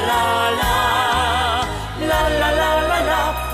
la la. La la la la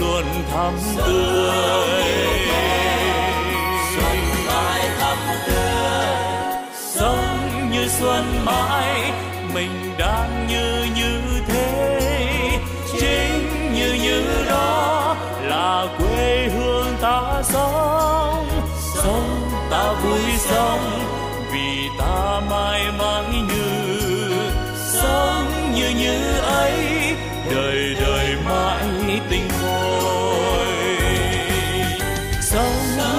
luôn thắm tươi, xuân mãi thắm tươi. Sống như xuân mãi, mình đang như thế. Chính như đó là quê hương ta sống. Sống ta vui sống, vì ta mãi mãi như. Sống như ấy, đời đời mãi tình thôi. Sống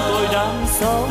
tôi đang sống,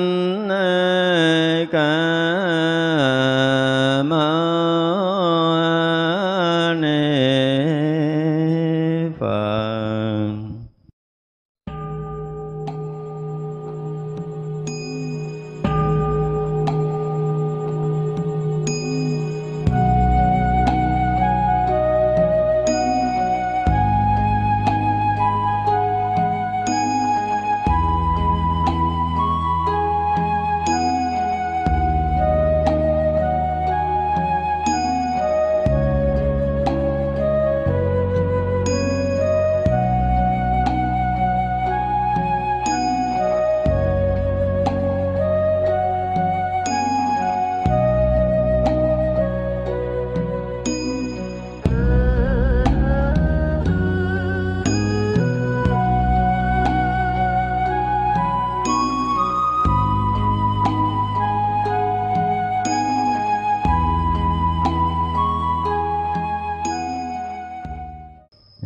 sanh Ca Ma Ni Phật.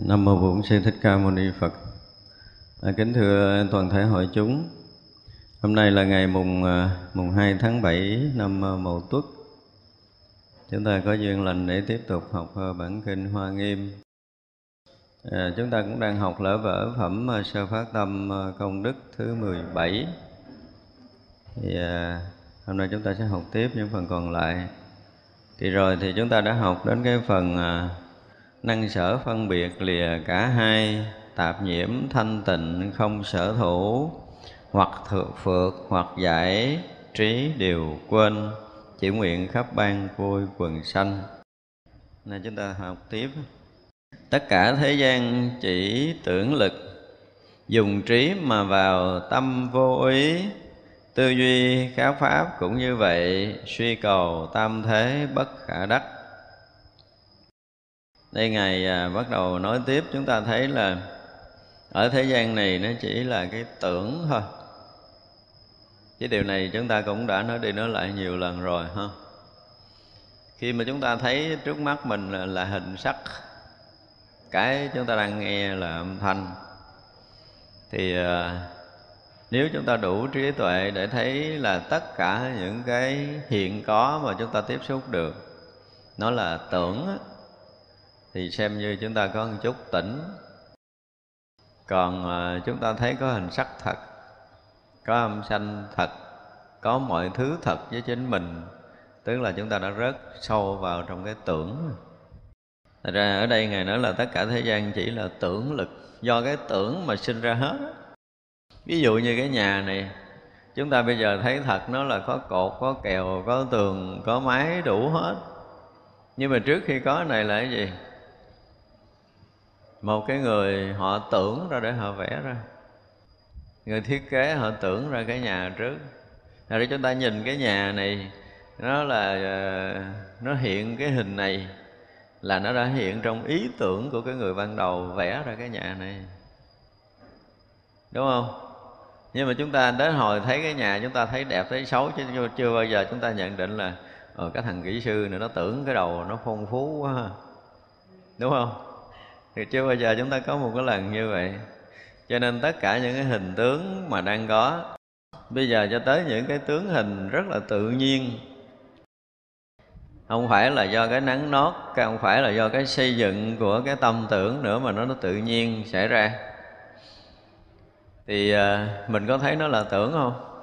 Nam Mô Bổn Sư Thích Ca Mâu Ni Phật. Kính thưa toàn thể hội chúng, hôm nay là ngày mùng 2 tháng 7 năm Mậu Tuất. Chúng ta có duyên lành để tiếp tục học bản Kinh Hoa Nghiêm. Chúng ta cũng đang học lỡ vở phẩm Sơ Phát Tâm Công Đức thứ 17. Hôm nay chúng ta sẽ học tiếp những phần còn lại. Thì rồi thì chúng ta đã học đến cái phần năng sở phân biệt lìa cả hai, tạp nhiễm thanh tịnh không sở thủ, hoặc thượng phược hoặc giải trí đều quên, chỉ nguyện khắp ban vui quần sanh. Này chúng ta học tiếp. Tất cả thế gian chỉ tưởng lực, dùng trí mà vào tâm vô ý, tư duy khá pháp cũng như vậy, suy cầu tam thế bất khả đắc. Đây Ngài bắt đầu nói tiếp. Chúng ta thấy là ở thế gian này nó chỉ là cái tưởng thôi. Chứ điều này chúng ta cũng đã nói đi nói lại nhiều lần rồi ha. Khi mà chúng ta thấy trước mắt mình là hình sắc, cái chúng ta đang nghe là âm thanh, thì nếu chúng ta đủ trí tuệ để thấy là tất cả những cái hiện có mà chúng ta tiếp xúc được nó là tưởng á, thì xem như chúng ta có một chút tỉnh. Còn chúng ta thấy có hình sắc thật, có âm thanh thật, có mọi thứ thật với chính mình, tức là chúng ta đã rớt sâu vào trong cái tưởng. Thật ra ở đây Ngài nói là tất cả thế gian chỉ là tưởng lực, do cái tưởng mà sinh ra hết. Ví dụ như cái nhà này, chúng ta bây giờ thấy thật nó là có cột, có kèo, có tường, có mái đủ hết. Nhưng mà trước khi có cái này là cái gì? Một cái người họ tưởng ra để họ vẽ ra. Người thiết kế họ tưởng ra cái nhà trước. Rồi chúng ta nhìn cái nhà này, nó hiện cái hình này là nó đã hiện trong ý tưởng của cái người ban đầu vẽ ra cái nhà này, đúng không? Nhưng mà chúng ta đến hồi thấy cái nhà, chúng ta thấy đẹp thấy xấu, chứ chưa bao giờ chúng ta nhận định là cái thằng kỹ sư này nó tưởng cái đầu nó phong phú quá ha, đúng không? Thì chưa bao giờ chúng ta có một cái lần như vậy. Cho nên tất cả những cái hình tướng mà đang có bây giờ, cho tới những cái tướng hình rất là tự nhiên, không phải là do cái nắng nót, không phải là do cái xây dựng của cái tâm tưởng nữa, mà nó tự nhiên xảy ra. Thì mình có thấy nó là tưởng không?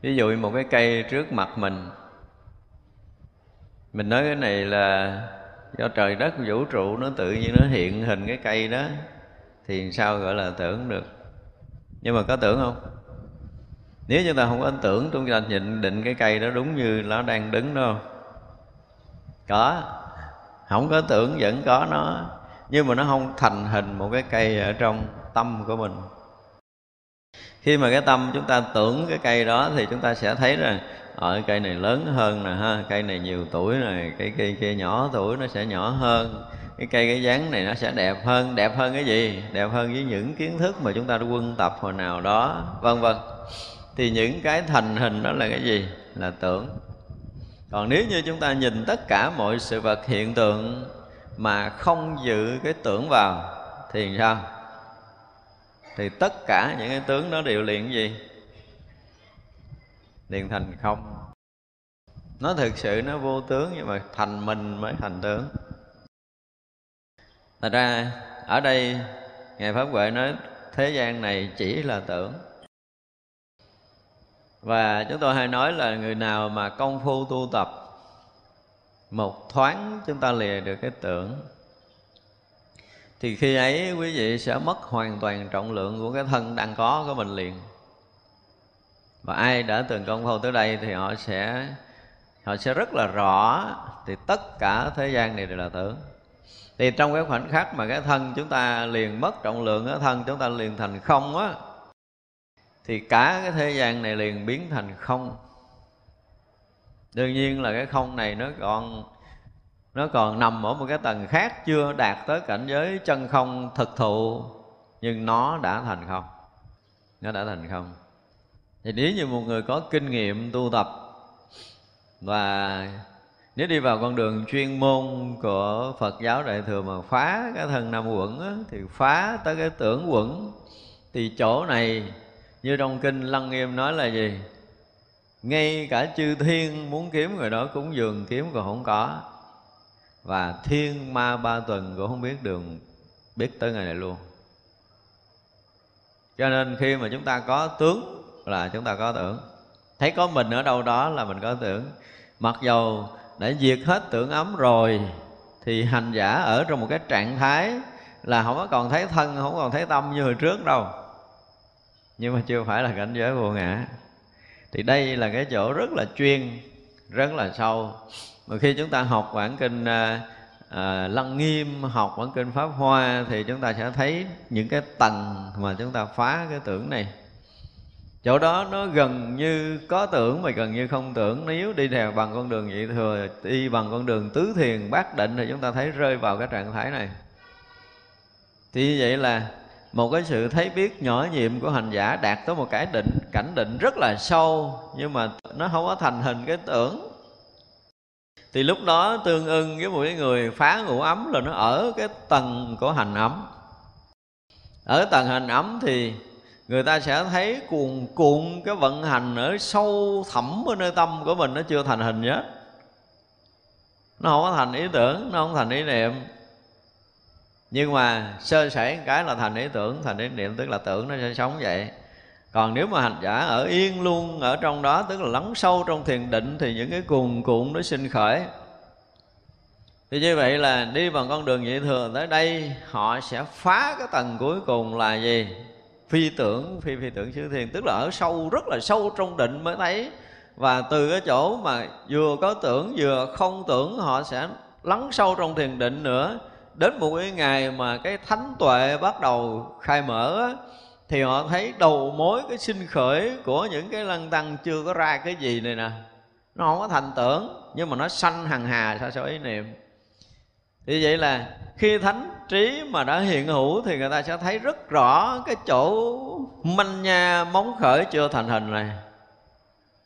Ví dụ một cái cây trước mặt mình, mình nói cái này là do trời đất vũ trụ nó tự nhiên nó hiện hình cái cây đó, thì sao gọi là tưởng được? Nhưng mà có tưởng không? Nếu chúng ta không có tưởng, chúng ta nhận định cái cây đó đúng như nó đang đứng đâu. Có, không có tưởng vẫn có nó, nhưng mà nó không thành hình một cái cây ở trong tâm của mình. Khi mà cái tâm chúng ta tưởng cái cây đó thì chúng ta sẽ thấy rằng cây này lớn hơn nè ha, cây này nhiều tuổi nè, cây kia nhỏ tuổi nó sẽ nhỏ hơn, cái dáng này nó sẽ đẹp hơn. Đẹp hơn cái gì? Đẹp hơn với những kiến thức mà chúng ta đã quân tập hồi nào đó, vân vân. Thì những cái thành hình đó là cái gì? Là tưởng. Còn nếu như chúng ta nhìn tất cả mọi sự vật hiện tượng mà không dự cái tưởng vào thì sao? Thì tất cả những cái tướng đó đều liền cái gì? liền thành không. Nó thực sự nó vô tướng, nhưng mà thành mình mới thành tướng. Thật ra ở đây Ngài Pháp Huệ nói thế gian này chỉ là tưởng. Và chúng tôi hay nói là người nào mà công phu tu tập một thoáng chúng ta lìa được cái tưởng, thì khi ấy quý vị sẽ mất hoàn toàn trọng lượng của cái thân đang có của mình liền. Và ai đã từng công phu tới đây thì họ sẽ rất là rõ thì tất cả thế gian này đều là tưởng. Thì trong cái khoảnh khắc mà cái thân chúng ta liền mất trọng lượng, cái thân chúng ta liền thành không á, thì cả cái thế gian này liền biến thành không. Đương nhiên là cái không này nó còn nằm ở một cái tầng khác, chưa đạt tới cảnh giới chân không thực thụ, nhưng nó đã thành không. Nó đã thành không. Thì nếu như một người có kinh nghiệm tu tập và nếu đi vào con đường chuyên môn của Phật giáo Đại Thừa mà phá cái thân năm uẩn á, thì phá tới cái tưởng uẩn, thì chỗ này như trong kinh Lăng Nghiêm nói là gì? Ngay cả chư thiên muốn kiếm người đó cúng dường kiếm còn không có, và thiên ma ba tuần cũng không biết đường biết tới ngày này luôn. Cho nên khi mà chúng ta có tướng là chúng ta có tưởng. Thấy có mình ở đâu đó là mình có tưởng. Mặc dầu đã diệt hết tưởng ấm rồi thì hành giả ở trong một cái trạng thái là không có còn thấy thân, không còn thấy tâm như hồi trước đâu, nhưng mà chưa phải là cảnh giới vô ngã. Thì đây là cái chỗ rất là chuyên, rất là sâu. Mà khi chúng ta học bản kinh Lăng Nghiêm, học bản kinh Pháp Hoa thì chúng ta sẽ thấy những cái tầng mà chúng ta phá cái tưởng này. Chỗ đó nó gần như có tưởng mà gần như không tưởng. Nếu đi theo bằng con đường nhị thừa, đi bằng con đường tứ thiền bát định thì chúng ta thấy rơi vào cái trạng thái này. Thì vậy là một cái sự thấy biết nhỏ nhiệm của hành giả đạt tới một cái định, cảnh định rất là sâu, nhưng mà nó không có thành hình cái tưởng. Thì lúc đó tương ưng với mỗi người phá ngủ ấm là nó ở cái tầng của hành ấm. Ở tầng hành ấm thì người ta sẽ thấy cuồn cái vận hành ở sâu thẳm ở nơi tâm của mình, nó chưa thành hình nhé. Nó không có thành ý tưởng, nó không thành ý niệm. Nhưng mà sơ sẩy cái là thành ý tưởng, thành ý niệm, tức là tưởng nó sẽ sống vậy. Còn nếu mà hành giả ở yên luôn ở trong đó, tức là lắng sâu trong thiền định, thì những cái cuồn nó sinh khởi. Thì như vậy là đi bằng con đường nhị thừa tới đây, họ sẽ phá cái tầng cuối cùng là gì? Phi tưởng, phi tưởng xứ thiền, tức là ở sâu, rất là sâu trong định mới thấy. Và từ cái chỗ mà vừa có tưởng vừa không tưởng, họ sẽ lắng sâu trong thiền định nữa. Đến một cái ngày mà cái thánh tuệ bắt đầu khai mở á, thì họ thấy đầu mối cái sinh khởi của những cái lăng tăng chưa có ra cái gì này nè. Nó không có thành tưởng, nhưng mà nó sanh hằng hà sao sao ý niệm. Thì vậy là khi thánh trí mà đã hiện hữu thì người ta sẽ thấy rất rõ cái chỗ manh nha móng khởi chưa thành hình này.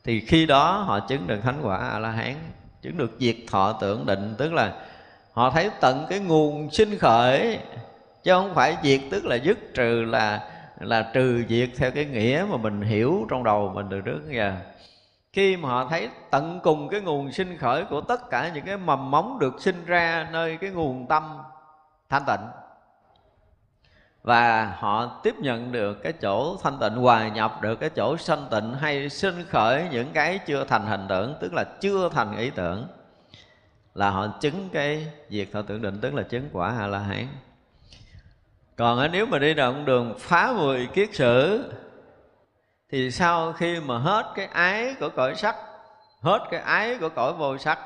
Thì khi đó họ chứng được thánh quả A-la-hán, chứng được diệt thọ tưởng định, tức là họ thấy tận cái nguồn sinh khởi, chứ không phải diệt, tức là dứt trừ, là trừ diệt theo cái nghĩa mà mình hiểu trong đầu mình từ trước đến giờ. Khi mà họ thấy tận cùng cái nguồn sinh khởi của tất cả những cái mầm móng được sinh ra nơi cái nguồn tâm thanh tịnh, và họ tiếp nhận được cái chỗ thanh tịnh, hòa nhập được cái chỗ sanh tịnh hay sinh khởi những cái chưa thành hình tưởng, tức là chưa thành ý tưởng, là họ chứng cái diệt thọ tưởng định, tức là chứng quả A-la-hán. Còn nếu mà đi đoạn đường phá 10 kiết sử thì sau khi mà hết cái ái của cõi sắc, hết cái ái của cõi vô sắc,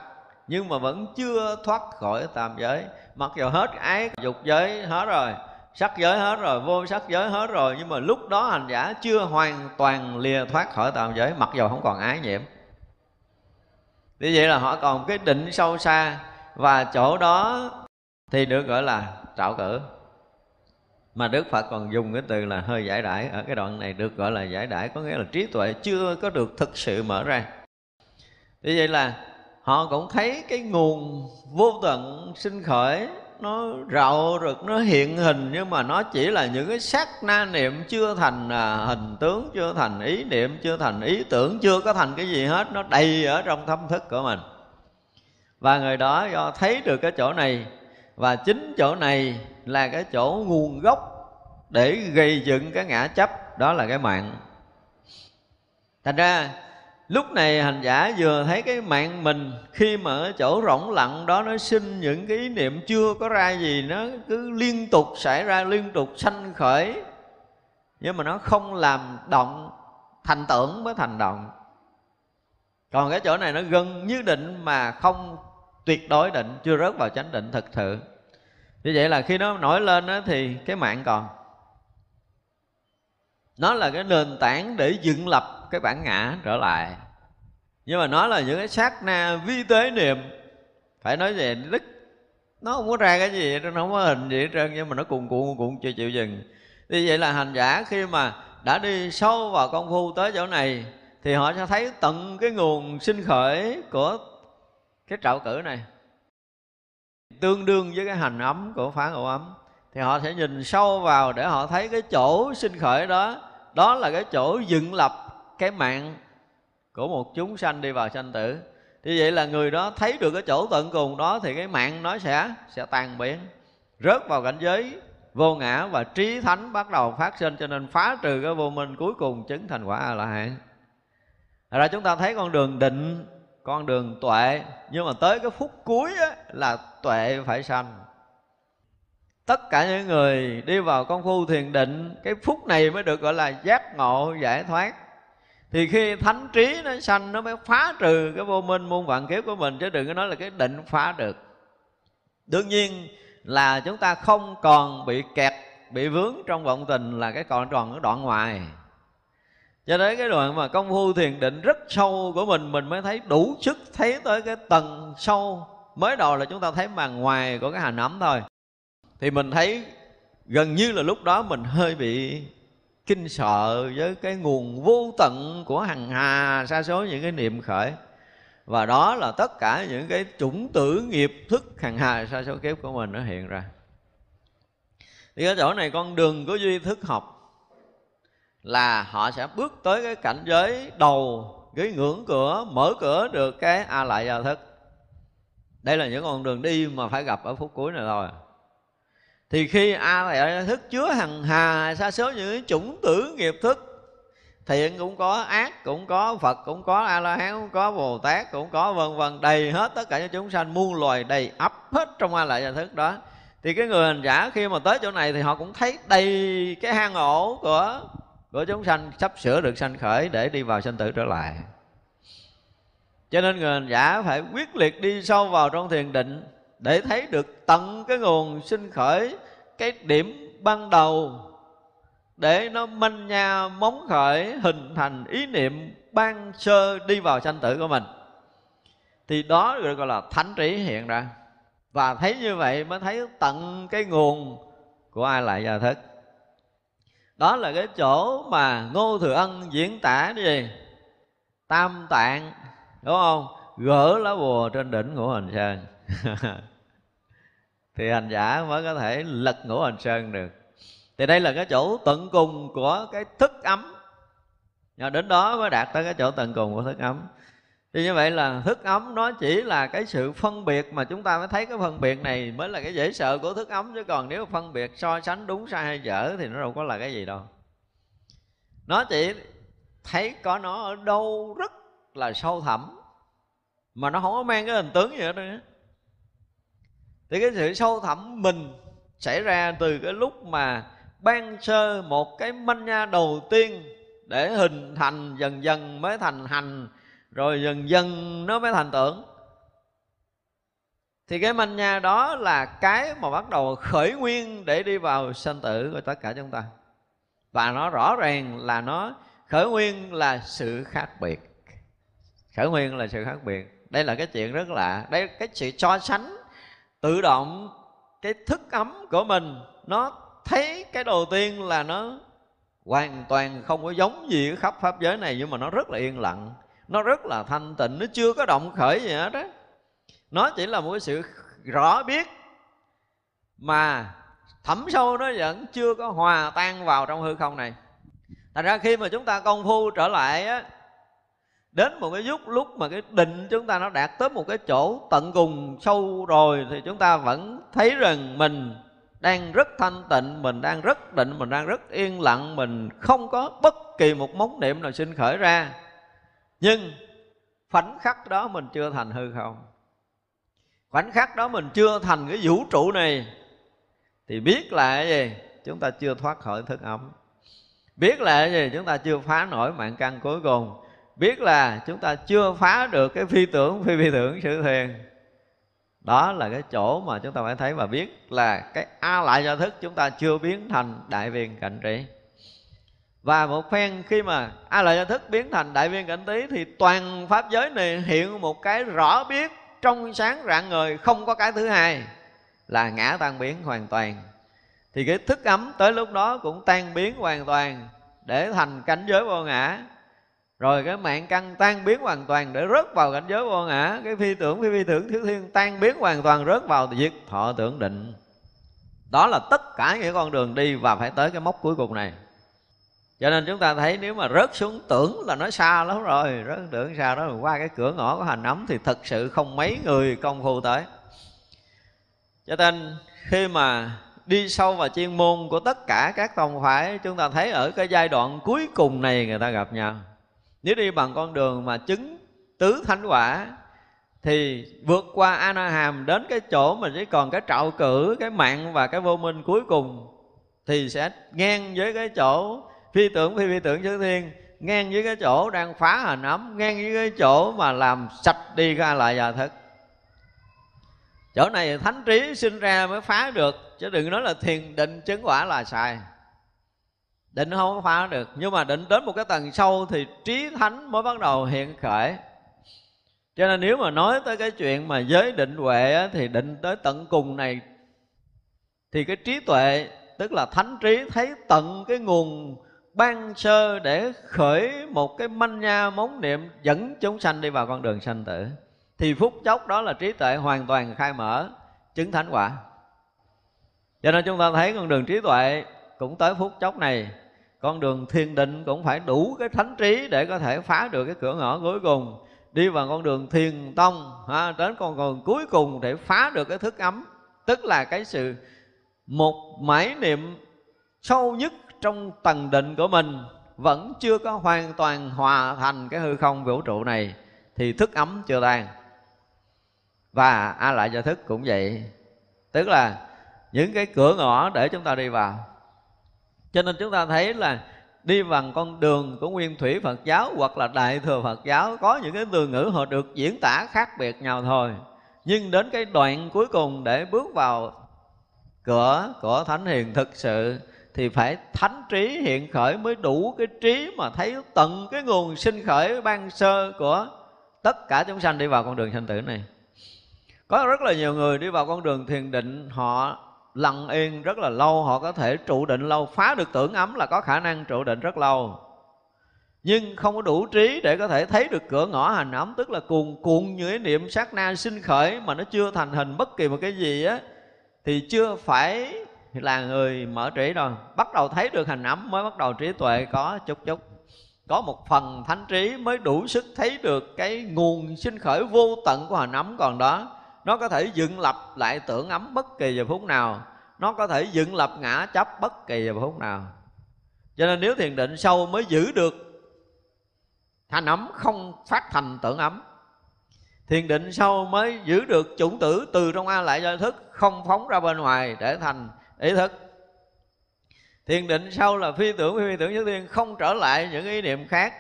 nhưng mà vẫn chưa thoát khỏi tam giới. Mặc dù hết ái dục giới hết rồi, sắc giới hết rồi, vô sắc giới hết rồi, nhưng mà lúc đó hành giả chưa hoàn toàn lìa thoát khỏi tam giới, mặc dù không còn ái nhiễm. Vì vậy là họ còn cái định sâu xa, và chỗ đó thì được gọi là trạo cử. Mà Đức Phật còn dùng cái từ là hơi giải đãi. Ở cái đoạn này được gọi là giải đãi, có nghĩa là trí tuệ chưa có được thực sự mở ra. Vì vậy là họ cũng thấy cái nguồn vô tận sinh khởi nó rạo rực, nó hiện hình, nhưng mà nó chỉ là những cái sát na niệm chưa thành hình tướng, chưa thành ý niệm, chưa thành ý tưởng, chưa có thành cái gì hết, nó đầy ở trong tâm thức của mình. Và người đó do thấy được cái chỗ này, và chính chỗ này là cái chỗ nguồn gốc để gây dựng cái ngã chấp, đó là cái mạng. Thành ra lúc này hành giả vừa thấy cái mạng mình, khi mà ở chỗ rỗng lặng đó nó sinh những cái ý niệm chưa có ra gì, nó cứ liên tục xảy ra, liên tục sanh khởi, nhưng mà nó không làm động thành tưởng mới thành động. Còn cái chỗ này nó gần như định mà không tuyệt đối định, chưa rớt vào chánh định thực sự. Như vậy là khi nó nổi lên đó, thì cái mạng còn, nó là cái nền tảng để dựng lập cái bản ngã trở lại. Nhưng mà nó là những cái sát na vi tế niệm, phải nói về đức, nó không có ra cái gì, nó không có hình gì hết trơn, nhưng mà nó cuồn cuộn chưa chịu dừng. Như vậy là hành giả khi mà đã đi sâu vào công phu tới chỗ này thì họ sẽ thấy tận cái nguồn sinh khởi của cái trạo cử này, tương đương với cái hành ấm của phá ngộ ấm. Thì họ sẽ nhìn sâu vào để họ thấy cái chỗ sinh khởi đó, đó là cái chỗ dựng lập cái mạng của một chúng sanh đi vào sanh tử. Như vậy là người đó thấy được cái chỗ tận cùng đó thì cái mạng nó sẽ tan biến, rớt vào cảnh giới vô ngã, và trí thánh bắt đầu phát sinh, cho nên phá trừ cái vô minh, cuối cùng chứng thành quả A-la-hán. Rồi chúng ta thấy con đường định, con đường tuệ, nhưng mà tới cái phút cuối á, là tuệ phải sanh. Tất cả những người đi vào công phu thiền định, cái phút này mới được gọi là giác ngộ giải thoát. Thì khi thánh trí nó sanh, nó mới phá trừ cái vô minh muôn vạn kiếp của mình, chứ đừng có nói là cái định phá được. Đương nhiên là chúng ta không còn bị kẹt, bị vướng trong vọng tình, là cái còn tròn ở đoạn ngoài. Cho đến cái đoạn mà công phu thiền định rất sâu của mình mới thấy đủ sức, thấy tới cái tầng sâu. Mới đầu là chúng ta thấy màn ngoài của cái hành ấm thôi, thì mình thấy gần như là lúc đó mình hơi bị kinh sợ với cái nguồn vô tận của hằng hà sa số những cái niệm khởi. Và đó là tất cả những cái chủng tử nghiệp thức hằng hà sa số kiếp của mình nó hiện ra. Thì cái chỗ này con đường của duy thức học là họ sẽ bước tới cái cảnh giới đầu, cái ngưỡng cửa, mở cửa được cái A Lại Gia Thức. Đây là những con đường đi mà phải gặp ở phút cuối này rồi. Thì khi A Lại Gia Thức chứa hằng hà sa số những chủng tử nghiệp thức, thiện cũng có, ác cũng có, Phật cũng có, A-la-hán cũng có, Bồ Tát cũng có, vân vân, đầy hết tất cả những chúng sanh muôn loài, đầy ắp hết trong A Lại Gia Thức đó. Thì cái người hành giả khi mà tới chỗ này thì họ cũng thấy đầy cái hang ổ của chúng sanh sắp sửa được sanh khởi để đi vào sanh tử trở lại. Cho nên người hành giả phải quyết liệt đi sâu vào trong thiền định để thấy được tận cái nguồn sinh khởi, cái điểm ban đầu để nó manh nha móng khởi, hình thành ý niệm ban sơ đi vào sanh tử của mình. Thì đó được gọi là thánh trí hiện ra. Và thấy như vậy mới thấy tận cái nguồn của A Lại Gia Thức. Đó là cái chỗ mà Ngô Thừa Ân diễn tả cái gì? Tam tạng, đúng không? Gỡ lá bùa trên đỉnh Ngũ Hành Sơn. Thì hành giả mới có thể lật Ngũ Hành Sơn được. Thì đây là cái chỗ tận cùng của cái thức ấm. Đến đó mới đạt tới cái chỗ tận cùng của thức ấm. Thì như vậy là thức ấm nó chỉ là cái sự phân biệt, mà chúng ta mới thấy cái phân biệt này mới là cái dễ sợ của thức ấm. Chứ còn nếu phân biệt so sánh đúng sai hay dở thì nó đâu có là cái gì đâu. Nó chỉ thấy có nó ở đâu rất là sâu thẳm, mà nó không có mang cái hình tướng gì hết nữa. Thì cái sự sâu thẳm mình xảy ra từ cái lúc mà ban sơ một cái manh nha đầu tiên, để hình thành dần dần mới thành hành, rồi dần dần nó mới thành tưởng. Thì cái manh nha đó là cái mà bắt đầu khởi nguyên để đi vào sanh tử của tất cả chúng ta. Và nó rõ ràng là nó khởi nguyên là sự khác biệt. Khởi nguyên là sự khác biệt. Đây là cái chuyện rất lạ. Đây cái sự so sánh tự động, cái thức ấm của mình nó thấy cái đầu tiên là nó hoàn toàn không có giống gì khắp pháp giới này, nhưng mà nó rất là yên lặng, nó rất là thanh tịnh, nó chưa có động khởi gì hết đó. Nó chỉ là một cái sự rõ biết mà thẩm sâu nó vẫn chưa có hòa tan vào trong hư không này. Thành ra khi mà chúng ta công phu trở lại á, đến một cái lúc mà cái định chúng ta nó đạt tới một cái chỗ tận cùng sâu rồi, thì chúng ta vẫn thấy rằng mình đang rất thanh tịnh, mình đang rất định, mình đang rất yên lặng, mình không có bất kỳ một móng niệm nào sinh khởi ra. Nhưng khoảnh khắc đó mình chưa thành hư không, khoảnh khắc đó mình chưa thành cái vũ trụ này, thì biết là cái gì? Chúng ta chưa thoát khỏi thức ấm. Biết là cái gì? Chúng ta chưa phá nổi mạng căn cuối cùng. Biết là chúng ta chưa phá được cái phi tưởng, phi tưởng, sự thiền. Đó là cái chỗ mà chúng ta phải thấy và biết là cái A Lại Do Thức chúng ta chưa biến thành đại viên cạnh trí. Và một phen khi mà A Lại Do Thức biến thành đại viên cảnh trí thì toàn pháp giới này hiện một cái rõ biết trong sáng rạng ngời, không có cái thứ hai, là ngã tan biến hoàn toàn. Thì cái thức ấm tới lúc đó cũng tan biến hoàn toàn để thành cảnh giới vô ngã. Rồi cái mạng căn tan biến hoàn toàn để rớt vào cảnh giới vô ngã. Cái phi tưởng, phi tưởng, thiếu thiên tan biến hoàn toàn rớt vào diệt thọ tưởng định. Đó là tất cả những con đường đi và phải tới cái mốc cuối cùng này. Cho nên chúng ta thấy nếu mà rớt xuống tưởng là nó xa lắm rồi. Rớt tưởng xa đó, qua cái cửa ngõ của hành ấm thì thật sự không mấy người công phu tới. Cho nên khi mà đi sâu vào chuyên môn của tất cả các tông phái, chúng ta thấy ở cái giai đoạn cuối cùng này người ta gặp nhau. Nếu đi bằng con đường mà chứng tứ thánh quả thì vượt qua A Na Hàm đến cái chỗ mà chỉ còn cái trạo cử, cái mạng và cái vô minh cuối cùng, thì sẽ ngang với cái chỗ phi tưởng, phi tưởng chư thiên, ngang với cái chỗ đang phá hành ấm, ngang với cái chỗ mà làm sạch đi ra lại giờ thức. Chỗ này thánh trí sinh ra mới phá được, chứ đừng nói là thiền định chứng quả là sai. Định không có phá được, nhưng mà định đến một cái tầng sâu thì trí thánh mới bắt đầu hiện khởi. Cho nên nếu mà nói tới cái chuyện mà giới định huệ á, thì định tới tận cùng này thì cái trí tuệ, tức là thánh trí thấy tận cái nguồn ban sơ để khởi một cái manh nha móng niệm dẫn chúng sanh đi vào con đường sanh tử, thì phút chốc đó là trí tuệ hoàn toàn khai mở chứng thánh quả. Cho nên chúng ta thấy con đường trí tuệ cũng tới phút chốc này, con đường thiền định cũng phải đủ cái thánh trí để có thể phá được cái cửa ngõ cuối cùng, đi vào con đường thiền tông đến con đường cuối cùng để phá được cái thức ấm, tức là cái sự một mãi niệm sâu nhất trong tầng định của mình vẫn chưa có hoàn toàn hòa thành cái hư không vũ trụ này, thì thức ấm chưa tan. Và A Lại Do Thức cũng vậy, tức là những cái cửa ngõ để chúng ta đi vào. Cho nên chúng ta thấy là đi bằng con đường của nguyên thủy Phật giáo hoặc là đại thừa Phật giáo có những cái từ ngữ họ được diễn tả khác biệt nhau thôi, nhưng đến cái đoạn cuối cùng để bước vào cửa của thánh hiền thực sự thì phải thánh trí hiện khởi mới đủ cái trí mà thấy tận cái nguồn sinh khởi ban sơ của tất cả chúng sanh đi vào con đường sanh tử này. Có rất là nhiều người đi vào con đường thiền định, họ lặng yên rất là lâu, họ có thể trụ định lâu, phá được tưởng ấm là có khả năng trụ định rất lâu, nhưng không có đủ trí để có thể thấy được cửa ngõ hành ấm, tức là cuồn như cái niệm sát na sinh khởi mà nó chưa thành hình bất kỳ một cái gì á, thì chưa phải là người mở trí đâu. Bắt đầu thấy được hành ấm mới bắt đầu trí tuệ có chút chút, có một phần thánh trí mới đủ sức thấy được cái nguồn sinh khởi vô tận của hành ấm còn đó. Nó có thể dựng lập lại tưởng ấm bất kỳ giờ phút nào, nó có thể dựng lập ngã chấp bất kỳ giờ phút nào. Cho nên nếu thiền định sâu mới giữ được hành ấm không phát thành tưởng ấm, thiền định sâu mới giữ được chủng tử từ trong A Lại Do Thức không phóng ra bên ngoài để thành ý thức. Thiền định sâu là phi tưởng nhất thiên không trở lại những ý niệm khác.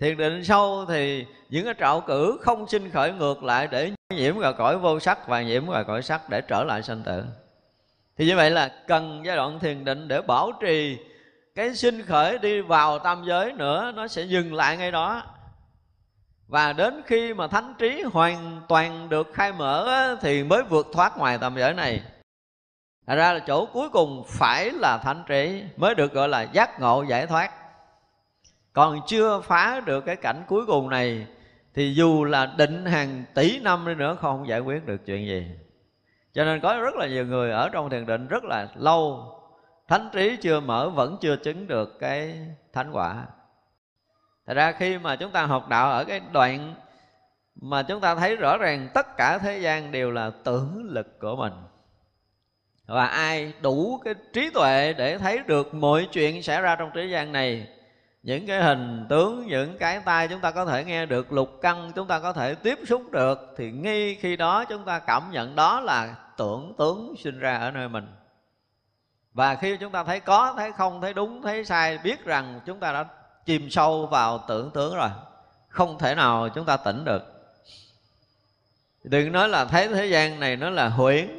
Thiền định sâu thì những cái trạo cử không sinh khởi ngược lại để nhiễm vào cõi vô sắc và nhiễm vào cõi sắc để trở lại sanh tử. Thì như vậy là cần giai đoạn thiền định để bảo trì cái sinh khởi đi vào tam giới nữa, nó sẽ dừng lại ngay đó. Và đến khi mà thánh trí hoàn toàn được khai mở á, thì mới vượt thoát ngoài tam giới này. Thật ra là chỗ cuối cùng phải là thánh trí mới được gọi là giác ngộ giải thoát. Còn chưa phá được cái cảnh cuối cùng này thì dù là định hàng tỷ năm đi nữa không giải quyết được chuyện gì. Cho nên có rất là nhiều người ở trong thiền định rất là lâu, thánh trí chưa mở, vẫn chưa chứng được cái thánh quả. Thật ra khi mà chúng ta học đạo ở cái đoạn mà chúng ta thấy rõ ràng tất cả thế gian đều là tưởng lực của mình, và ai đủ cái trí tuệ để thấy được mọi chuyện xảy ra trong thế gian này, những cái hình tướng, những cái tai chúng ta có thể nghe được, lục căn chúng ta có thể tiếp xúc được, thì ngay khi đó chúng ta cảm nhận đó là tưởng tướng sinh ra ở nơi mình. Và khi chúng ta thấy có, thấy không, thấy đúng, thấy sai, biết rằng chúng ta đã chìm sâu vào tưởng tướng rồi, không thể nào chúng ta tỉnh được. Đừng nói là thấy thế gian này nó là huyễn,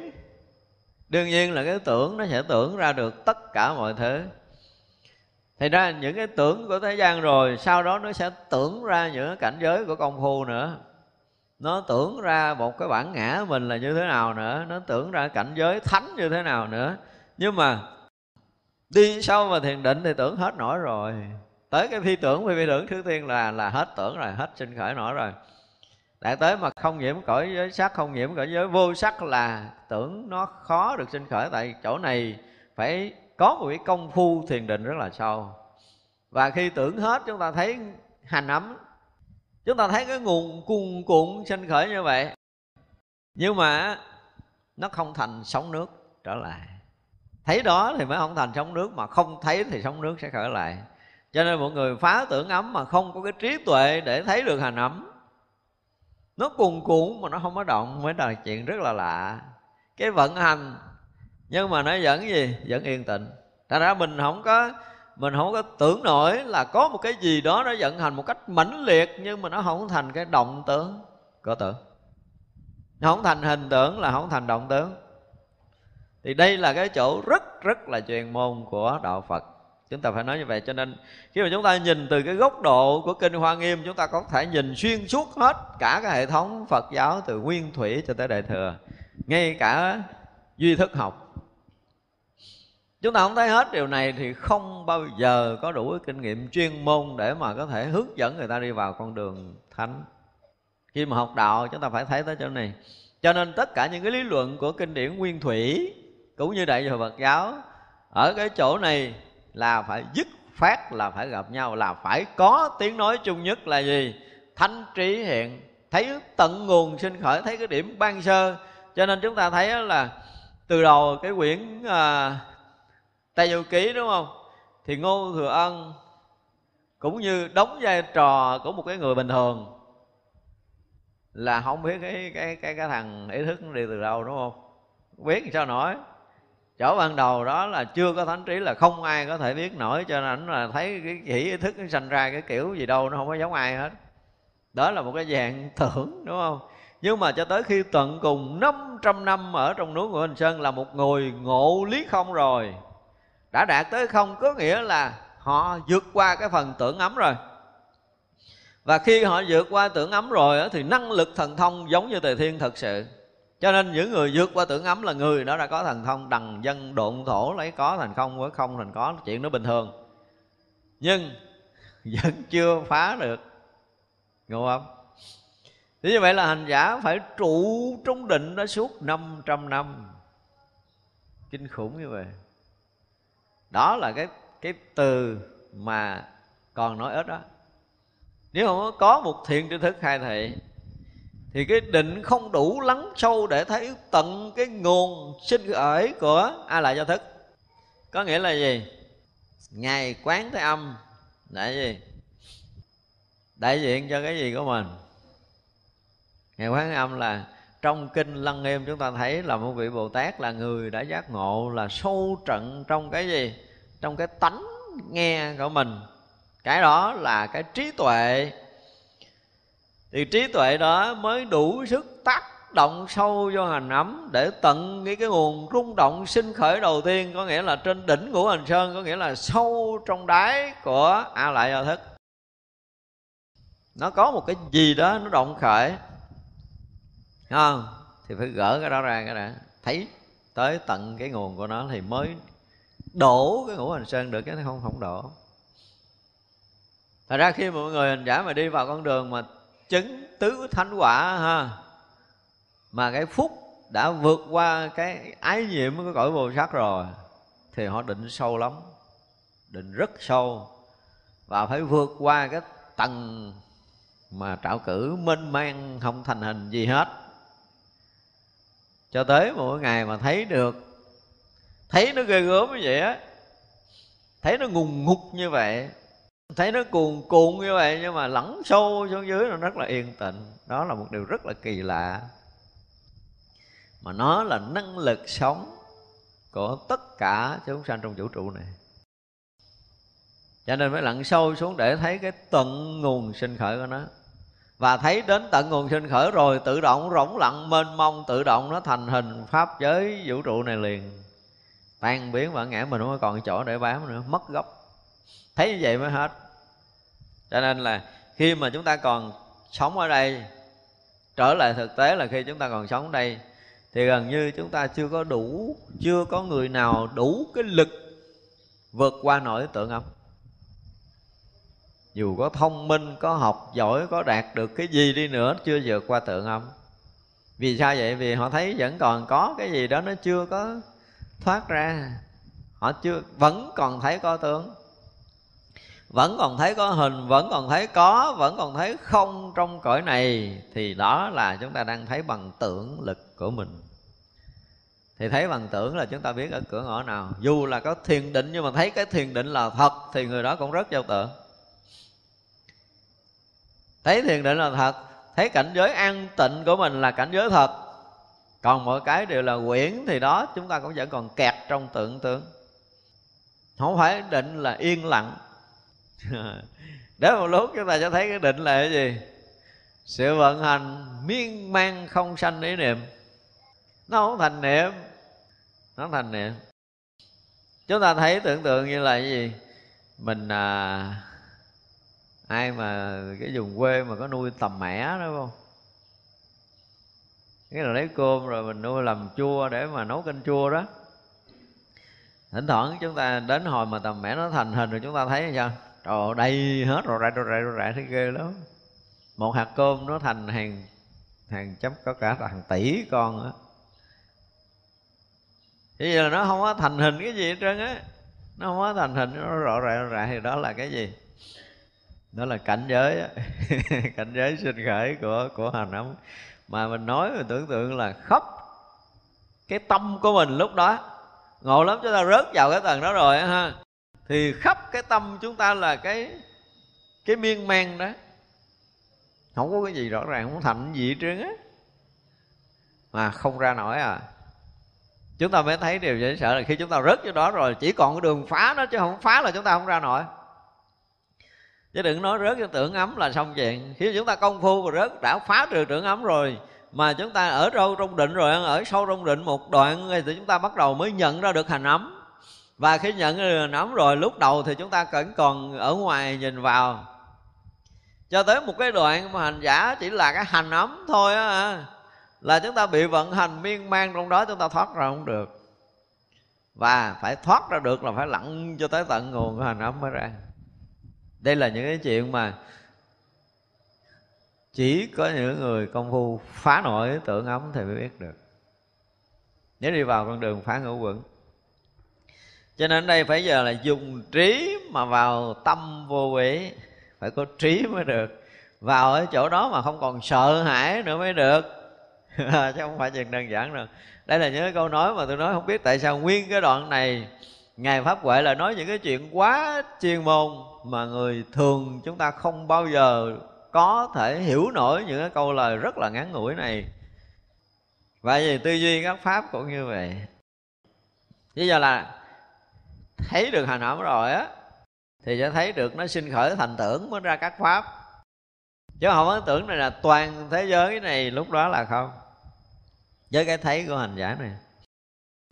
đương nhiên là cái tưởng nó sẽ tưởng ra được tất cả mọi thứ. Thì ra những cái tưởng của thế gian rồi, sau đó nó sẽ tưởng ra những cái cảnh giới của công phu nữa. Nó tưởng ra một cái bản ngã của mình là như thế nào nữa, nó tưởng ra cảnh giới thánh như thế nào nữa. Nhưng mà đi sâu vào thiền định thì tưởng hết nổi rồi. Tới cái phi tưởng thứ tiên là hết tưởng rồi, hết sinh khởi nổi rồi. Đại tới mà không nhiễm cõi giới sắc, không nhiễm cõi giới vô sắc là tưởng nó khó được sinh khởi. Tại chỗ này phải có một cái công phu thiền định rất là sâu. Và khi tưởng hết chúng ta thấy hành ấm, chúng ta thấy cái nguồn cuồn sinh khởi như vậy, nhưng mà nó không thành sóng nước trở lại. Thấy đó thì mới không thành sóng nước, mà không thấy thì sóng nước sẽ khởi lại. Cho nên mọi người phá tưởng ấm mà không có cái trí tuệ để thấy được hành ấm, nó cuồn mà nó không có động mới là chuyện rất là lạ. Cái vận hành nhưng mà nó vẫn gì? Vẫn yên tịnh. Thật ra mình không có tưởng nổi là có một cái gì đó nó vận hành một cách mãnh liệt, nhưng mà nó không thành cái động tướng của tưởng. Nó không thành hình tưởng là không thành động tướng. Thì đây là cái chỗ rất là chuyên môn của đạo Phật. Chúng ta phải nói như vậy. Cho nên khi mà chúng ta nhìn từ cái góc độ của Kinh Hoa Nghiêm, chúng ta có thể nhìn xuyên suốt hết cả cái hệ thống Phật giáo từ nguyên thủy cho tới đại thừa, ngay cả duy thức học. Chúng ta không thấy hết điều này thì không bao giờ có đủ kinh nghiệm chuyên môn để mà có thể hướng dẫn người ta đi vào con đường thánh. Khi mà học đạo chúng ta phải thấy tới chỗ này. Cho nên tất cả những cái lý luận của kinh điển nguyên thủy cũng như đại thừa Phật giáo ở cái chỗ này là phải dứt phát, là phải gặp nhau, là phải có tiếng nói chung nhất là gì? Thánh trí hiện, thấy tận nguồn sinh khởi, thấy cái điểm ban sơ. Cho nên chúng ta thấy là từ đầu cái quyển Tây Du Ký, đúng không? Thì Ngô Thừa Ân cũng như đóng vai trò của một cái người bình thường, là không biết cái thằng ý thức nó đi từ đâu, đúng không? Không biết làm sao nổi. Chỗ ban đầu đó là chưa có thánh trí là không ai có thể biết nổi. Cho nên ảnh là thấy cái chỉ ý thức nó sanh ra cái kiểu gì đâu, nó không có giống ai hết. Đó là một cái dạng tưởng, đúng không? Nhưng mà cho tới khi tận cùng 500 năm ở trong núi Ngũ Hành Sơn là một người ngộ lý không rồi, đã đạt tới không, có nghĩa là họ vượt qua cái phần tưởng ấm rồi. Và khi họ vượt qua tưởng ấm rồi thì năng lực thần thông giống như Tề Thiên thật sự. Cho nên những người vượt qua tưởng ấm là người đó đã có thần thông đằng dân độn thổ, lấy có thành không, với không thành có, chuyện đó bình thường. Nhưng vẫn chưa phá được, ngộ không? Thế như vậy là hành giả phải trụ trung định đó suốt 500 năm. Kinh khủng như vậy. Đó là cái từ mà còn nói ít đó. Nếu không có một thiện tri thức khai thị thì cái định không đủ lắng sâu để thấy tận cái nguồn sinh khởi của A Lại Do Thức. Có nghĩa là gì? Ngài Quán Thế Âm đại gì? Đại diện cho cái gì của mình? Ngài Quán Thế Âm là trong Kinh Lăng Nghiêm chúng ta thấy là một vị Bồ Tát, là người đã giác ngộ, là sâu trận trong cái gì? Trong cái tánh nghe của mình. Cái đó là cái trí tuệ. Thì trí tuệ đó mới đủ sức tác động sâu vô hành ấm để tận cái nguồn rung động sinh khởi đầu tiên. Có nghĩa là trên đỉnh Ngũ Hành Sơn, có nghĩa là sâu trong đáy của A Lại Do Thức, nó có một cái gì đó nó động khởi. Không, thì phải gỡ cái đó ra cái đã, thấy tới tận cái nguồn của nó thì mới đổ cái Ngũ Hành Sơn được, chứ không đổ. Thật ra khi mọi người hành giả mà đi vào con đường mà chứng tứ thánh quả ha, mà cái phúc đã vượt qua cái ái nhiễm của cõi Bồ Tát rồi thì họ định sâu lắm, định rất sâu, và phải vượt qua cái tầng mà trạo cử mênh mang không thành hình gì hết, cho tới mỗi ngày mà thấy được, thấy nó ghê gớm như vậy á, thấy nó ngùng ngục như vậy, thấy nó cuồn cuộn như vậy, nhưng mà lẫn sâu xuống dưới nó rất là yên tĩnh. Đó là một điều rất là kỳ lạ, mà nó là năng lực sống của tất cả chúng sanh trong vũ trụ này. Cho nên phải lặn sâu xuống để thấy cái tận nguồn sinh khởi của nó. Và thấy đến tận nguồn sinh khởi rồi tự động rỗng lặng mênh mông, tự động nó thành hình pháp giới vũ trụ này liền, tan biến và ngã, mình không có còn chỗ để bám nữa, mất gốc. Thấy như vậy mới hết. Cho nên là khi mà chúng ta còn sống ở đây, trở lại thực tế là khi chúng ta còn sống ở đây thì gần như chúng ta chưa có người nào đủ cái lực vượt qua nổi tượng âm. Dù có thông minh, có học giỏi, có đạt được cái gì đi nữa chưa vượt qua tượng âm. Vì sao vậy? Vì họ thấy vẫn còn có cái gì đó nó chưa có thoát ra. Họ vẫn còn thấy có tướng, vẫn còn thấy có hình, vẫn còn thấy có, vẫn còn thấy không trong cõi này. Thì đó là chúng ta đang thấy bằng tưởng lực của mình. Thì thấy bằng tưởng là chúng ta biết ở cửa ngõ nào. Dù là có thiền định nhưng mà thấy cái thiền định là thật thì người đó cũng rất vô tưởng. Thấy thiền định là thật, thấy cảnh giới an tịnh của mình là cảnh giới thật. Còn mọi cái đều là quyển thì đó chúng ta cũng vẫn còn kẹt trong tưởng tượng. Không phải định là yên lặng. Đến một lúc chúng ta sẽ thấy cái định là cái gì? Sự vận hành miên man không sanh ý niệm. Nó không thành niệm, nó thành niệm. Chúng ta thấy tưởng tượng như là cái gì? Mình ai mà cái vùng quê mà có nuôi tầm mẻ đúng không? Nghĩa là lấy cơm rồi mình nuôi làm chua để mà nấu canh chua đó. Thỉnh thoảng chúng ta đến hồi mà tầm mẻ nó thành hình rồi chúng ta thấy sao? Trời, đây hết rồi, rải thấy ghê lắm. Một hạt cơm nó thành hàng chấm, có cả hàng tỷ con á. Thế giờ nó không có thành hình cái gì hết trơn á. Nó không có thành hình, nó rải thì đó là cái gì? Đó là cảnh giới cảnh giới sinh khởi của hành ấm. Mà mình nói mình tưởng tượng là khóc cái tâm của mình lúc đó. Ngộ lắm, chúng ta rớt vào cái tầng đó rồi ha. Thì khắp cái tâm chúng ta là cái miên man đó. Không có cái gì rõ ràng, không thành gì trơn á. Mà không ra nổi à. Chúng ta mới thấy điều dễ sợ là khi chúng ta rớt vô đó rồi chỉ còn cái đường phá đó, chứ không phá là chúng ta không ra nổi. Chứ đừng nói rớt vô tưởng ấm là xong chuyện. Khi chúng ta công phu và rớt đã phá trừ tưởng ấm rồi, mà chúng ta ở sâu trong định rồi, ở sâu trong định một đoạn thì chúng ta bắt đầu mới nhận ra được hành ấm. Và khi nhận ra được hành ấm rồi, lúc đầu thì chúng ta vẫn còn ở ngoài nhìn vào, cho tới một cái đoạn mà hành giả chỉ là cái hành ấm thôi á, là chúng ta bị vận hành miên man trong đó, chúng ta thoát ra không được. Và phải thoát ra được là phải lặn cho tới tận nguồn của hành ấm mới ra. Đây là những cái chuyện mà chỉ có những người công phu phá nổi tưởng ấm thì mới biết được, nếu đi vào con đường phá ngũ quẩn. Cho nên đây phải giờ là dùng trí mà vào tâm vô ý, phải có trí mới được. Vào ở chỗ đó mà không còn sợ hãi nữa mới được. Chứ không phải chuyện đơn giản đâu. Đây là những cái câu nói mà tôi nói không biết tại sao nguyên cái đoạn này Ngài Pháp Huệ là nói những cái chuyện quá chuyên môn mà người thường chúng ta không bao giờ có thể hiểu nổi những cái câu lời rất là ngắn ngủi này. Vậy thì tư duy các Pháp cũng như vậy. Bây giờ là thấy được hành ẩm rồi á, thì sẽ thấy được nó sinh khởi thành tưởng mới ra các Pháp. Chứ không có tưởng này là toàn thế giới này lúc đó là không, với cái thấy của hành giả này.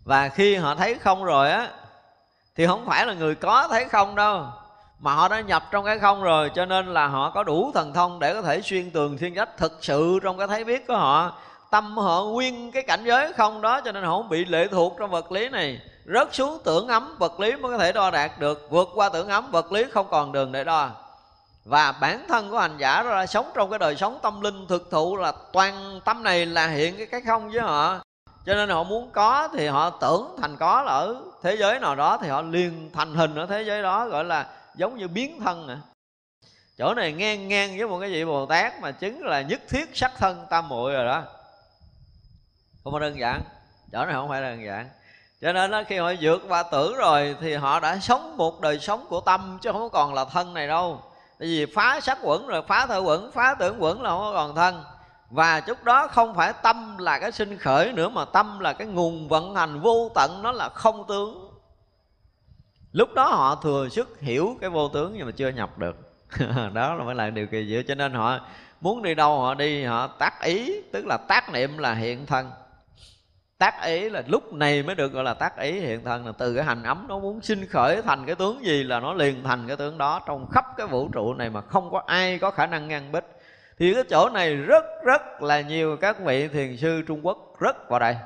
Và khi họ thấy không rồi á, thì không phải là người có thấy không đâu, mà họ đã nhập trong cái không rồi, cho nên là họ có đủ thần thông để có thể xuyên tường xuyên rách thực sự trong cái thấy biết của họ. Tâm họ nguyên cái cảnh giới không đó, cho nên họ không bị lệ thuộc trong vật lý này. Rớt xuống tưởng ấm, vật lý mới có thể đo đạt được. Vượt qua tưởng ấm, vật lý không còn đường để đo. Và bản thân của hành giả ra sống trong cái đời sống tâm linh thực thụ là toàn tâm này là hiện cái không với họ. Cho nên họ muốn có thì họ tưởng thành có là ở thế giới nào đó, thì họ liền thành hình ở thế giới đó, gọi là giống như biến thân à. Chỗ này ngang ngang với một cái vị Bồ Tát mà chứng là nhất thiết sắc thân tam muội rồi đó. Không có đơn giản, chỗ này không phải đơn giản. Cho nên đó, khi họ vượt qua tưởng rồi thì họ đã sống một đời sống của tâm, chứ không còn là thân này đâu. Tại vì phá sắc quẩn rồi, phá thở quẩn, phá tưởng quẩn là không có còn thân. Và chút đó không phải tâm là cái sinh khởi nữa, mà tâm là cái nguồn vận hành vô tận, nó là không tướng. Lúc đó họ thừa sức hiểu cái vô tướng nhưng mà chưa nhập được. Đó là mới lại điều kỳ diệu. Cho nên họ muốn đi đâu họ đi, họ tác ý, tức là tác niệm là hiện thân. Tác ý là lúc này mới được gọi là tác ý hiện thân, là từ cái hành ấm nó muốn sinh khởi thành cái tướng gì là nó liền thành cái tướng đó trong khắp cái vũ trụ này mà không có ai có khả năng ngăn bích. Thì cái chỗ này rất là nhiều các vị thiền sư Trung Quốc rất vào đây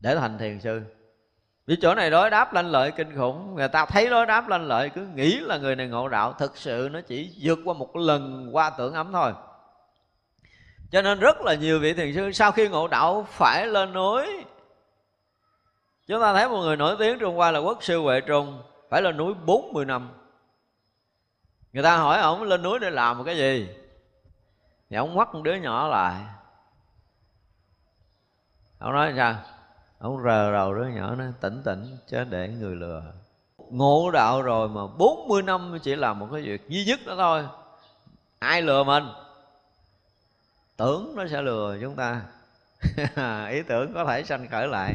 để thành thiền sư. Vì chỗ này đối đáp lanh lợi kinh khủng, người ta thấy đối đáp lanh lợi cứ nghĩ là người này ngộ đạo, thực sự nó chỉ vượt qua một lần qua tưởng ấm thôi. Cho nên rất là nhiều vị thiền sư sau khi ngộ đạo phải lên núi. Chúng ta thấy một người nổi tiếng Trung Hoa là Quốc sư Huệ Trung, phải lên núi 40 năm. Người ta hỏi ổng lên núi để làm một cái gì? Thì ổng ngoắt một đứa nhỏ lại. Ổng nói sao? Ổng rờ rầu đứa nhỏ nói tỉnh tỉnh chứ để người lừa. Ngộ đạo rồi mà 40 năm chỉ làm một cái việc duy nhất đó thôi. Ai lừa mình? Tưởng nó sẽ lừa chúng ta. Ý tưởng có thể sanh khởi lại.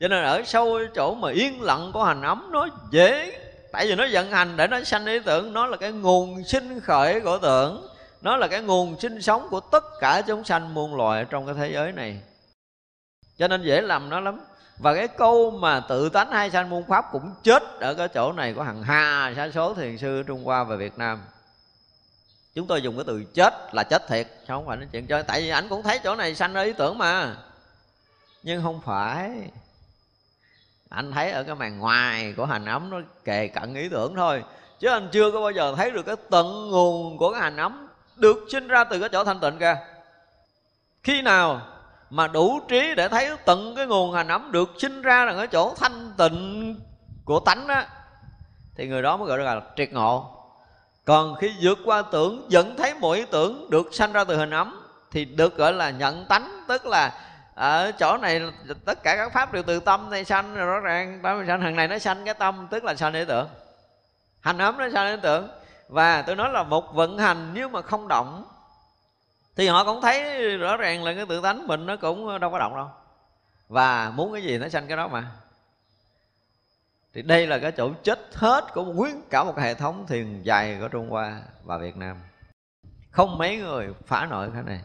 Cho nên ở sâu chỗ mà yên lặng của hành ấm nó dễ. Tại vì nó vận hành để nó sanh ý tưởng. Nó là cái nguồn sinh khởi của tưởng. Nó là cái nguồn sinh sống của tất cả chúng sanh muôn loài trong cái thế giới này. Cho nên dễ làm nó lắm. Và cái câu mà tự tánh hai sanh muôn pháp cũng chết ở cái chỗ này của hàng hà sa số thiền sư Trung Hoa và Việt Nam. Chúng tôi dùng cái từ chết là chết thiệt, sao không phải nói chuyện chơi. Tại vì ảnh cũng thấy chỗ này sanh ý tưởng mà. Nhưng không phải. Anh thấy ở cái màn ngoài của hành ấm nó kề cận ý tưởng thôi. Chứ anh chưa có bao giờ thấy được cái tận nguồn của cái hành ấm được sinh ra từ cái chỗ thanh tịnh kìa. Khi nào mà đủ trí để thấy tận cái nguồn hành ấm được sinh ra là cái chỗ thanh tịnh của tánh á, thì người đó mới gọi là triệt ngộ. Còn khi vượt qua tưởng vẫn thấy mỗi ý tưởng được sanh ra từ hình ấm thì được gọi là nhận tánh. Tức là ở chỗ này tất cả các pháp đều từ tâm này sanh, rõ ràng thằng này nó sanh cái tâm, tức là sanh ý tưởng. Hành ấm nó sanh ý tưởng. Và tôi nói là một vận hành nếu mà không động thì họ cũng thấy rõ ràng là cái tự tánh mình nó cũng đâu có động đâu. Và muốn cái gì nó sanh cái đó mà. Thì đây là cái chỗ chết hết của nguyên cả một hệ thống thiền dạy của Trung Hoa và Việt Nam. Không mấy người phá nổi cái này.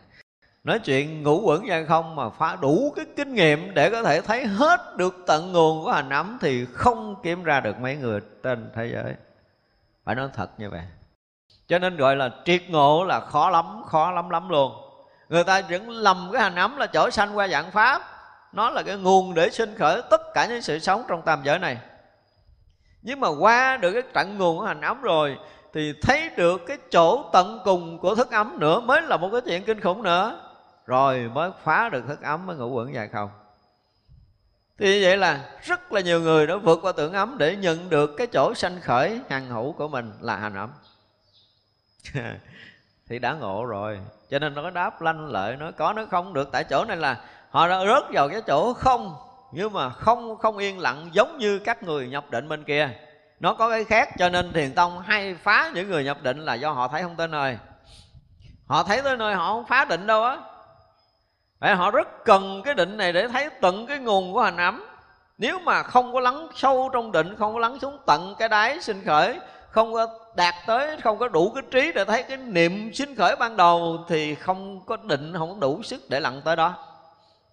Nói chuyện ngũ uẩn giai không mà phá đủ cái kinh nghiệm để có thể thấy hết được tận nguồn của hành ấm thì không kiểm ra được mấy người trên thế giới. Phải nói thật như vậy. Cho nên gọi là triệt ngộ là khó lắm luôn. Người ta vẫn lầm cái hành ấm là chỗ sanh qua vạn pháp. Nó là cái nguồn để sinh khởi tất cả những sự sống trong tam giới này. Nhưng mà qua được cái tận nguồn của hành ấm rồi thì thấy được cái chỗ tận cùng của thức ấm nữa mới là một cái chuyện kinh khủng nữa. Rồi mới phá được thức ấm mới ngũ uẩn giai không. Thì vậy là rất là nhiều người đã vượt qua tưởng ấm để nhận được cái chỗ sanh khởi hằng hữu của mình là hành ấm. Thì đã ngộ rồi. Cho nên nó đáp lanh lợi, nó có nó không được. Tại chỗ này là họ đã rớt vào cái chỗ không. Nhưng mà không yên lặng giống như các người nhập định bên kia. Nó có cái khác, cho nên Thiền Tông hay phá những người nhập định là do họ thấy không tới nơi. Họ thấy tới nơi họ không phá định đâu á. Vậy họ rất cần cái định này để thấy tận cái nguồn của hành ấm. Nếu mà không có lắng sâu trong định, không có lắng xuống tận cái đáy sinh khởi, không có đạt tới, không có đủ cái trí để thấy cái niệm sinh khởi ban đầu thì không có định, không có đủ sức để lặn tới đó.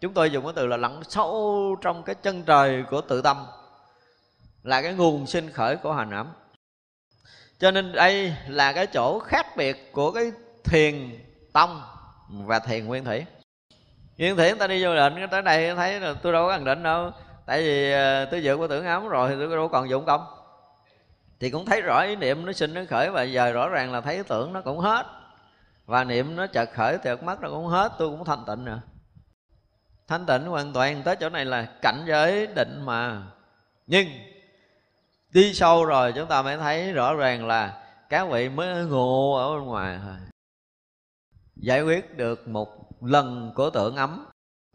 Chúng tôi dùng cái từ là lặn sâu trong cái chân trời của tự tâm là cái nguồn sinh khởi của hành ấm. Cho nên đây là cái chỗ khác biệt của cái thiền tông và thiền nguyên thủy. Nguyên thủy người ta đi vô định, tới đây thấy là tôi đâu có cần định đâu. Tại vì tôi vượt qua tưởng ấm rồi thì tôi đâu còn dụng công. Thì cũng thấy rõ ý niệm nó sinh nó khởi và giờ rõ ràng là thấy tưởng nó cũng hết. Và niệm nó chợt khởi chợt mất nó cũng hết, tôi cũng thanh tịnh nữa. thanh tịnh hoàn toàn. Tới chỗ này là cảnh giới định mà. Nhưng đi sâu rồi chúng ta mới thấy rõ ràng là các vị mới ngộ ở bên ngoài thôi. Giải quyết được một lần của tượng ấm,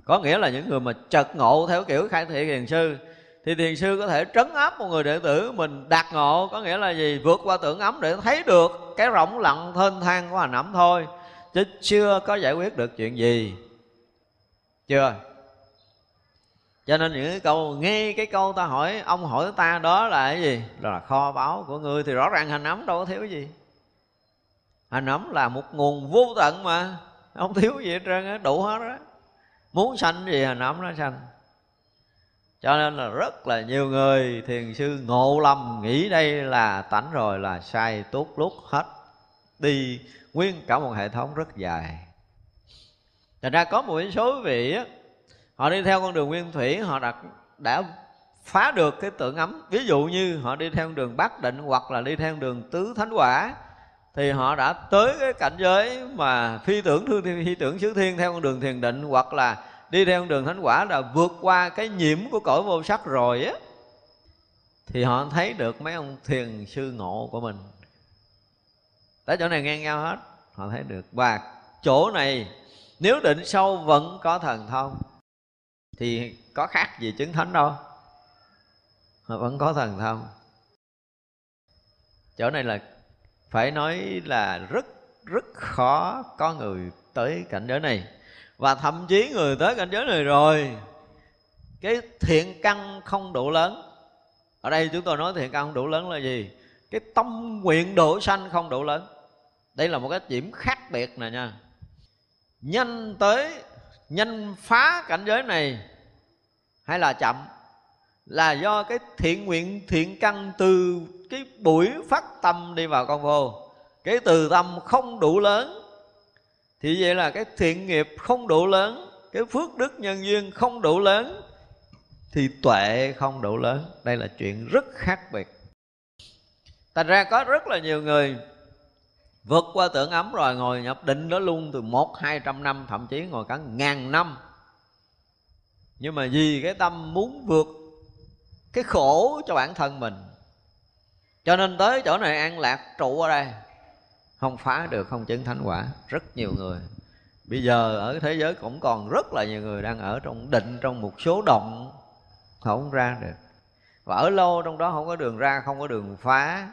có nghĩa là những người mà chợt ngộ theo kiểu khai thị thiền sư, thì thiền sư có thể trấn áp một người đệ tử mình đạt ngộ. Có nghĩa là gì? Vượt qua tượng ấm để thấy được cái rỗng lặng thênh thang của hành ẩm thôi, chứ chưa có giải quyết được chuyện gì. Chưa. Cho nên những cái câu, nghe cái câu ta hỏi, ông hỏi ta đó là cái gì? Đó là kho báu của ngươi. Thì rõ ràng hành ấm đâu có thiếu gì. Hành ấm là một nguồn vô tận mà, không thiếu gì hết trơn, đủ hết đó. Muốn sanh gì hành ấm nó sanh. Cho nên là rất là nhiều người thiền sư ngộ lầm, nghĩ đây là tánh rồi là sai tốt lúc hết. Đi nguyên cả một hệ thống rất dài. Thành ra có một số vị á, họ đi theo con đường nguyên thủy, họ đã phá được cái tượng ấm. Ví dụ như họ đi theo đường Bát Định hoặc là đi theo đường Tứ Thánh Quả, thì họ đã tới cái cảnh giới mà phi tưởng thương thiên, phi tưởng xứ thiên theo con đường thiền định, hoặc là đi theo con đường Thánh Quả là vượt qua cái nhiễm của cõi vô sắc rồi á, thì họ thấy được mấy ông thiền sư ngộ của mình. Tới chỗ này ngang nhau hết, họ thấy được. Và chỗ này nếu định sâu vẫn có thần thông thì có khác gì chứng thánh đâu, họ vẫn có thần thông. Chỗ này là phải nói là rất khó có người tới cảnh giới này. Và thậm chí người tới cảnh giới này rồi, cái thiện căn không đủ lớn. Ở đây chúng tôi nói thiện căn không đủ lớn là gì? Cái tâm nguyện độ sanh không đủ lớn. Đây là một cái điểm khác biệt nè nha. Nhanh tới, nhanh phá cảnh giới này hay là chậm, là do cái thiện nguyện, thiện căn từ cái buổi phát tâm đi vào con vô, cái từ tâm không đủ lớn, thì vậy là cái thiện nghiệp không đủ lớn, cái phước đức nhân duyên không đủ lớn, thì tuệ không đủ lớn. Đây là chuyện rất khác biệt. Thành ra có rất là nhiều người vượt qua tượng ấm rồi ngồi nhập định đó luôn từ 100-200 năm, thậm chí ngồi cả 1000 năm. Nhưng mà vì cái tâm muốn vượt cái khổ cho bản thân mình, cho nên tới chỗ này an lạc trụ ở đây, không phá được, không chứng thánh quả. Rất nhiều người bây giờ ở thế giới cũng còn rất là nhiều người đang ở trong định, trong một số động, không ra được. Và ở lâu trong đó không có đường ra, không có đường phá,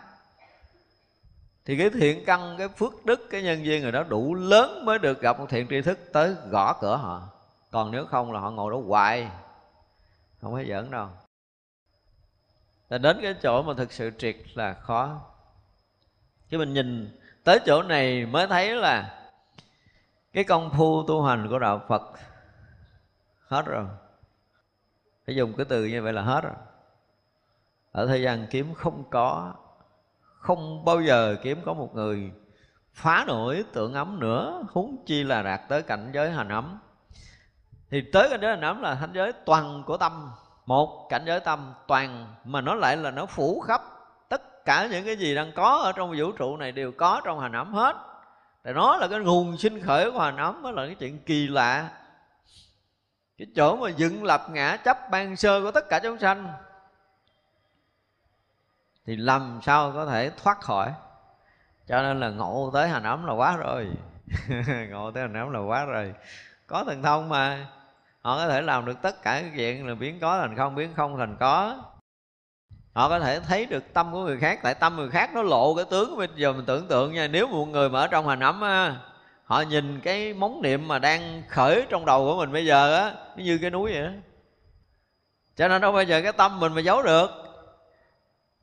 thì cái thiện căn, cái phước đức, cái nhân duyên người đó đủ lớn mới được gặp một thiện tri thức tới gõ cửa họ. Còn nếu không là họ ngồi đó hoài, không phải giỡn đâu. Là đến cái chỗ mà thực sự triệt là khó. Chứ mình nhìn tới chỗ này mới thấy là cái công phu tu hành của đạo Phật hết rồi. Phải dùng cái từ như vậy là hết rồi. Ở thế gian kiếm không có, không bao giờ kiếm có một người phá nổi tượng ấm nữa, huống chi là đạt tới cảnh giới hành ấm. Thì tới cảnh giới hành ấm là cảnh giới toàn của tâm. Một cảnh giới tâm toàn mà nó lại là nó phủ khắp tất cả những cái gì đang có ở trong vũ trụ này, đều có trong hành ấm hết. Tại nó là cái nguồn sinh khởi của hành ấm, đó là cái chuyện kỳ lạ. Cái chỗ mà dựng lập ngã chấp ban sơ của tất cả chúng sanh, thì làm sao có thể thoát khỏi. Cho nên là ngộ tới hành ấm là quá rồi. Ngộ tới hành ấm là quá rồi. Có thần thông mà, họ có thể làm được tất cả cái chuyện là biến có thành không, biến không thành có. Họ có thể thấy được tâm của người khác, tại tâm người khác nó lộ cái tướng của mình. Giờ mình tưởng tượng nha, nếu một người mà ở trong hành ấm á, họ nhìn cái món niệm mà đang khởi trong đầu của mình bây giờ á, nó như cái núi vậy đó. Cho nên đâu bao giờ cái tâm mình mà giấu được,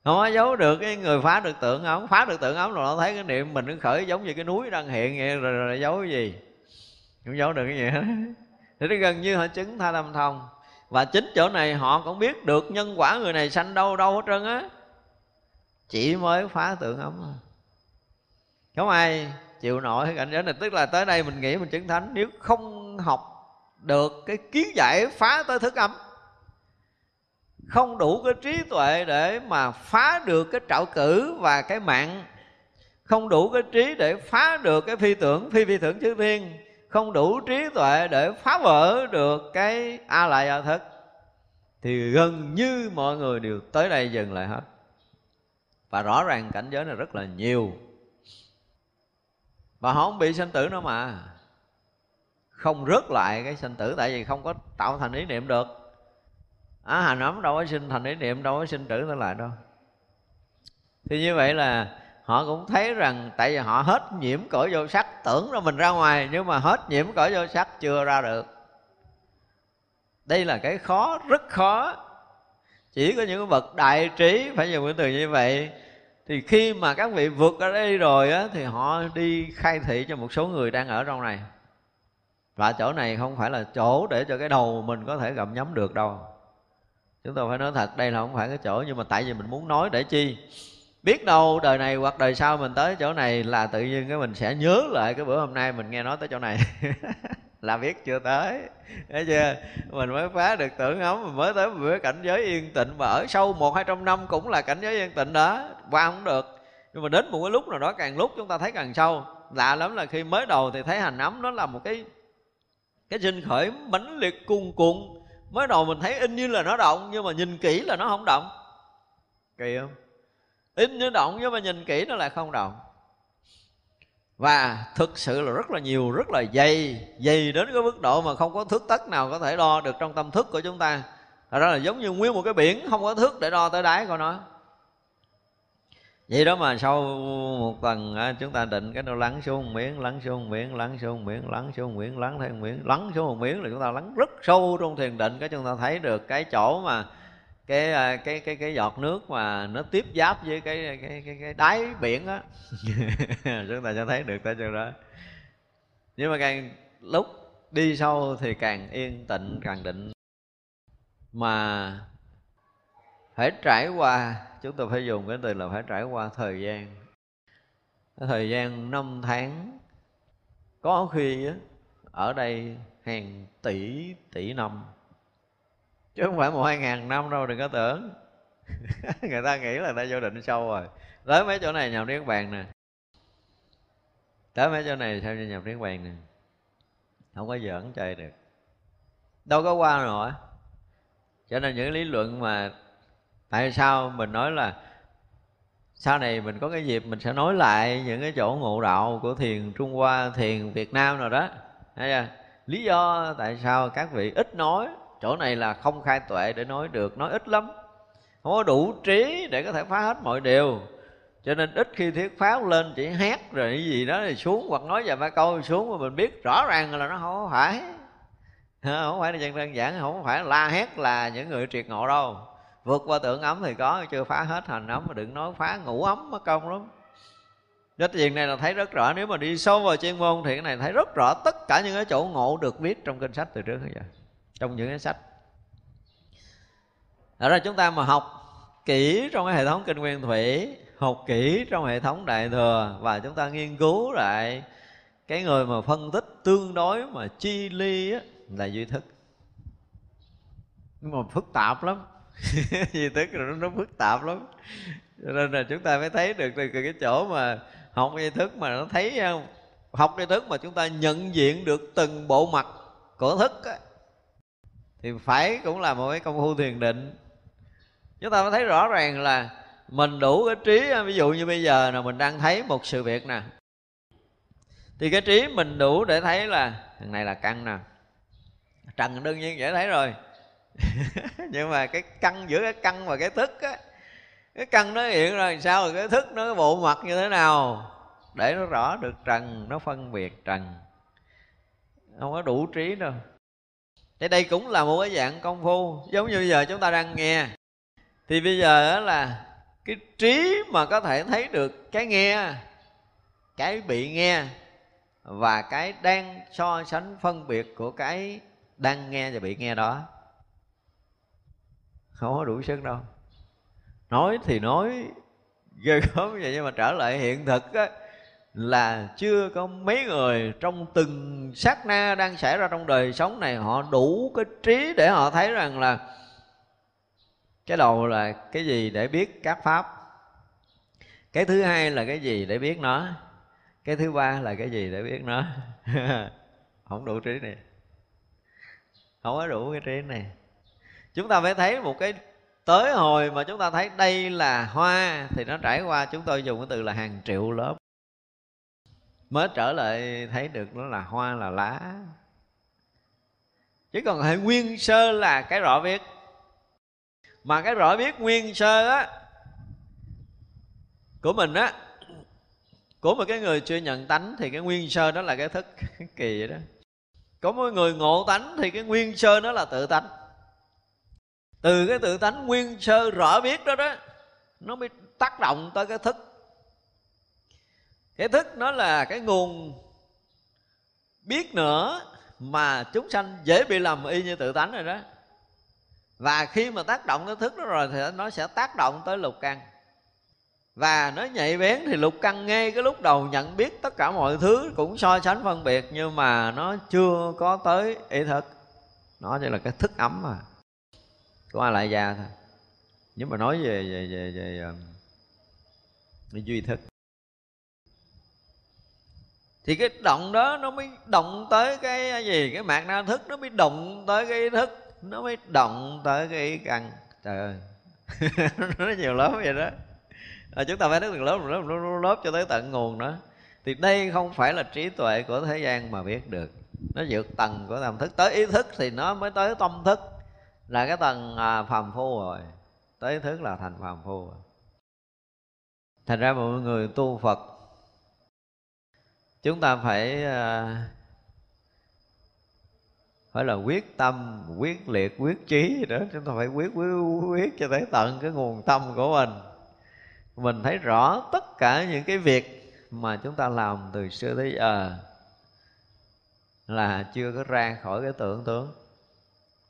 không có giấu được. Cái người phá được tượng ấm, phá được tượng ấm rồi nó thấy cái niệm mình nó khởi giống như cái núi đang hiện vậy, rồi giấu cái gì, không giấu được cái gì hết. Thì nó gần như họ chứng tha tâm thông. Và chính chỗ này họ cũng biết được nhân quả người này sanh đâu đâu hết trơn á, chỉ mới phá tượng ấm thôi. Không ai chịu nổi cảnh giới này. Tức là tới đây mình nghĩ mình chứng thánh, nếu không học được cái kiến giải phá tới thức ấm, không đủ cái trí tuệ để mà phá được cái trạo cử và cái mạng, không đủ cái trí để phá được cái phi tưởng, phi tưởng chư thiên, không đủ trí tuệ để phá vỡ được cái a lại a thức, thì gần như mọi người đều tới đây dừng lại hết. Và rõ ràng cảnh giới này rất là nhiều, và họ không bị sanh tử nữa mà không rớt lại cái sanh tử, tại vì không có tạo thành ý niệm được. Hành ấm đâu có sinh thành ý niệm, đâu có sinh trữ nó lại đâu. Thì như vậy là họ cũng thấy rằng, tại vì họ hết nhiễm cõi vô sắc, tưởng ra mình ra ngoài, nhưng mà hết nhiễm cõi vô sắc chưa ra được. Đây là cái khó, rất khó. Chỉ có những bậc đại trí phải dùng cái từ như vậy. Thì khi mà các vị vượt ở đây rồi á, thì họ đi khai thị cho một số người đang ở trong này. Và chỗ này không phải là chỗ để cho cái đầu mình có thể gặm nhấm được đâu. Chúng tôi phải nói thật, đây là không phải cái chỗ, nhưng mà tại vì mình muốn nói để chi? Biết đâu đời này hoặc đời sau mình tới chỗ này là tự nhiên cái mình sẽ nhớ lại cái bữa hôm nay mình nghe nói tới chỗ này. Là biết chưa tới, thấy chưa? Mình mới phá được tưởng ấm, mình mới tới một cảnh giới yên tịnh, và ở sau 100-200 năm cũng là cảnh giới yên tịnh đó, qua không được. Nhưng mà đến một cái lúc nào đó, càng lúc chúng ta thấy càng sâu. Lạ lắm là khi mới đầu thì thấy hành ấm nó là một cái sinh khởi mãnh liệt cuồn cuộn. Mới đầu mình thấy in như là nó động, nhưng mà nhìn kỹ là nó không động. Kỳ không? In như động nhưng mà nhìn kỹ nó lại không động. Và thực sự là rất là nhiều, rất là dày. Dày đến cái mức độ mà không có thước tất nào có thể đo được trong tâm thức của chúng ta. Thật ra là giống như nguyên một cái biển không có thước để đo tới đáy của nó. Vậy đó mà sau một tuần chúng ta định cái nó lắng xuống một miếng, lắng xuống một miếng, lắng xuống một miếng, lắng xuống một miếng, lắng thêm một miếng, lắng xuống một miếng, là chúng ta lắng rất sâu trong thiền định. Cái chúng ta thấy được cái chỗ mà cái giọt nước mà nó tiếp giáp với cái đáy biển á. Chúng ta sẽ thấy được tới chỗ đó. Nhưng mà càng lúc đi sâu thì càng yên tịnh, càng định. Mà phải trải qua, chúng tôi phải dùng cái từ là phải trải qua thời gian. Thời gian 5 tháng, có khi ở đây hàng tỷ năm, chứ không phải 1-2 ngàn năm đâu, đừng có tưởng. Người ta nghĩ là ta vô định sâu rồi. Tới mấy chỗ này nhập Niết Bàn nè. Tới mấy chỗ này sao nhập Niết Bàn nè. Không có giỡn chơi được. Đâu có qua nổi. Cho nên những lý luận mà tại sao mình nói là sau này mình có cái dịp mình sẽ nói lại những cái chỗ ngộ đạo của thiền Trung Hoa, thiền Việt Nam rồi đó. Lý do tại sao các vị ít nói, chỗ này là không khai tuệ để nói được, nói ít lắm. Không có đủ trí để có thể phá hết mọi điều. Cho nên ít khi thuyết pháp lên chỉ hét rồi cái gì đó thì xuống, hoặc nói vài ba câu xuống mà mình biết rõ ràng là nó không phải. Không phải là đơn giản, không phải la hét là những người triệt ngộ đâu. Vượt qua tưởng ấm thì có, chưa phá hết hành ấm, mà đừng nói phá ngủ ấm, mất công lắm. Cái chuyện này là thấy rất rõ, nếu mà đi sâu vào chuyên môn thì cái này thấy rất rõ tất cả những cái chỗ ngộ được viết trong kinh sách từ trước đến giờ, trong những cái sách. Đó là chúng ta mà học kỹ trong cái hệ thống Kinh Nguyên Thủy, học kỹ trong hệ thống Đại Thừa, và chúng ta nghiên cứu lại cái người mà phân tích tương đối mà chi ly á, là Duy Thức. Nhưng mà phức tạp lắm. Duy Thức nó phức tạp lắm. Cho nên là chúng ta mới thấy được từ cái chỗ mà học Duy Thức mà nó thấy, học Duy Thức mà chúng ta nhận diện được từng bộ mặt của thức á, thì phải cũng là một cái công phu thiền định. Chúng ta mới thấy rõ ràng là mình đủ cái trí. Ví dụ như bây giờ là mình đang thấy một sự việc nè, thì cái trí mình đủ để thấy là thằng này là căn nè. Trần đương nhiên dễ thấy rồi. Nhưng mà cái căn, giữa cái căn và cái thức á, cái căn nó hiện ra làm sao, rồi cái thức nó cái bộ mặt như thế nào, để nó rõ được trần, nó phân biệt trần. Không có đủ trí đâu. Thế đây cũng là một cái dạng công phu. Giống như bây giờ chúng ta đang nghe, thì bây giờ là cái trí mà có thể thấy được cái nghe, cái bị nghe, và cái đang so sánh phân biệt của cái đang nghe và bị nghe đó. Không có đủ sức đâu. Nói thì nói ghê gớm vậy, nhưng mà trở lại hiện thực á, là chưa có mấy người trong từng sát na đang xảy ra trong đời sống này, họ đủ cái trí để họ thấy rằng là cái đầu là cái gì để biết các pháp, cái thứ hai là cái gì để biết nó, cái thứ ba là cái gì để biết nó. không đủ trí này, không có đủ cái trí này. Chúng ta phải thấy một cái, tới hồi mà chúng ta thấy đây là hoa thì nó trải qua, chúng tôi dùng cái từ là hàng triệu lớp mới trở lại thấy được nó là hoa, là lá. Chứ còn hệ nguyên sơ là cái rõ biết, mà cái rõ biết nguyên sơ á của mình á, của một cái người chưa nhận tánh thì cái nguyên sơ đó là cái thức. Kỳ vậy đó. Có một người ngộ tánh thì cái nguyên sơ đó là tự tánh. Từ cái tự tánh nguyên sơ rõ biết đó đó, nó mới tác động tới cái thức. Cái thức nó là cái nguồn biết nữa mà chúng sanh dễ bị lầm y như tự tánh rồi đó. Và khi mà tác động cái thức đó rồi thì nó sẽ tác động tới lục căn. Và nó nhạy bén thì lục căn ngay cái lúc đầu nhận biết tất cả mọi thứ cũng so sánh phân biệt, nhưng mà nó chưa có tới ý thức. Nó chỉ là cái thức ấm mà của A Lại Gia thôi. Nhưng mà nói về duy thức thì cái động đó nó mới động tới cái gì, cái mạt na thức, nó mới động tới cái ý thức, nó mới động tới cái ý căn. Trời ơi nó nhiều lớp vậy đó. Chúng ta phải thấy từng lớp cho tới tận nguồn đó. Thì đây không phải là trí tuệ của thế gian mà biết được, nó vượt tầng của tâm thức. Tới ý thức thì nó mới tới tâm thức, là cái tầng phàm phu rồi. Tới ý thức là thành phàm phu rồi. Thành ra mọi người tu Phật, chúng ta phải là quyết tâm, quyết liệt, quyết trí đó. Chúng ta phải quyết cho tới tận cái nguồn tâm của mình. Mình thấy rõ tất cả những cái việc mà chúng ta làm từ xưa tới giờ là chưa có ra khỏi cái tưởng tướng.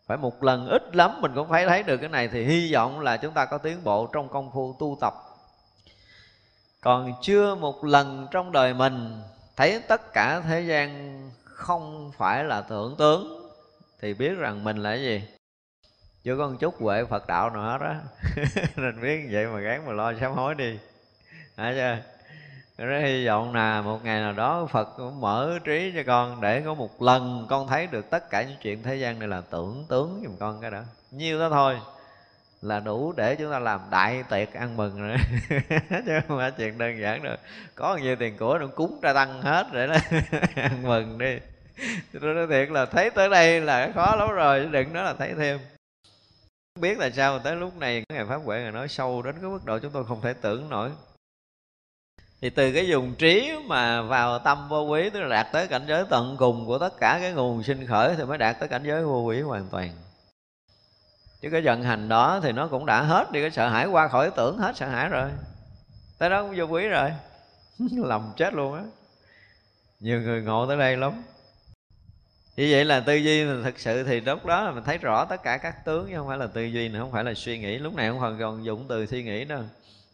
Phải một lần ít lắm mình cũng phải thấy được cái này, thì hy vọng là chúng ta có tiến bộ trong công phu tu tập. Còn chưa một lần trong đời mình thấy tất cả thế gian không phải là tưởng tướng thì biết rằng mình là cái gì. Chưa có một chút huệ Phật đạo nào hết á. Nên biết như vậy mà gán mà lo sám hối đi. Hả chưa? Rất hy vọng là một ngày nào đó Phật cũng mở trí cho con, để có một lần con thấy được tất cả những chuyện thế gian này là tưởng tướng giùm con cái đó. Nhiêu đó thôi là đủ để chúng ta làm đại tiệc ăn mừng rồi. Chứ không phải chuyện đơn giản được. Có nhiều tiền của nó cúng ra tăng hết rồi đó. Ăn mừng đi. Tôi nói thiệt là thấy tới đây là khó lắm rồi, đừng nói là thấy thêm. Không biết tại sao tới lúc này Ngài Pháp Huệ Ngài nói sâu đến cái mức độ chúng tôi không thể tưởng nổi. Thì từ cái vùng trí mà vào tâm vô quý, tức là đạt tới cảnh giới tận cùng của tất cả cái nguồn sinh khởi, thì mới đạt tới cảnh giới vô quý hoàn toàn. Chứ cái vận hành đó thì nó cũng đã hết đi, cái sợ hãi qua khỏi tưởng, hết sợ hãi rồi, tới đó cũng vô quý rồi. Lòng chết luôn á. Nhiều người ngộ tới đây lắm. Như vậy là tư duy mình thực sự thì lúc đó là mình thấy rõ tất cả các tướng, chứ không phải là tư duy nữa, không phải là suy nghĩ. Lúc này không còn dùng từ suy nghĩ đâu,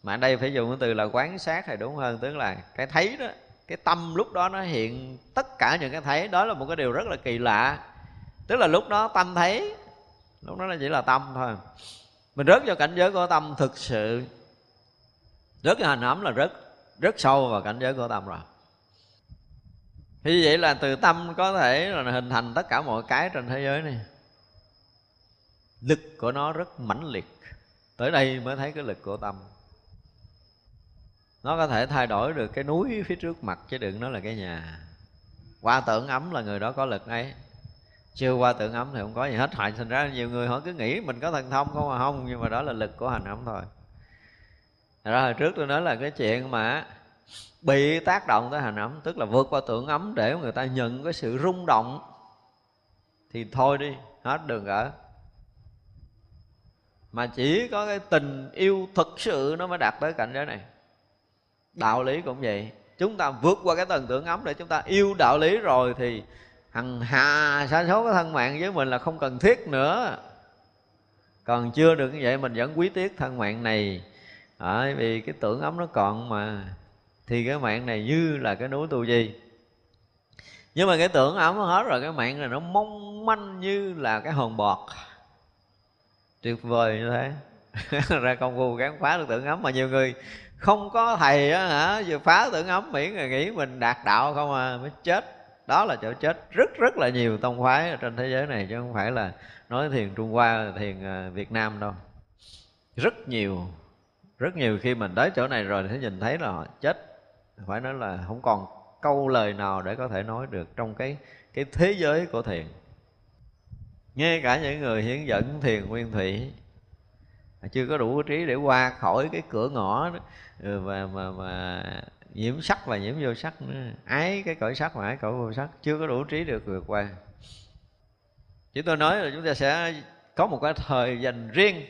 mà ở đây phải dùng cái từ là quán sát thì đúng hơn. Tức là cái thấy đó, cái tâm lúc đó nó hiện tất cả những cái thấy. Đó là một cái điều rất là kỳ lạ. Tức là lúc đó tâm thấy, lúc đó nó chỉ là tâm thôi. Mình rớt vào cảnh giới của tâm thực sự, rớt vào hành ẩm là rất sâu vào cảnh giới của tâm rồi. Thì vậy là từ tâm có thể là hình thành tất cả mọi cái trên thế giới này. Lực của nó rất mãnh liệt. Tới đây mới thấy cái lực của tâm. Nó có thể thay đổi được cái núi phía trước mặt, chứ đừng nói là cái nhà. Qua tưởng ấm là người đó có lực ấy. Chưa qua tưởng ấm thì không có gì hết. Thành ra nhiều người họ cứ nghĩ mình có thần thông không mà không. Nhưng mà đó là lực của hành ấm thôi. Thật ra hồi trước tôi nói là cái chuyện mà bị tác động tới hành ấm, tức là vượt qua tưởng ấm để người ta nhận cái sự rung động, thì thôi đi, hết đường gỡ. Mà chỉ có cái tình yêu thực sự nó mới đạt tới cảnh giới này. Đạo lý cũng vậy. Chúng ta vượt qua cái tầng tưởng ấm để chúng ta yêu đạo lý rồi, thì hằng hà sa số cái thân mạng với mình là không cần thiết nữa. Còn chưa được như vậy mình vẫn quý tiếc thân mạng này, bởi vì cái tưởng ấm nó còn mà. Thì cái mạng này như là cái núi tu di. Nhưng mà cái tưởng ấm hết rồi, cái mạng này nó mong manh như là cái hòn bọt. Tuyệt vời như thế. Ra công phu gắn phá được tưởng ấm. Mà nhiều người không có thầy á hả, vừa phá tưởng ấm miễn là nghĩ mình đạt đạo không à, mới chết. Đó là chỗ chết rất rất là nhiều tông phái ở trên thế giới này, chứ không phải là nói thiền Trung Hoa, thiền Việt Nam đâu. Rất nhiều, rất nhiều. Khi mình tới chỗ này rồi thì nhìn thấy là họ chết, phải nói là không còn câu lời nào để có thể nói được trong cái thế giới của thiền. Ngay cả những người hướng dẫn thiền nguyên thủy chưa có đủ trí để qua khỏi cái cửa ngõ mà nhiễm sắc và nhiễm vô sắc nữa, ái cái cõi sắc và ái cõi vô sắc, chưa có đủ trí được vượt qua. Chứ tôi nói là chúng ta sẽ có một cái thời dành riêng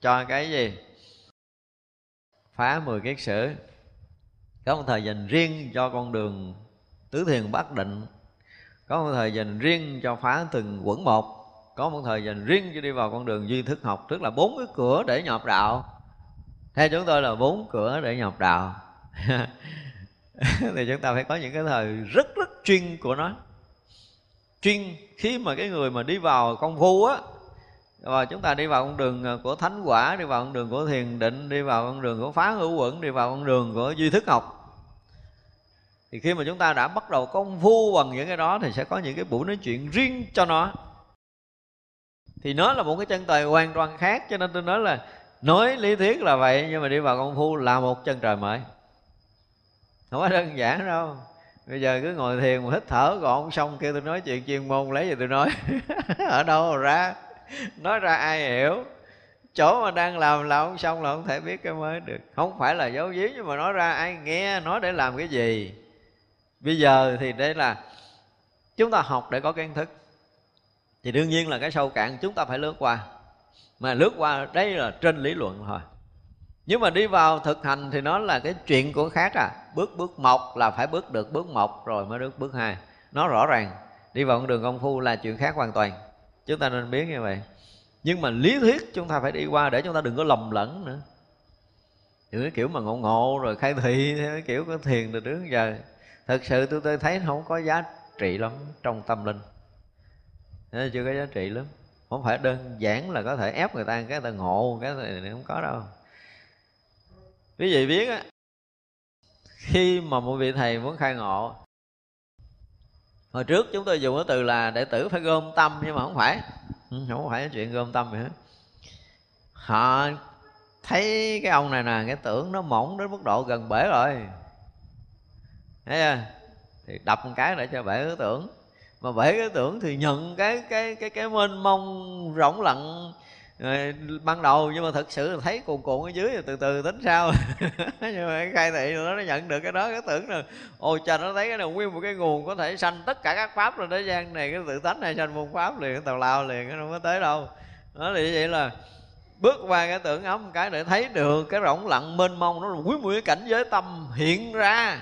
cho cái gì? Phá 10 kiết sử. Có một thời dành riêng cho con đường tứ thiền bát định. Có một thời dành riêng cho phá từng quẩn một. Có một thời dành riêng cho đi vào con đường duy thức học. Tức là 4 cái cửa để nhập đạo. Theo chúng tôi là 4 cửa để nhập đạo. Thì chúng ta phải có những cái thời rất rất chuyên của nó. Chuyên khi mà cái người mà đi vào công phu á, và chúng ta đi vào con đường của thánh quả, đi vào con đường của thiền định, đi vào con đường của phá hữu quẩn, đi vào con đường của duy thức học. Thì khi mà chúng ta đã bắt đầu công phu bằng những cái đó thì sẽ có những cái buổi nói chuyện riêng cho nó. Thì nó là một cái chân trời hoàn toàn khác. Cho nên tôi nói là nói lý thuyết là vậy, nhưng mà đi vào công phu là một chân trời mới. Không có đơn giản đâu. Bây giờ cứ ngồi thiền mà hít thở gọn xong kêu tôi nói chuyện chuyên môn lấy gì tôi nói. Ở đâu ra, nói ra ai hiểu. Chỗ mà đang làm là không xong là không thể biết cái mới được. Không phải là giấu giếm, nhưng mà nói ra ai nghe, nói để làm cái gì. Bây giờ thì đây là chúng ta học để có kiến thức, thì đương nhiên là cái sâu cạn chúng ta phải lướt qua. Mà lướt qua đây là trên lý luận thôi. Nhưng mà đi vào thực hành thì nó là cái chuyện của khác à. Bước một là phải bước được bước một rồi mới được bước hai. Nó rõ ràng. Đi vào con đường công phu là chuyện khác hoàn toàn. Chúng ta nên biết như vậy. Nhưng mà lý thuyết chúng ta phải đi qua để chúng ta đừng có lầm lẫn nữa. Những cái kiểu mà ngộ ngộ rồi khai thị theo cái kiểu có thiền từ trước giờ. Thật sự tôi thấy nó không có giá trị lắm trong tâm linh. Nó chưa có giá trị lắm. Không phải đơn giản là có thể ép người ta cái ta ngộ, cái này không có đâu. Quý vị biết á, khi mà một vị thầy muốn khai ngộ, hồi trước chúng tôi dùng cái từ là đệ tử phải gom tâm, nhưng mà không phải chuyện gom tâm gì hết. Họ thấy cái ông này nè, cái tưởng nó mỏng đến mức độ gần bể rồi, thấy chưa? Thì đập một cái để cho bể cái tưởng, mà bể cái tưởng thì nhận cái mênh mông rỗng lặng ban đầu, nhưng mà thật sự thấy cuồn ở dưới rồi từ từ tính sao. Nhưng mà khai thị nó nhận được cái đó, cái tưởng rồi ôi trời, nó thấy cái này nguyên một cái nguồn có thể sanh tất cả các pháp rồi thế gian này, cái tự tánh này sanh môn pháp liền, cái tào lao liền, nó không có tới đâu. Nó thì vậy là bước qua cái tưởng ấm cái để thấy được cái rỗng lặng mênh mông, nó là nguyên một cái cảnh giới tâm hiện ra.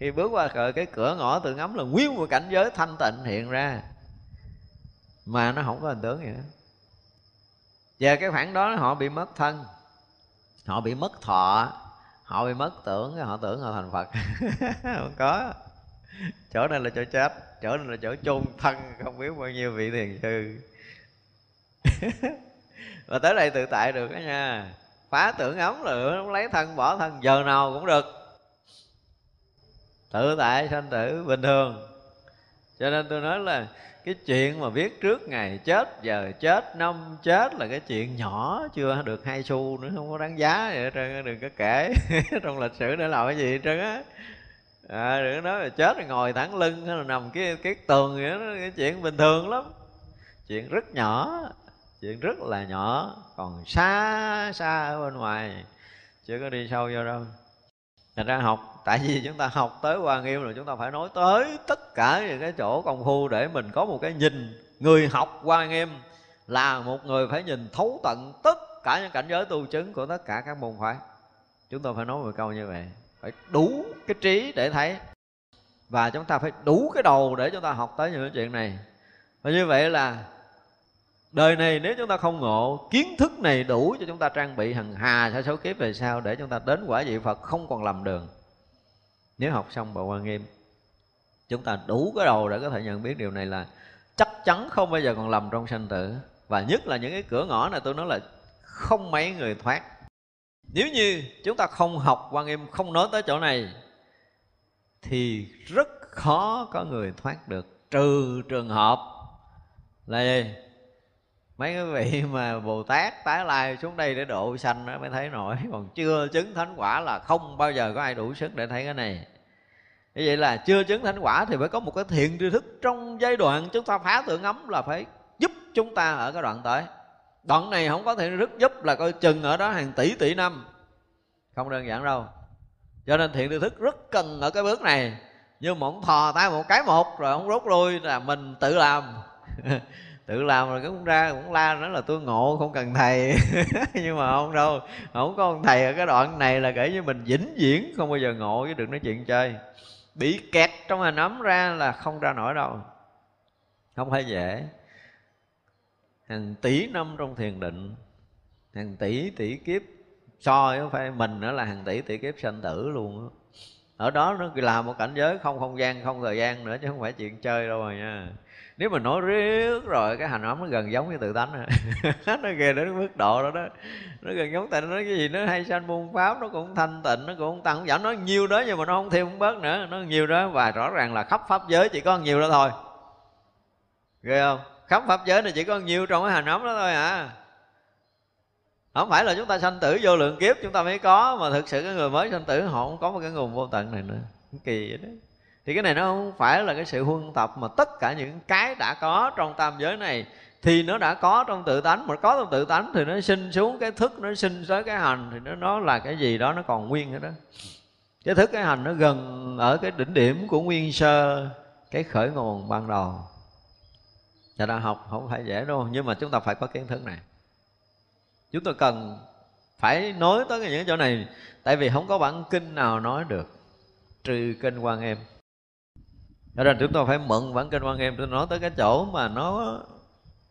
Khi bước qua cái cửa ngõ tưởng ấm là nguyên một cảnh giới thanh tịnh hiện ra, mà nó không có hình tướng gì nữa. Và cái khoảng đó họ bị mất thân, họ bị mất thọ, họ bị mất tưởng, họ tưởng họ thành Phật. Không có. Chỗ này là chỗ chết, chỗ này là chỗ chôn thân không biết bao nhiêu vị thiền sư. Và tới đây tự tại được đó nha. Phá tưởng ấm là không lấy thân bỏ thân, giờ nào cũng được. Tự tại sanh tử bình thường. Cho nên tôi nói là cái chuyện mà biết trước ngày chết, giờ chết, năm chết là cái chuyện nhỏ, chưa được 2 xu nữa, không có đáng giá vậy trơn, đừng có kể. Trong lịch sử để làm cái gì trơn á. Đừng có nói là chết rồi ngồi thẳng lưng hay là nằm cái tường vậy đó, cái chuyện bình thường lắm. Chuyện rất nhỏ, chuyện rất là nhỏ, còn xa xa ở bên ngoài, chưa có đi sâu vô đâu. Thành ra học, tại vì chúng ta học tới Hoa Nghiêm rồi, chúng ta phải nói tới tất cả những cái chỗ công phu để mình có một cái nhìn. Người học Hoa Nghiêm là một người phải nhìn thấu tận tất cả những cảnh giới tu chứng của tất cả các môn phái. Chúng tôi phải nói một câu như vậy. Phải đủ cái trí để thấy, và chúng ta phải đủ cái đầu để chúng ta học tới những chuyện này. Và như vậy là đời này nếu chúng ta không ngộ, kiến thức này đủ cho chúng ta trang bị hằng hà sa số kiếp về sau, để chúng ta đến quả vị Phật không còn lầm đường. Nếu học xong Bộ Hoa Nghiêm, chúng ta đủ cái đầu để có thể nhận biết điều này là chắc chắn không bao giờ còn lầm trong sanh tử. Và nhất là những cái cửa ngõ này tôi nói là không mấy người thoát. Nếu như chúng ta không học Hoa Nghiêm, không nói tới chỗ này, thì rất khó có người thoát được, trừ trường hợp là gì? Mấy quý vị mà Bồ Tát tái lai xuống đây để độ sanh mới thấy nổi, còn chưa chứng thánh quả là không bao giờ có ai đủ sức để thấy cái này. Như vậy là chưa chứng thánh quả thì phải có một cái thiện tri thức trong giai đoạn chúng ta phá tưởng ấm, là phải giúp chúng ta ở cái đoạn tới. Đoạn này không có thiện tri thức giúp là coi chừng ở đó hàng tỷ tỷ năm, không đơn giản đâu. Cho nên thiện tri thức rất cần ở cái bước này. Nhưng mà ông thò tay một cái một rồi ông rút lui là mình tự làm. Tự làm rồi cũng ra cũng la nói là tôi ngộ không cần thầy. Nhưng mà không đâu, không có ông thầy ở cái đoạn này là kể như mình vĩnh viễn không bao giờ ngộ, chứ đừng nói chuyện chơi. Bị kẹt trong hình ấm ra là không ra nổi đâu, không phải dễ. Hàng tỷ năm trong thiền định, hàng tỷ tỷ kiếp, so với phải mình nữa là hàng tỷ tỷ kiếp sanh tử luôn đó. Ở đó nó là một cảnh giới không không gian, không thời gian nữa, chứ không phải chuyện chơi đâu rồi nha. Nếu mà nói riết rồi cái hành ấm nó gần giống như tự tánh rồi. Nó ghê đến mức độ đó đó. Nó gần giống tại nó nói cái gì nó hay sanh môn pháp, nó cũng thanh tịnh, nó cũng tăng, cũng giảm, nó nhiều đó nhưng mà nó không thêm không bớt nữa, nó nhiều đó. Và rõ ràng là khắp pháp giới chỉ có nhiều đó thôi. Ghê không? Khắp pháp giới này chỉ có nhiều trong cái hành ấm đó thôi hả? Không phải là chúng ta sanh tử vô lượng kiếp chúng ta mới có, mà thực sự cái người mới sanh tử họ không có một cái nguồn vô tận này nữa. Kỳ vậy đó. Thì cái này nó không phải là cái sự huân tập, mà tất cả những cái đã có trong tam giới này thì nó đã có trong tự tánh. Mà có trong tự tánh thì nó sinh xuống cái thức, nó sinh tới cái hành, thì nó là cái gì đó nó còn nguyên nữa đó. Cái thức cái hành nó gần ở cái đỉnh điểm của nguyên sơ, cái khởi nguồn ban đầu. Cho nên học không phải dễ đâu, nhưng mà chúng ta phải có kiến thức này. Chúng tôi cần phải nói tới những chỗ này, tại vì không có bản kinh nào nói được trừ kinh Hoa Nghiêm. Cho nên chúng tôi phải mượn bản kinh Hoa Nghiêm để nói tới cái chỗ mà nó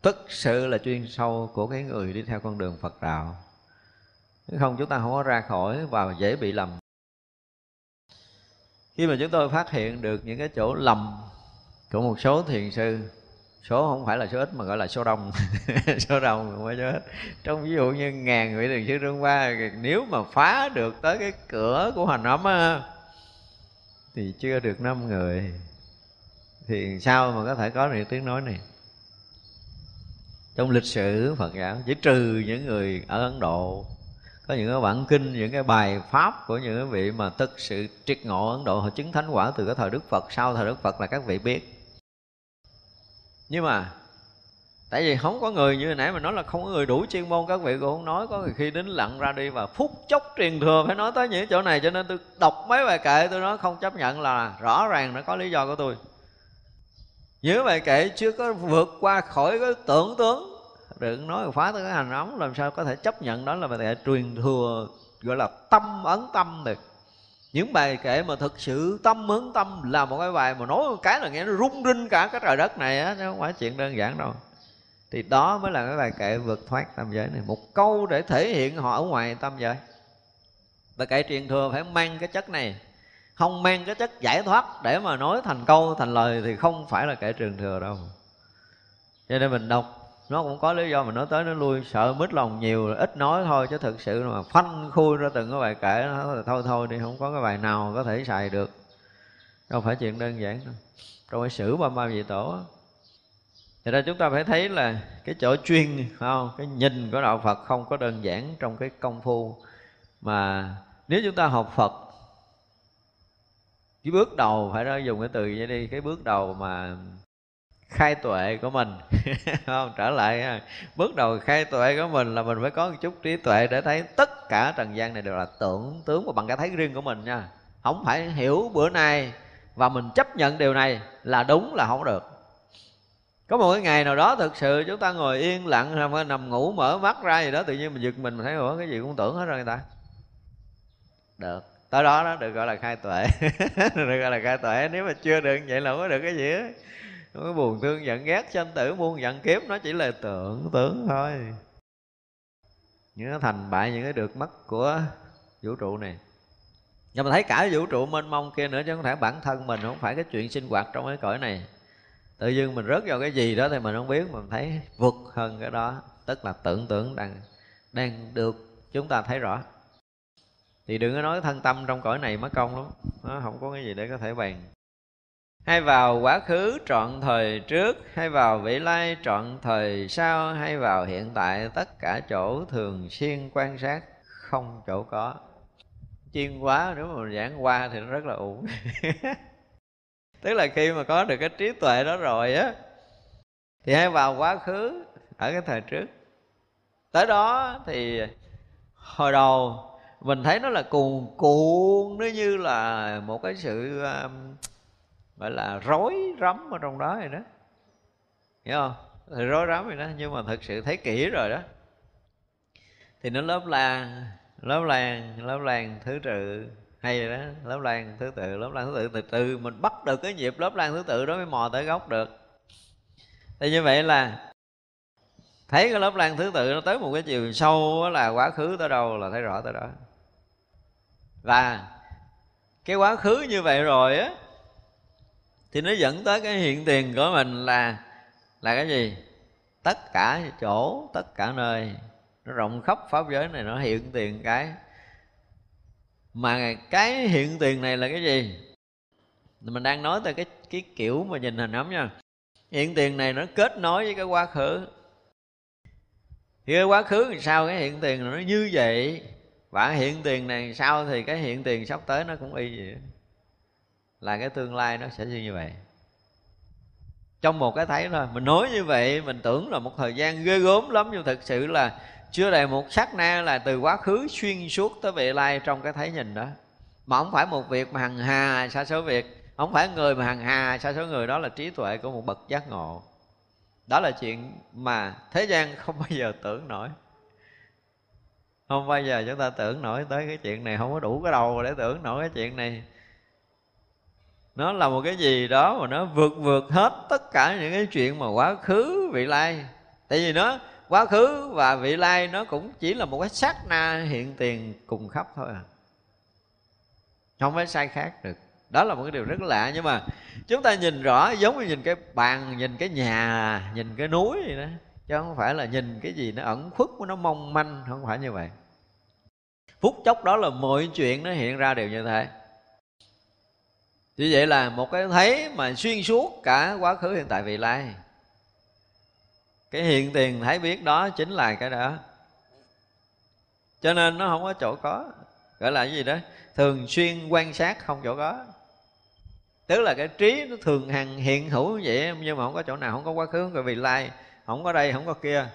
thực sự là chuyên sâu của cái người đi theo con đường Phật đạo. Nếu không chúng ta không có ra khỏi và dễ bị lầm. Khi mà chúng tôi phát hiện được những cái chỗ lầm của một số thiền sư, số không phải là số ít mà gọi là số đông. Số đông không phải số ít. Trong ví dụ như ngàn vị thiền sư Trung Hoa, nếu mà phá được tới cái cửa của hành ấm thì chưa được 5 người, thì sao mà có thể có được tiếng nói này trong lịch sử Phật giáo? Chỉ trừ những người ở Ấn Độ có những cái bản kinh, những cái bài pháp của những vị mà thực sự triệt ngộ Ấn Độ, họ chứng thánh quả từ cái thời Đức Phật, sau thời Đức Phật là các vị biết. Nhưng mà tại vì không có người, như nãy mình nói là không có người đủ chuyên môn, các vị cũng không nói. Có khi đến lặng ra đi và phút chốc truyền thừa phải nói tới những chỗ này. Cho nên tôi đọc mấy bài kệ tôi nói không chấp nhận là rõ ràng nó có lý do của tôi. Những bài kệ chưa có vượt qua khỏi cái tưởng tướng, đừng nói phá tới cái hành ấm, làm sao có thể chấp nhận đó là bài kệ truyền thừa gọi là tâm ấn tâm được. Những bài kệ mà thực sự tâm hướng tâm là một cái bài mà nói một cái là nghe nó rung rinh cả cái trời đất này á, nó không phải chuyện đơn giản đâu. Thì đó mới là cái bài kệ vượt thoát tam giới này. Một câu để thể hiện họ ở ngoài tam giới. Bài kệ truyền thừa phải mang cái chất này, không mang cái chất giải thoát để mà nói thành câu thành lời thì không phải là kệ truyền thừa đâu. Cho nên mình đọc nó cũng có lý do, mình nói tới nó lui, sợ mít lòng nhiều ít nói thôi, chứ thực sự mà phanh khui ra từng cái bài kể nó thôi đi, không có cái bài nào có thể xài được, đâu phải chuyện đơn giản đâu. Trong cái sử ba ma vị tổ, thì ra chúng ta phải thấy là cái chỗ chuyên không, cái nhìn của đạo Phật không có đơn giản trong cái công phu. Mà nếu chúng ta học Phật, cái bước đầu phải nói dùng cái từ vậy đi, cái bước đầu mà khai tuệ của mình không, trở lại bước đầu khai tuệ của mình là mình phải có một chút trí tuệ để thấy tất cả trần gian này đều là tưởng tướng, và bằng cái thấy riêng của mình nha, không phải hiểu bữa nay và mình chấp nhận điều này là đúng là không được. Có một cái ngày nào đó thực sự chúng ta ngồi yên lặng, nằm ngủ mở mắt ra gì đó, tự nhiên mình giật mình thấy ủa cái gì cũng tưởng hết rồi người ta. Được, tới đó đó được gọi là khai tuệ. Được gọi là khai tuệ. Nếu mà chưa được vậy là không có được cái gì đó. Cái buồn thương giận ghét sanh tử muôn vạn kiếp nó chỉ là tưởng tưởng thôi. Những thành bại, những cái được mất của vũ trụ này. Nhưng mà thấy cả vũ trụ mênh mông kia nữa, chứ không phải bản thân mình, không phải cái chuyện sinh hoạt trong cái cõi này. Tự dưng mình rớt vào cái gì đó thì mình không biết, mình thấy vượt hơn cái đó, tức là tưởng tượng đang được chúng ta thấy rõ. Thì đừng có nói thân tâm trong cõi này mất công lắm, nó không có cái gì để có thể bàn. Hay vào quá khứ trọn thời trước, hay vào vị lai trọn thời sau, hay vào hiện tại, tất cả chỗ thường xuyên quan sát không chỗ có. Chuyên quá, nếu mà giảng qua thì nó rất là uổng. Tức là khi mà có được cái trí tuệ đó rồi á, thì hay vào quá khứ ở cái thời trước. Tới đó thì hồi đầu mình thấy nó là cuồn, nó như là một cái sự gọi là rối rắm ở trong đó rồi đó, hiểu không? Thì rối rắm rồi đó, nhưng mà thực sự thấy kỹ rồi đó thì nó lớp lan thứ tự hay rồi đó, lớp lan thứ tự từ từ mình bắt được cái nhịp lớp lan thứ tự đó mới mò tới gốc được. Thì như vậy là thấy cái lớp lan thứ tự nó tới một cái chiều sâu, là quá khứ tới đâu là thấy rõ tới đó. Và cái quá khứ như vậy rồi á thì nó dẫn tới cái hiện tiền của mình là cái gì? Tất cả chỗ, tất cả nơi, nó rộng khắp pháp giới này, nó hiện tiền cái. Mà cái hiện tiền này là cái gì? Mình đang nói tới cái kiểu mà nhìn hình lắm nha. Hiện tiền này nó kết nối với cái quá khứ. Thì cái quá khứ sau cái hiện tiền nó như vậy, và hiện tiền này sau thì cái hiện tiền sắp tới nó cũng y vậy, là cái tương lai nó sẽ như vậy. Trong một cái thấy thôi, mình nói như vậy mình tưởng là một thời gian ghê gớm lắm, nhưng thực sự là chưa đầy một sát na là từ quá khứ xuyên suốt tới vị lai trong cái thấy nhìn đó. Mà không phải một việc mà hằng hà sa số việc, không phải người mà hằng hà sa số người, đó là trí tuệ của một bậc giác ngộ. Đó là chuyện mà thế gian không bao giờ tưởng nổi. Không bao giờ chúng ta tưởng nổi tới cái chuyện này, không có đủ cái đầu để tưởng nổi cái chuyện này. Nó là một cái gì đó mà nó vượt hết tất cả những cái chuyện mà quá khứ, vị lai. Tại vì nó quá khứ và vị lai nó cũng chỉ là một cái sát na hiện tiền cùng khắp thôi à, không phải sai khác được. Đó là một cái điều rất lạ, nhưng mà chúng ta nhìn rõ giống như nhìn cái bàn, nhìn cái nhà, nhìn cái núi vậy đó, chứ không phải là nhìn cái gì nó ẩn khuất, nó mong manh, không phải như vậy. Phút chốc đó là mọi chuyện nó hiện ra đều như thế. Như vậy là một cái thấy mà xuyên suốt cả quá khứ, hiện tại, vị lai. Cái hiện tiền thấy biết đó chính là cái đó. Cho nên nó không có chỗ có, gọi là cái gì đó thường xuyên quan sát không chỗ có. Tức là cái trí nó thường hằng hiện hữu như vậy, nhưng mà không có chỗ nào, không có quá khứ, không có vị lai, không có đây, không có kia,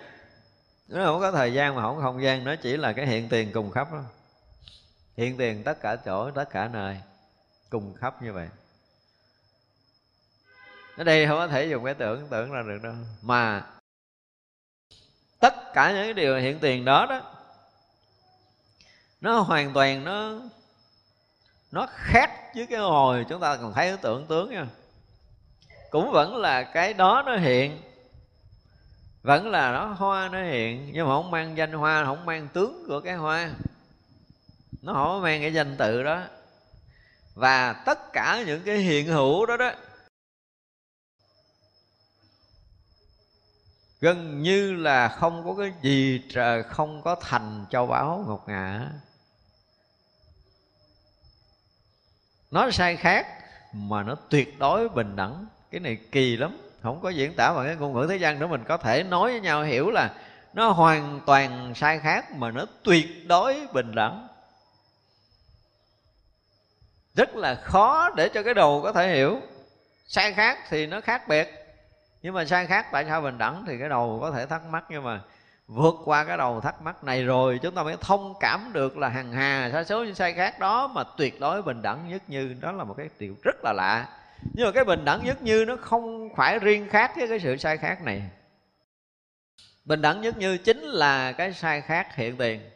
nó không có thời gian mà không có không gian. Nó chỉ là cái hiện tiền cùng khắp đó. Hiện tiền tất cả chỗ, tất cả nơi, cùng khắp như vậy. Ở đây không có thể dùng cái tưởng ra được đâu. Mà tất cả những cái điều hiện tiền đó đó, nó hoàn toàn nó khác với cái hồi chúng ta còn thấy cái tưởng nha. Cũng vẫn là cái đó nó hiện, vẫn là nó hoa nó hiện, nhưng mà không mang danh hoa, không mang tướng của cái hoa, nó không mang cái danh tự đó. Và tất cả những cái hiện hữu đó đó gần như là không có cái gì trời không có thành châu báu ngọc ngà. Nó sai khác mà nó tuyệt đối bình đẳng. Cái này kỳ lắm, không có diễn tả bằng cái ngôn ngữ thế gian nữa. Mình có thể nói với nhau hiểu là nó hoàn toàn sai khác mà nó tuyệt đối bình đẳng. Rất là khó để cho cái đầu có thể hiểu. Sai khác thì nó khác biệt, nhưng mà sai khác tại sao bình đẳng thì cái đầu có thể thắc mắc. Nhưng mà vượt qua cái đầu thắc mắc này rồi, chúng ta mới thông cảm được là hằng hà sa số những sai khác đó mà tuyệt đối bình đẳng nhất như. Đó là một cái điều rất là lạ. Nhưng mà cái bình đẳng nhất như nó không phải riêng khác với cái sự sai khác này. Bình đẳng nhất như chính là cái sai khác hiện tiền.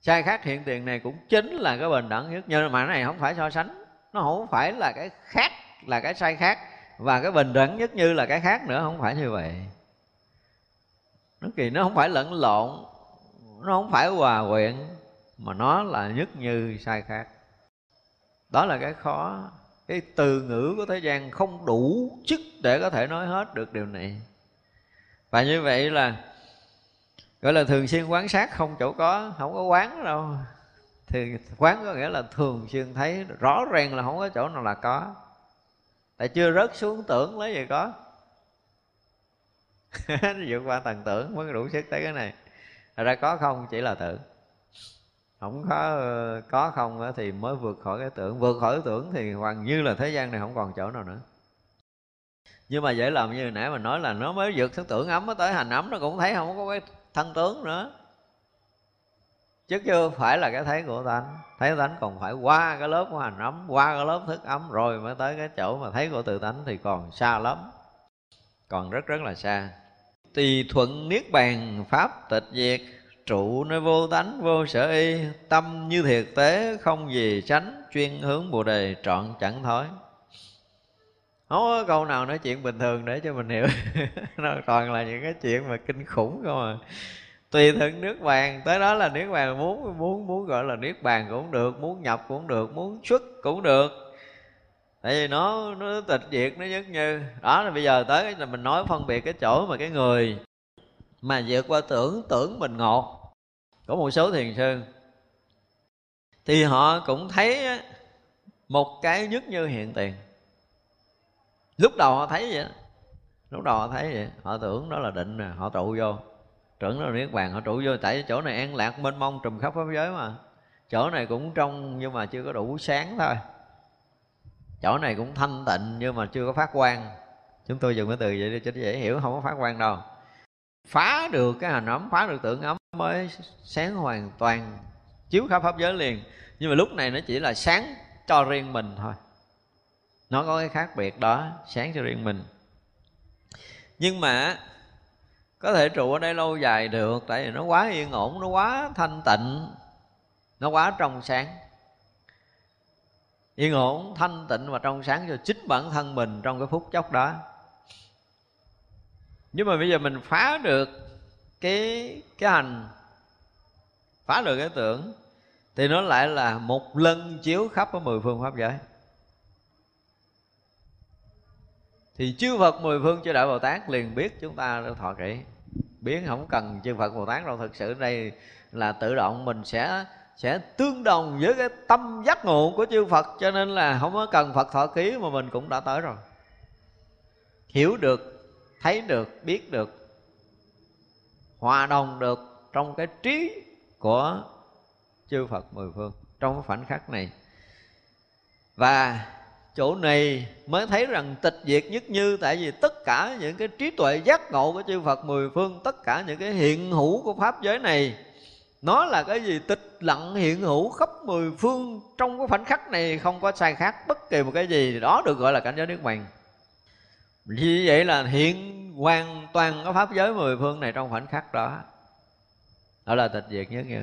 Sai khác hiện tiền này cũng chính là cái bình đẳng nhất như. Mà cái này không phải so sánh, nó không phải là cái khác là cái sai khác, và cái bình đẳng nhất như là cái khác nữa, không phải như vậy. Nó kỳ, nó không phải lẫn lộn, nó không phải hòa quyện, mà nó là nhất như sai khác. Đó là cái khó. Cái từ ngữ của thế gian không đủ chức để có thể nói hết được điều này. Và như vậy là gọi là thường xuyên quán sát không chỗ có, không có quán đâu. Thì quán có nghĩa là thường xuyên thấy, rõ ràng là không có chỗ nào là có. Tại chưa rớt xuống tưởng lấy gì có. Nó vượt qua tầng tưởng mới đủ sức tới cái này. Thật ra có không chỉ là tưởng, không có không thì mới vượt khỏi cái tưởng. Vượt khỏi tưởng thì hoàn như là thế gian này không còn chỗ nào nữa. Nhưng mà dễ làm như nãy mình nói là nó mới vượt xuống tưởng ấm, nó tới hành ấm nó cũng thấy không có cái thân tướng nữa, chứ chưa phải là cái thấy của tánh. Thấy tánh còn phải qua cái lớp của hành ấm, qua cái lớp thức ấm rồi mới tới cái chỗ mà thấy của tự tánh, thì còn xa lắm, còn rất rất là xa. Tùy thuận niết bàn pháp tịch diệt, trụ nơi vô tánh vô sở y, tâm như thiệt tế không gì sánh, chuyên hướng bồ đề trọn chẳng thối. Không có câu nào nói chuyện bình thường để cho mình hiểu. Nó toàn là những cái chuyện mà kinh khủng không à. Tùy thuận niết bàn, tới đó là niết bàn, muốn gọi là niết bàn cũng được, muốn nhập cũng được, muốn xuất cũng được. Tại vì nó tịch diệt, nó nhất như. Đó là bây giờ tới là mình nói phân biệt cái chỗ mà cái người mà vượt qua tưởng mình ngột. Có một số thiền sư thì họ cũng thấy một cái nhất như hiện tiền. Lúc đầu họ thấy vậy, họ tưởng đó là định nè, họ trụ vô, tưởng đó là niết bàn, họ trụ vô. Tại chỗ này an lạc mênh mông trùm khắp pháp giới mà, chỗ này cũng trong nhưng mà chưa có đủ sáng thôi, chỗ này cũng thanh tịnh nhưng mà chưa có phát quang. Chúng tôi dùng cái từ vậy để cho dễ hiểu, không có phát quang đâu. Phá được cái hành ấm, phá được tưởng ấm mới sáng hoàn toàn, chiếu khắp pháp giới liền. Nhưng mà lúc này nó chỉ là sáng cho riêng mình thôi, nó có cái khác biệt đó, sáng cho riêng mình. Nhưng mà có thể trụ ở đây lâu dài được, tại vì nó quá yên ổn, nó quá thanh tịnh, nó quá trong sáng. Yên ổn, thanh tịnh và trong sáng cho chính bản thân mình trong cái phút chốc đó. Nhưng mà bây giờ mình phá được cái hành, phá được cái tưởng, thì nó lại là một lần chiếu khắp ở 10 phương pháp giới. Thì chư Phật 10 phương chư Đại Bồ Tát liền biết chúng ta đã thọ kỷ, biết không cần chư Phật Bồ Tát đâu. Thực sự đây là tự động mình sẽ tương đồng với cái tâm giác ngộ của chư Phật, cho nên là không có cần Phật thọ ký mà mình cũng đã tới rồi. Hiểu được, thấy được, biết được, hòa đồng được trong cái trí của chư Phật mười phương trong cái khoảnh khắc này. Và chỗ này mới thấy rằng tịch diệt nhất như, tại vì tất cả những cái trí tuệ giác ngộ của chư Phật mười phương, tất cả những cái hiện hữu của pháp giới này, nó là cái gì tịch lặng hiện hữu khắp mười phương trong cái khoảnh khắc này, không có sai khác bất kỳ một cái gì. Đó được gọi là cảnh giới niết bàn. Vì vậy là hiện hoàn toàn cái pháp giới mười phương này trong khoảnh khắc đó. Đó là tịch diệt nhất như.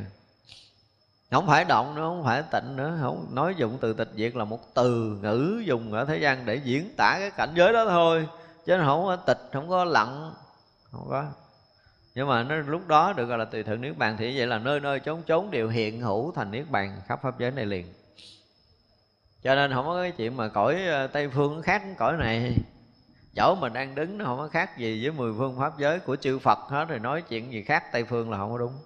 Không phải động nữa, không phải tịnh nữa. Không nói dụng từ tịch diệt là một từ ngữ dùng ở thế gian để diễn tả cái cảnh giới đó thôi, chứ không có tịch, không có lặng, không có. Nhưng mà nó lúc đó được gọi là tùy thuận niết bàn. Thì vậy là nơi nơi chốn chốn đều hiện hữu thành niết bàn khắp pháp giới này liền. Cho nên không có cái chuyện mà cõi Tây Phương khác với cõi này. Chỗ mình đang đứng nó không có khác gì với mười phương pháp giới của chư Phật hết, rồi nói chuyện gì khác Tây Phương là không có đúng.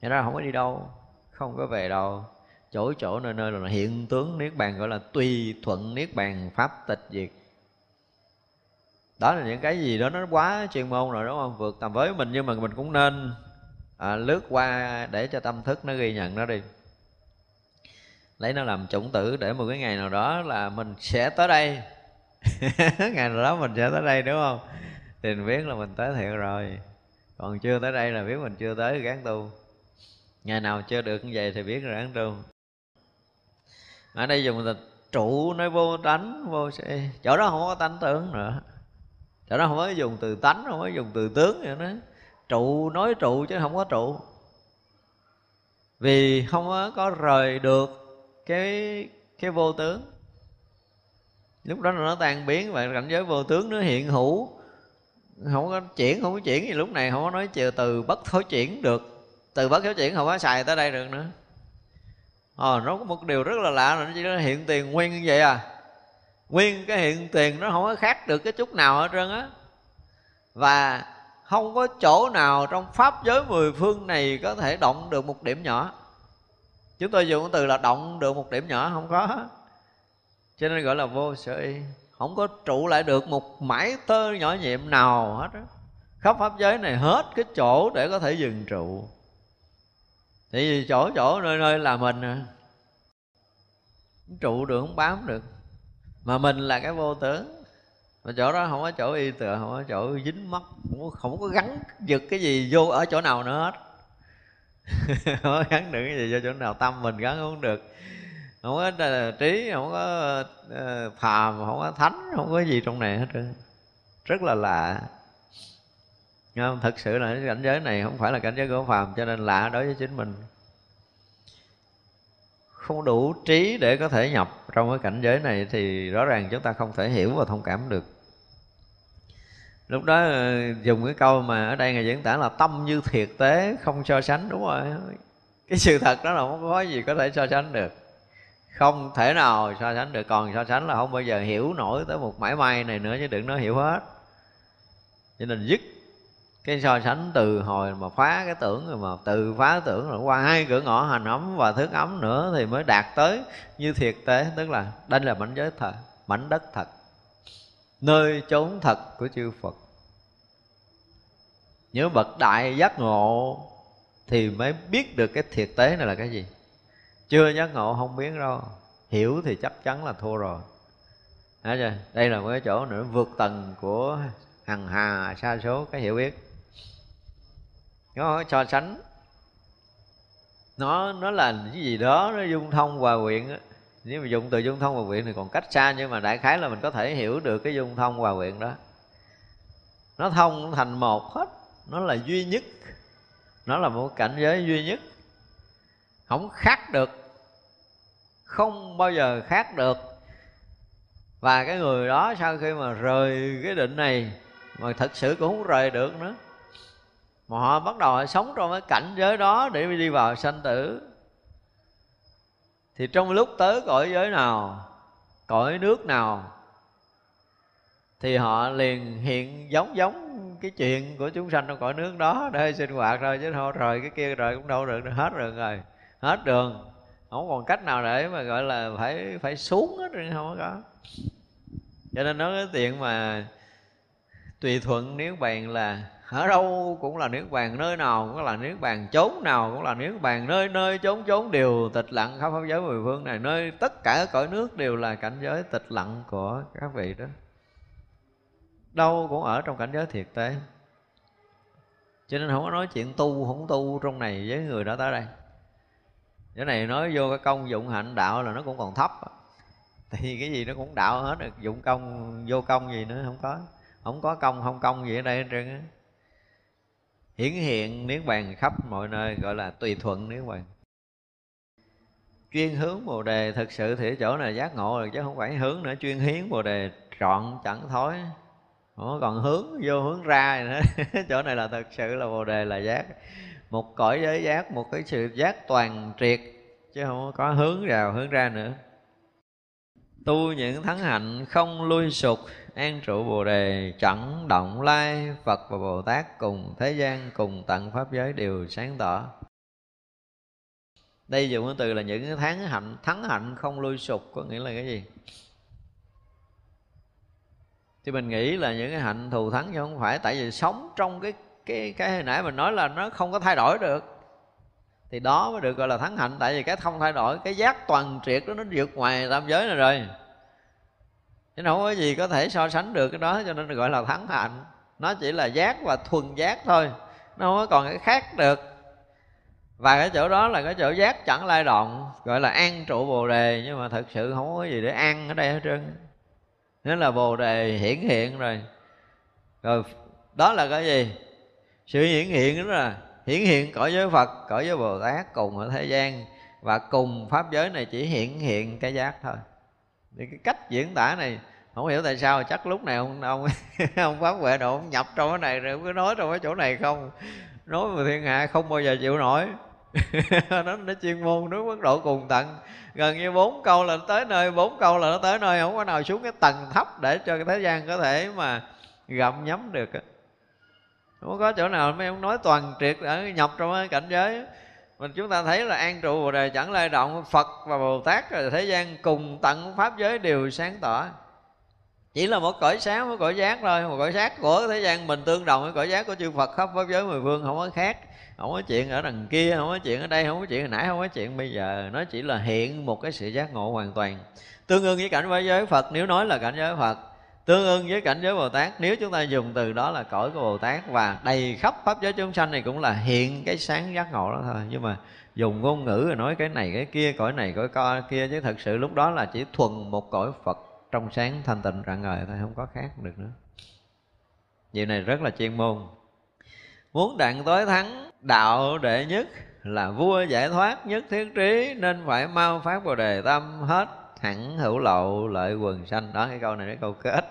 Thế ra không có đi đâu, không có về đâu. Chỗ chỗ nơi nơi là hiện tướng niết bàn, gọi là tùy thuận niết bàn pháp tịch diệt. Đó là những cái gì đó nó quá chuyên môn rồi, đúng không? Vượt tầm với mình, nhưng mà mình cũng nên lướt qua để cho tâm thức nó ghi nhận nó đi, lấy nó làm chủng tử để một cái ngày nào đó là mình sẽ tới đây. Ngày nào đó mình sẽ tới đây, đúng không? Thì mình biết là mình tới thiệt rồi. Còn chưa tới đây là biết mình chưa tới, gắng tu. Ngày nào chưa được như vậy thì biết rồi gắng tu. Ở đây dùng là trụ nơi vô tánh vô sĩ. Chỗ đó không có tánh tưởng nữa, chỗ đó không có dùng từ tánh, không có dùng từ tướng nữa đó. Trụ, nói trụ chứ không có trụ, vì không có rời được cái vô tướng. Lúc đó nó tan biến và cảnh giới vô tướng nó hiện hữu, không có chuyển, không có chuyển gì. Lúc này không có nói từ bất thối chuyển được, từ bất thối chuyển không có xài tới đây được nữa. Nó có một điều rất là lạ là nó chỉ là hiện tiền nguyên như vậy à. Nguyên cái hiện tiền nó không có khác được cái chút nào hết trơn á. Và không có chỗ nào trong pháp giới mười phương này có thể động được một điểm nhỏ. Chúng tôi dùng từ là động được một điểm nhỏ không có, cho nên gọi là vô sở y. Không có trụ lại được một mãi tơ nhỏ nhiệm nào hết đó. Khắp pháp giới này hết cái chỗ để có thể dừng trụ. Tại vì chỗ nơi nơi là mình à. Trụ được không bám được. Mà mình là cái vô tướng. Mà chỗ đó không có chỗ y tựa, không có chỗ dính mắc, không có gắn giật cái gì vô ở chỗ nào nữa hết. Không có gắn được cái gì vô chỗ nào, tâm mình gắn không được. Không có trí, không có phàm, không có thánh, không có gì trong này hết trơn. Rất là lạ. Không? Thật sự là cái cảnh giới này không phải là cảnh giới của phàm, cho nên lạ đối với chính mình. Không đủ trí để có thể nhập trong cái cảnh giới này thì rõ ràng chúng ta không thể hiểu và thông cảm được. Lúc đó dùng cái câu mà ở đây Ngài diễn tả là tâm như thiệt tế không so sánh, đúng rồi. Cái sự thật đó là không có gì có thể so sánh được. Không thể nào so sánh được, còn so sánh là không bao giờ hiểu nổi tới một mãi may này nữa, chứ đừng nói hiểu hết. Cho nên dứt cái so sánh từ hồi mà phá cái tưởng rồi, mà từ phá tưởng rồi qua hai cửa ngõ hành ấm và thức ấm nữa thì mới đạt tới như thiệt tế, tức là đây là mảnh giới thật, mảnh đất thật, nơi chốn thật của chư Phật. Nếu bậc đại giác ngộ thì mới biết được cái thiệt tế này là cái gì. Chưa giác ngộ không biết đâu, hiểu thì chắc chắn là thua rồi. Đây là một cái chỗ nữa vượt tầng của hằng hà sa số cái hiểu biết. Nó so sánh, nó là cái gì đó, nó dung thông hòa quyện. Nếu mà dùng từ dung thông hòa quyện thì còn cách xa, nhưng mà đại khái là mình có thể hiểu được cái dung thông hòa quyện đó. Nó thông thành một hết, nó là duy nhất, nó là một cảnh giới duy nhất, không khác được, không bao giờ khác được. Và cái người đó sau khi mà rời cái định này mà thật sự cũng không rời được nữa, mà họ bắt đầu sống trong cái cảnh giới đó để đi vào sanh tử. Thì trong lúc tới cõi giới nào, cõi nước nào, thì họ liền hiện giống cái chuyện của chúng sanh trong cõi nước đó để sinh hoạt thôi, chứ thôi rồi cái kia rồi cũng đâu được, hết đường rồi, hết đường, không còn cách nào để mà gọi là phải xuống hết rồi, không có. Cho nên nói cái chuyện mà tùy thuận niết bàn là ở đâu cũng là niết bàn, nơi nào cũng là niết bàn, chốn nào cũng là niết bàn, nơi nơi chốn chốn đều tịch lặng khắp pháp giới mười phương này, nơi tất cả cõi nước đều là cảnh giới tịch lặng của các vị đó. Đâu cũng ở trong cảnh giới thiệt tế. Cho nên không có nói chuyện tu không tu trong này với người đó tới đây. Cái này nói vô cái công dụng hạnh đạo là nó cũng còn thấp. Thì cái gì nó cũng đạo hết, dụng công vô công gì nữa không có. Không có công không công gì ở đây hết trơn. Hiển hiện niết bàn khắp mọi nơi, gọi là tùy thuận niết bàn. Chuyên hướng Bồ đề, thực sự thì ở chỗ này giác ngộ rồi, chứ không phải hướng nữa. Chuyên hiến Bồ đề trọn chẳng thối. Ủa, còn hướng vô hướng ra nữa. Chỗ này là thật sự là Bồ đề, là giác. Một cõi giới giác, một cái sự giác toàn triệt, chứ không có hướng vào hướng ra nữa. Tu những thắng hạnh không lui sụt, an trụ Bồ đề chẳng động lai. Phật và Bồ Tát cùng thế gian, cùng tận pháp giới đều sáng tỏ. Đây dùng cái từ là những thắng hạnh không lui sụt, có nghĩa là cái gì? Thì mình nghĩ là những cái hạnh thù thắng, nhưng không phải. Tại vì sống trong cái hồi nãy mình nói là nó không có thay đổi được, thì đó mới được gọi là thắng hạnh. Tại vì cái không thay đổi, cái giác toàn triệt đó nó vượt ngoài tam giới này rồi, chứ không có gì có thể so sánh được cái đó, cho nên gọi là thắng hạnh. Nó chỉ là giác và thuần giác thôi, nó không có còn cái khác được. Và cái chỗ đó là cái chỗ giác chẳng lai động, gọi là an trụ Bồ đề. Nhưng mà thật sự không có gì để an ở đây hết trơn. Nghĩa là Bồ đề hiển hiện rồi. Rồi đó là cái gì? Sự hiển hiện đó là hiển hiện cõi giới Phật, cõi giới Bồ Tát cùng ở thế gian. Và cùng pháp giới này chỉ hiển hiện cái giác thôi. Thì cái cách diễn tả này không hiểu tại sao, chắc lúc này ông Pháp Huệ độ ông nhập trong cái này rồi ông cứ nói trong cái chỗ này không. Nói về thiên hạ không bao giờ chịu nổi. Nó chuyên môn nó mức độ cùng tận, gần như 4 câu là tới nơi, 4 câu là nó tới nơi, không có nào xuống cái tầng thấp để cho cái thế gian có thể mà gặm nhấm được. Không có chỗ nào mấy ông nói toàn triệt ở nhập trong cái cảnh giới Mình chúng ta thấy là an trụ Bồ Đề chẳng lay động, Phật và Bồ Tát ở thế gian cùng tận pháp giới đều sáng tỏ. Chỉ là một cõi sáng, một cõi giác thôi. Một cõi giác của thế gian mình tương đồng với cõi giác của chư Phật khắp pháp giới mười phương, không có khác. Không có chuyện ở đằng kia, không có chuyện ở đây, không có chuyện hồi nãy, không có chuyện bây giờ. Nó chỉ là hiện một cái sự giác ngộ hoàn toàn. Tương ưng với cảnh giới Phật nếu nói là cảnh giới Phật, tương ưng với cảnh giới Bồ Tát nếu chúng ta dùng từ đó là cõi của Bồ Tát. Và đầy khắp pháp giới chúng sanh này cũng là hiện cái sáng giác ngộ đó thôi. Nhưng mà dùng ngôn ngữ rồi nói cái này cái kia, cõi này cõi co kia, chứ thật sự lúc đó là chỉ thuần một cõi Phật trong sáng thanh tịnh rạng ngời thôi, không có khác được nữa. Điều này rất là chuyên môn. Muốn đặng tối thắng đạo đệ nhất là vua giải thoát nhất thiết trí, nên phải mau phát Bồ Đề tâm hết hẳn hữu lậu lợi quần sanh. Đó, cái câu này là câu kết.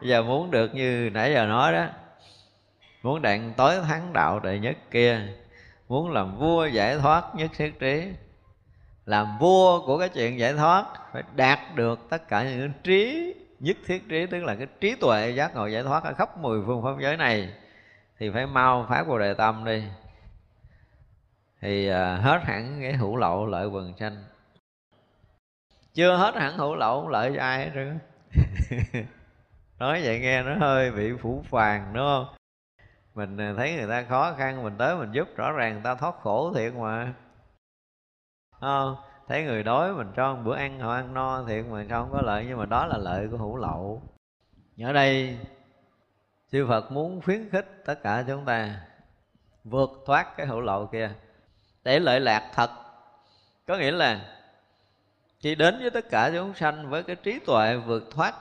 Bây giờ muốn được như nãy giờ nói đó, muốn đặng tối thắng đạo đệ nhất kia, muốn làm vua giải thoát nhất thiết trí, làm vua của cái chuyện giải thoát, phải đạt được tất cả những trí nhất thiết trí, tức là cái trí tuệ giác ngộ giải thoát ở khắp mười phương pháp giới này, thì phải mau phát Bồ Đề tâm đi, thì hết hẳn cái hữu lậu lợi quần sanh. Chưa hết hẳn hữu lậu lợi cho ai hết trơn. Nói vậy nghe nó hơi bị phũ phàng đúng không? Mình thấy người ta khó khăn mình tới mình giúp, rõ ràng người ta thoát khổ thiệt mà. Không, thấy người đói mình cho một bữa ăn họ ăn no thiệt mà, sao không có lợi. Nhưng mà đó là lợi của hữu lậu. Ở đây chư Phật muốn khuyến khích tất cả chúng ta vượt thoát cái hữu lậu kia để lợi lạc thật. Có nghĩa là khi đến với tất cả chúng sanh với cái trí tuệ vượt thoát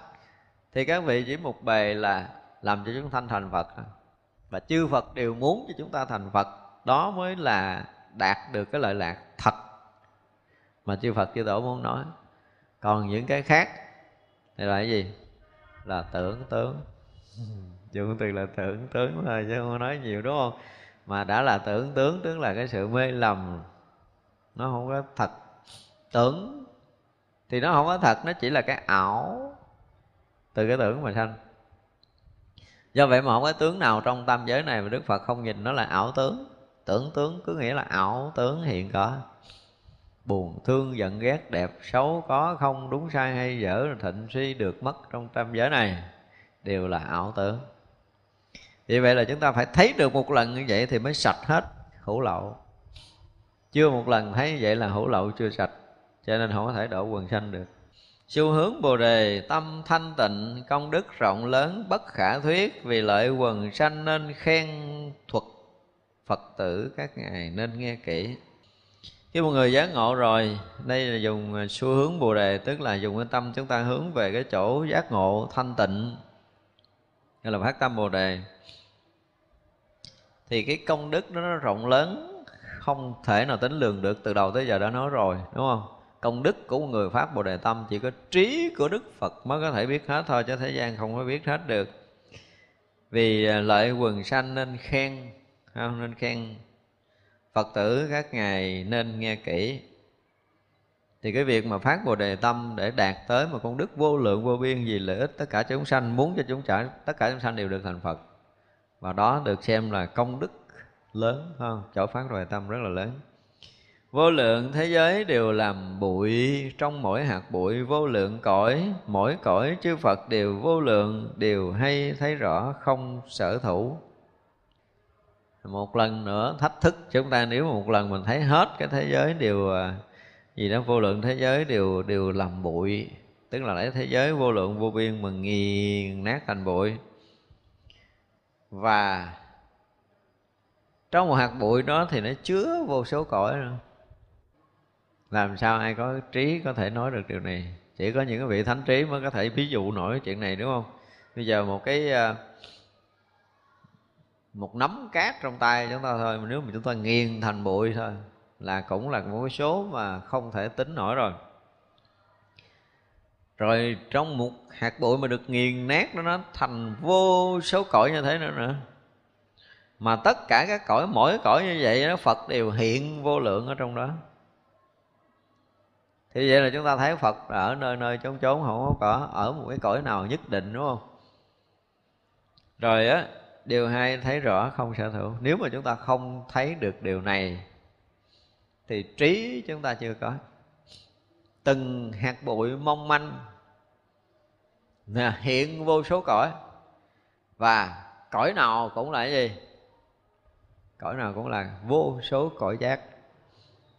thì các vị chỉ một bề là làm cho chúng sanh thành Phật, và chư Phật đều muốn cho chúng ta thành Phật. Đó mới là đạt được cái lợi lạc thật mà chư Phật chư Tổ muốn nói. Còn những cái khác thì là cái gì? Là tưởng tướng. Dùng từ là tưởng tướng thôi chứ không nói nhiều đúng không? Mà đã là tưởng tướng tức là cái sự mê lầm, nó không có thật. Tưởng thì nó không có thật, nó chỉ là cái ảo từ cái tưởng mà sanh. Do vậy mà không có tướng nào trong tam giới này mà Đức Phật không nhìn nó là ảo tướng. Tưởng tướng cứ nghĩa là ảo tướng hiện có. Buồn thương giận ghét đẹp xấu có không đúng sai hay dở thịnh suy được mất trong tam giới này đều là ảo tưởng. Vì vậy là chúng ta phải thấy được một lần như vậy thì mới sạch hết hữu lậu. Chưa một lần thấy như vậy là hữu lậu chưa sạch, cho nên không có thể độ quần sanh được. Xu hướng Bồ Đề tâm thanh tịnh, công đức rộng lớn bất khả thuyết, vì lợi quần sanh nên khen thuật Phật tử các ngài nên nghe kỹ. Khi một người giác ngộ rồi, đây là dùng xu hướng Bồ Đề, tức là dùng cái tâm chúng ta hướng về cái chỗ giác ngộ thanh tịnh, hay là phát tâm Bồ Đề, thì cái công đức nó rộng lớn không thể nào tính lường được. Từ đầu tới giờ đã nói rồi đúng không? Công đức của một người phát Bồ Đề tâm chỉ có trí của Đức Phật mới có thể biết hết thôi, chứ thế gian không có biết hết được. Vì lợi quần sanh nên khen, không nên khen Phật tử các ngài nên nghe kỹ. Thì cái việc mà phát Bồ Đề tâm để đạt tới một công đức vô lượng vô biên vì lợi ích tất cả chúng sanh, muốn cho tất cả chúng sanh đều được thành Phật, và đó được xem là công đức lớn hơn. Chỗ phát Bồ Đề tâm rất là lớn. Vô lượng thế giới đều làm bụi, trong mỗi hạt bụi vô lượng cõi, mỗi cõi chư Phật đều vô lượng, đều hay thấy rõ không sở thủ. Một lần nữa thách thức chúng ta, nếu một lần mình thấy hết cái thế giới đều gì đó, vô lượng thế giới đều làm bụi, tức là lấy thế giới vô lượng vô biên mà nghiền nát thành bụi. Và trong một hạt bụi đó thì nó chứa vô số cõi nữa. Làm sao ai có trí có thể nói được điều này? Chỉ có những cái vị thánh trí mới có thể ví dụ nổi chuyện này đúng không? Bây giờ một nắm cát trong tay chúng ta thôi, nếu mà chúng ta nghiền thành bụi thôi là cũng là một số mà không thể tính nổi rồi. Rồi trong một hạt bụi mà được nghiền nát đó, nó thành vô số cõi như thế nữa. Mà tất cả các cõi, mỗi cõi như vậy đó, Phật đều hiện vô lượng ở trong đó. Thì vậy là chúng ta thấy Phật ở nơi nơi chốn chốn, không có ở một cái cõi nào nhất định đúng không? Rồi á, điều hai thấy rõ không sở hữu. Nếu mà chúng ta không thấy được điều này thì trí chúng ta chưa có. Từng hạt bụi mong manh hiện vô số cõi, và cõi nào cũng là cái gì? Cõi nào cũng là vô số cõi giác,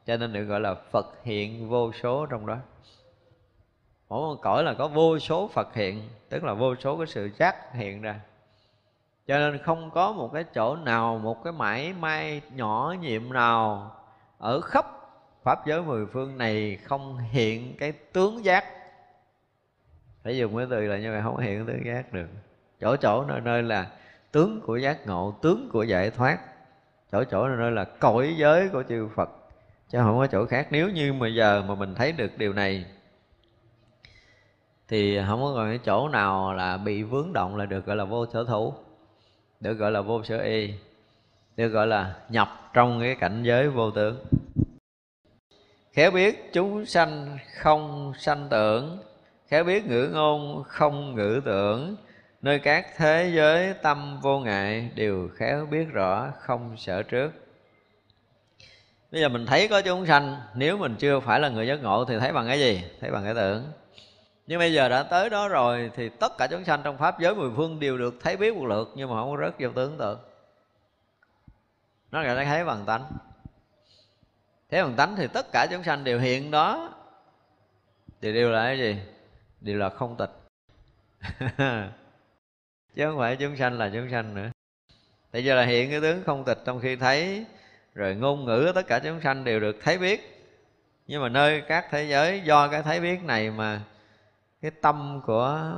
cho nên được gọi là Phật hiện vô số trong đó. Mỗi một cõi là có vô số Phật hiện, tức là vô số cái sự giác hiện ra. Cho nên không có một cái chỗ nào, một cái mảy may nhỏ nhiệm nào ở khắp pháp giới mười phương này không hiện cái tướng giác. Phải dùng cái từ là như vậy, không hiện tướng giác được. Chỗ chỗ nơi nơi là tướng của giác ngộ, tướng của giải thoát. Chỗ chỗ nơi nơi là cõi giới của chư Phật, chứ không có chỗ khác. Nếu như mà giờ mà mình thấy được điều này thì không có còn cái chỗ nào là bị vướng động là được gọi là vô sở thủ, được gọi là vô sở y, được gọi là nhập trong cái cảnh giới vô tưởng. Khéo biết chúng sanh không sanh tưởng, khéo biết ngữ ngôn không ngữ tưởng, nơi các thế giới tâm vô ngại, đều khéo biết rõ không sợ trước. Bây giờ mình thấy có chúng sanh, nếu mình chưa phải là người giác ngộ thì thấy bằng cái gì? Thấy bằng cái tưởng. Nhưng bây giờ đã tới đó rồi thì tất cả chúng sanh trong pháp giới mười phương đều được thấy biết một lượt, nhưng mà không có rớt vô tướng tượng. Nó là thấy bằng tánh. Thấy bằng tánh thì tất cả chúng sanh đều hiện đó, thì đều là cái gì? Đều là không tịch. Chứ không phải chúng sanh là chúng sanh nữa. Tại giờ là hiện cái tướng không tịch, trong khi thấy. Rồi ngôn ngữ tất cả chúng sanh đều được thấy biết, nhưng mà nơi các thế giới do cái thấy biết này mà cái tâm của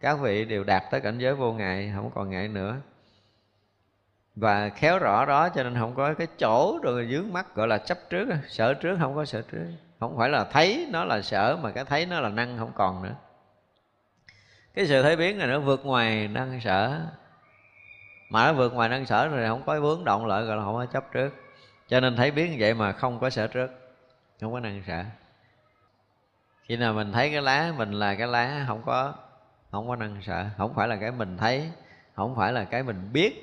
các vị đều đạt tới cảnh giới vô ngại, không còn ngại nữa. Và khéo rõ đó cho nên không có cái chỗ rồi dướng mắt gọi là chấp trước, sợ trước, không có sợ trước. Không phải là thấy nó là sợ mà cái thấy nó là năng, không còn nữa. Cái sự thấy biết này nó vượt ngoài năng sở, mà nó vượt ngoài năng sở rồi không có vướng động lợi, gọi là không có chấp trước. Cho nên thấy biết như vậy mà không có sợ trước, không có năng sợ. Khi nào mình thấy cái lá, mình là cái lá, không có năng sợ. Không phải là cái mình thấy, không phải là cái mình biết